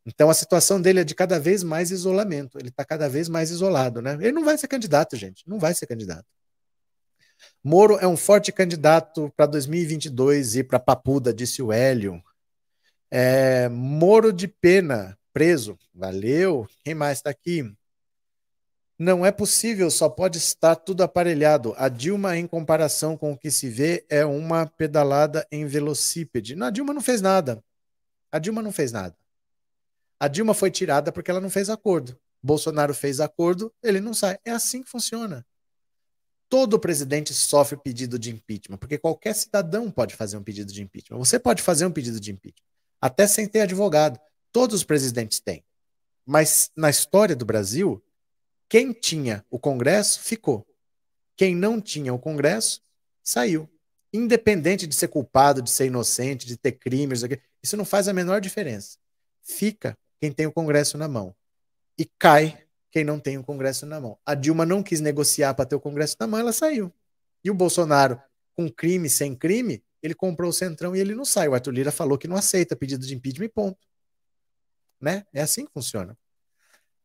Então a situação dele é de cada vez mais isolamento. Ele está cada vez mais isolado, né? Ele não vai ser candidato, gente. Não vai ser candidato. Moro é um forte candidato para dois mil e vinte e dois e para Papuda, disse o Hélio. É, Moro de pena, preso. Valeu. Quem mais está aqui? Não é possível, só pode estar tudo aparelhado. A Dilma, em comparação com o que se vê, é uma pedalada em velocípede. Não, a Dilma não fez nada. A Dilma não fez nada. A Dilma foi tirada porque ela não fez acordo. Bolsonaro fez acordo, ele não sai. É assim que funciona. Todo presidente sofre pedido de impeachment, porque qualquer cidadão pode fazer um pedido de impeachment. Você pode fazer um pedido de impeachment, até sem ter advogado. Todos os presidentes têm. Mas na história do Brasil, quem tinha o Congresso ficou. Quem não tinha o Congresso saiu. Independente de ser culpado, de ser inocente, de ter crimes, isso não faz a menor diferença. Fica quem tem o Congresso na mão. E cai quem não tem o Congresso na mão. A Dilma não quis negociar para ter o Congresso na mão, ela saiu. E o Bolsonaro, com crime, sem crime, ele comprou o Centrão e ele não sai. O Arthur Lira falou que não aceita pedido de impeachment e ponto. Né? É assim que funciona.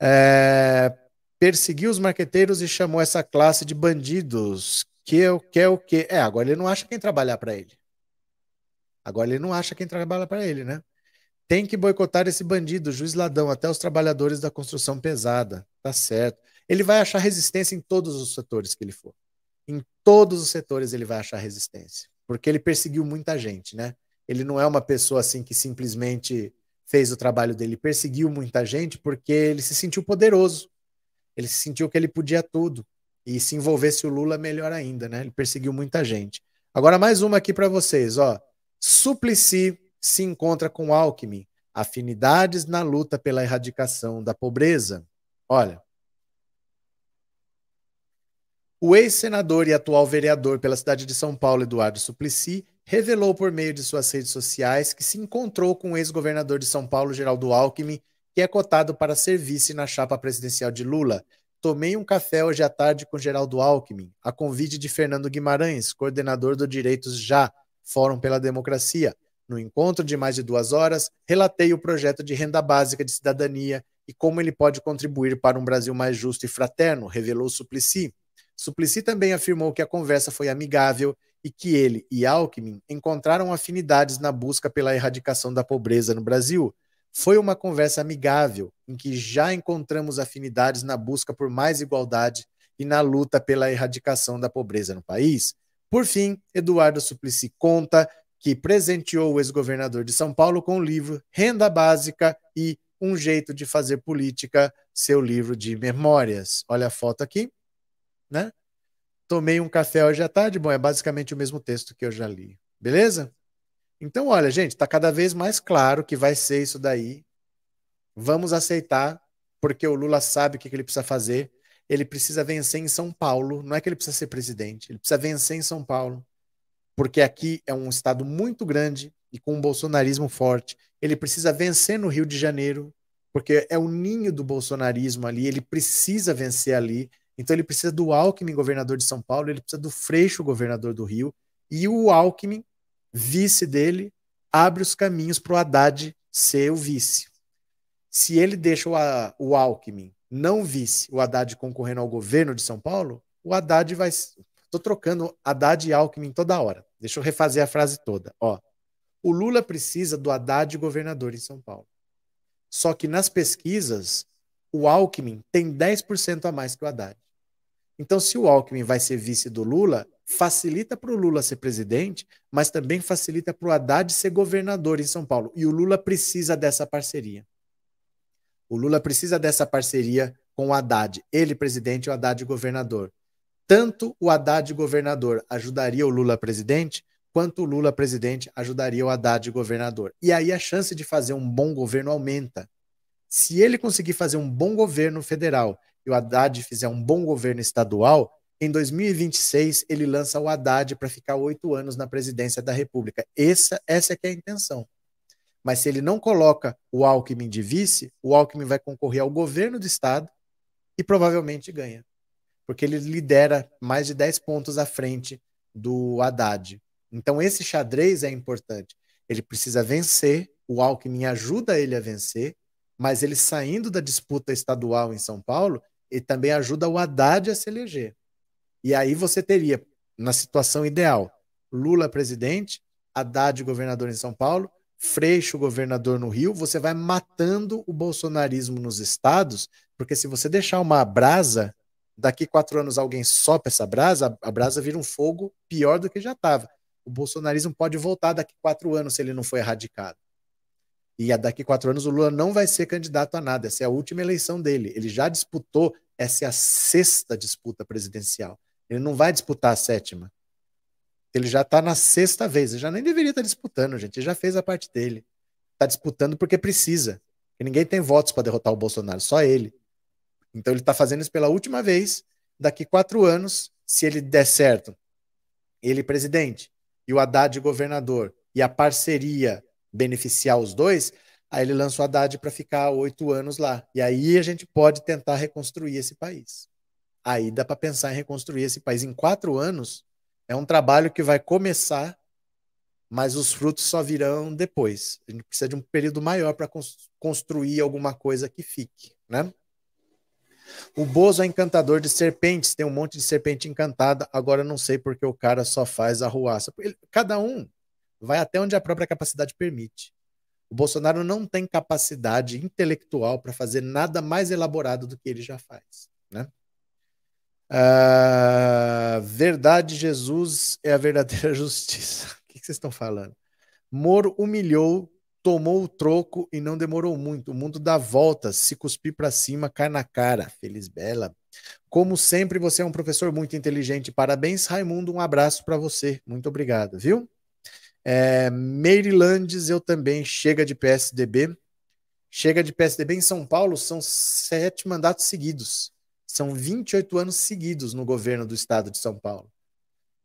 É... Perseguiu os marqueteiros e chamou essa classe de bandidos. Que é o que é o que? É, agora ele não acha quem trabalhar para ele. Agora ele não acha quem trabalha para ele, né? Tem que boicotar esse bandido, juiz ladrão, até os trabalhadores da construção pesada. Tá certo. Ele vai achar resistência em todos os setores que ele for. Em todos os setores ele vai achar resistência. Porque ele perseguiu muita gente, né? Ele não é uma pessoa assim que simplesmente fez o trabalho dele. Perseguiu muita gente porque ele se sentiu poderoso. Ele se sentiu que ele podia tudo. E se envolvesse o Lula, melhor ainda, né? Ele perseguiu muita gente. Agora mais uma aqui para vocês, ó. Suplicy se encontra com Alckmin. Afinidades na luta pela erradicação da pobreza. Olha, o ex-senador e atual vereador pela cidade de São Paulo, Eduardo Suplicy, revelou por meio de suas redes sociais que se encontrou com o ex-governador de São Paulo, Geraldo Alckmin, que é cotado para ser vice na chapa presidencial de Lula. Tomei um café hoje à tarde com Geraldo Alckmin, a convite de Fernando Guimarães, coordenador do Direitos Já, Fórum pela Democracia. No encontro de mais de duas horas, relatei o projeto de renda básica de cidadania e como ele pode contribuir para um Brasil mais justo e fraterno, revelou Suplicy. Suplicy também afirmou que a conversa foi amigável e que ele e Alckmin encontraram afinidades na busca pela erradicação da pobreza no Brasil. Foi uma conversa amigável em que já encontramos afinidades na busca por mais igualdade e na luta pela erradicação da pobreza no país. Por fim, Eduardo Suplicy conta que presenteou o ex-governador de São Paulo com o livro Renda Básica e Um jeito de fazer política, seu livro de memórias. Olha a foto aqui, né? Tomei um café hoje à tarde. Bom, é basicamente o mesmo texto que eu já li. Beleza? Então, olha, gente, está cada vez mais claro que vai ser isso daí. Vamos aceitar, porque o Lula sabe o que ele precisa fazer. Ele precisa vencer em São Paulo. Não é que ele precisa ser presidente. Ele precisa vencer em São Paulo, porque aqui é um estado muito grande e com um bolsonarismo forte. Ele precisa vencer no Rio de Janeiro, porque é o ninho do bolsonarismo ali. Ele precisa vencer ali. Então ele precisa do Alckmin, governador de São Paulo. Ele precisa do Freixo, governador do Rio. E o Alckmin, vice dele, abre os caminhos para o Haddad ser o vice. Se ele deixa o Alckmin não vice, o Haddad concorrendo ao governo de São Paulo, o Haddad vai... Estou trocando Haddad e Alckmin toda hora. Deixa eu refazer a frase toda. Ó, o Lula precisa do Haddad governador em São Paulo. Só que nas pesquisas, o Alckmin tem dez por cento a mais que o Haddad. Então, se o Alckmin vai ser vice do Lula, facilita para o Lula ser presidente, mas também facilita para o Haddad ser governador em São Paulo. E o Lula precisa dessa parceria. O Lula precisa dessa parceria com o Haddad. Ele, presidente, e o Haddad, governador. Tanto o Haddad governador ajudaria o Lula presidente, quanto o Lula presidente ajudaria o Haddad governador. E aí a chance de fazer um bom governo aumenta. Se ele conseguir fazer um bom governo federal e o Haddad fizer um bom governo estadual, em dois mil e vinte e seis ele lança o Haddad para ficar oito anos na presidência da República. Essa, essa é que é a intenção. Mas se ele não coloca o Alckmin de vice, o Alckmin vai concorrer ao governo do estado e provavelmente ganha, porque ele lidera mais de dez pontos à frente do Haddad. Então esse xadrez é importante. Ele precisa vencer, o Alckmin ajuda ele a vencer, mas ele saindo da disputa estadual em São Paulo, ele também ajuda o Haddad a se eleger. E aí você teria, na situação ideal, Lula presidente, Haddad governador em São Paulo, Freixo governador no Rio. Você vai matando o bolsonarismo nos estados, porque se você deixar uma brasa, daqui quatro anos alguém sopra essa brasa, a brasa vira um fogo pior do que já estava. O bolsonarismo pode voltar daqui quatro anos se ele não for erradicado. E daqui quatro anos o Lula não vai ser candidato a nada. Essa é a última eleição dele. Ele já disputou, essa é a sexta disputa presidencial. Ele não vai disputar a sétima. Ele já está na sexta vez. Ele já nem deveria estar disputando, gente. Ele já fez a parte dele. Está disputando porque precisa. E ninguém tem votos para derrotar o Bolsonaro, só ele. Então ele está fazendo isso pela última vez. Daqui quatro anos, se ele der certo, ele presidente e o Haddad governador, e a parceria beneficiar os dois, aí ele lança o Haddad para ficar oito anos lá. E aí a gente pode tentar reconstruir esse país. Aí dá para pensar em reconstruir esse país. Em quatro anos é um trabalho que vai começar, mas os frutos só virão depois. A gente precisa de um período maior para construir alguma coisa que fique, né? O Bozo é encantador de serpentes, tem um monte de serpente encantada, agora não sei porque o cara só faz arruaça. Cada um vai até onde a própria capacidade permite. O Bolsonaro não tem capacidade intelectual para fazer nada mais elaborado do que ele já faz, né? Ah, verdade, Jesus é a verdadeira justiça. O que vocês estão falando? Moro humilhou, tomou o troco e não demorou muito. O mundo dá voltas, se cuspir para cima, cai na cara. Feliz Bela. Como sempre, você é um professor muito inteligente. Parabéns, Raimundo. Um abraço para você. Muito obrigado, viu? É, Meire Landes, eu também. Chega de P S D B. Chega de P S D B em São Paulo. São sete mandatos seguidos. São vinte e oito anos seguidos no governo do estado de São Paulo.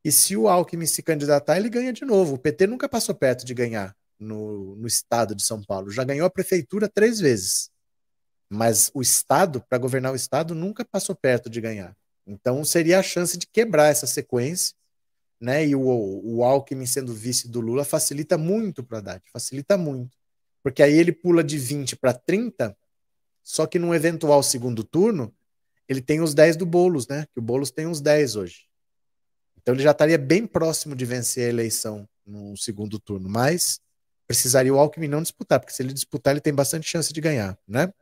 E se o Alckmin se candidatar, ele ganha de novo. O P T nunca passou perto de ganhar. No, no estado de São Paulo. Já ganhou a prefeitura três vezes. Mas o estado, para governar o estado, nunca passou perto de ganhar. Então seria a chance de quebrar essa sequência, né? E o, o Alckmin sendo vice do Lula facilita muito para o Haddad. Facilita muito. Porque aí ele pula de vinte para trinta, só que num eventual segundo turno, ele tem os dez do Boulos, né? Que o Boulos tem uns dez hoje. Então ele já estaria bem próximo de vencer a eleição no segundo turno. Mas precisaria o Alckmin não disputar, porque se ele disputar, ele tem bastante chance de ganhar, né?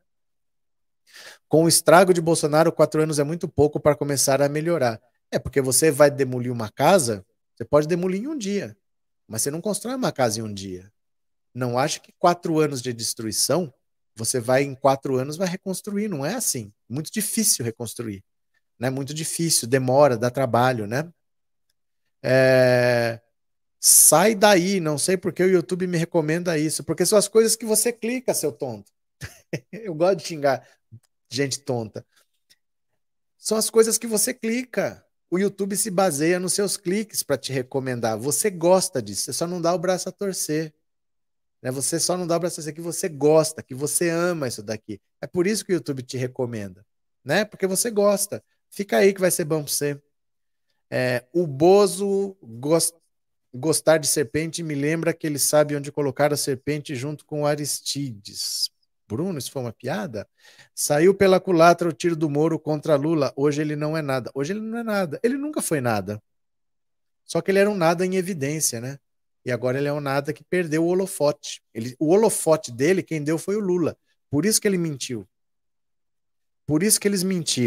Com o estrago de Bolsonaro, quatro anos é muito pouco para começar a melhorar. É, porque você vai demolir uma casa, você pode demolir em um dia, mas você não constrói uma casa em um dia. Não acha que quatro anos de destruição Você vai, em quatro anos, vai reconstruir. Não é assim. Muito difícil reconstruir. Né? Muito difícil. Demora, dá trabalho, né? É... Sai daí. Não sei porque o YouTube me recomenda isso. Porque são as coisas que você clica, seu tonto. Eu gosto de xingar gente tonta. São as coisas que você clica. O YouTube se baseia nos seus cliques para te recomendar. Você gosta disso, você só não dá o braço a torcer. Né? Você só não dá o braço a torcer que você gosta, que você ama isso daqui. É por isso que o YouTube te recomenda. Né? Porque você gosta. Fica aí que vai ser bom para você. É, o Bozo gost... gostar de serpente me lembra que ele sabe onde colocar a serpente junto com o Aristides. Bruno, isso foi uma piada? Saiu pela culatra o tiro do Moro contra Lula. Hoje ele não é nada. Hoje ele não é nada. Ele nunca foi nada. Só que ele era um nada em evidência, né? E agora ele é um nada que perdeu o holofote. Ele, o holofote dele, quem deu foi o Lula. Por isso que ele mentiu. Por isso que eles mentiram.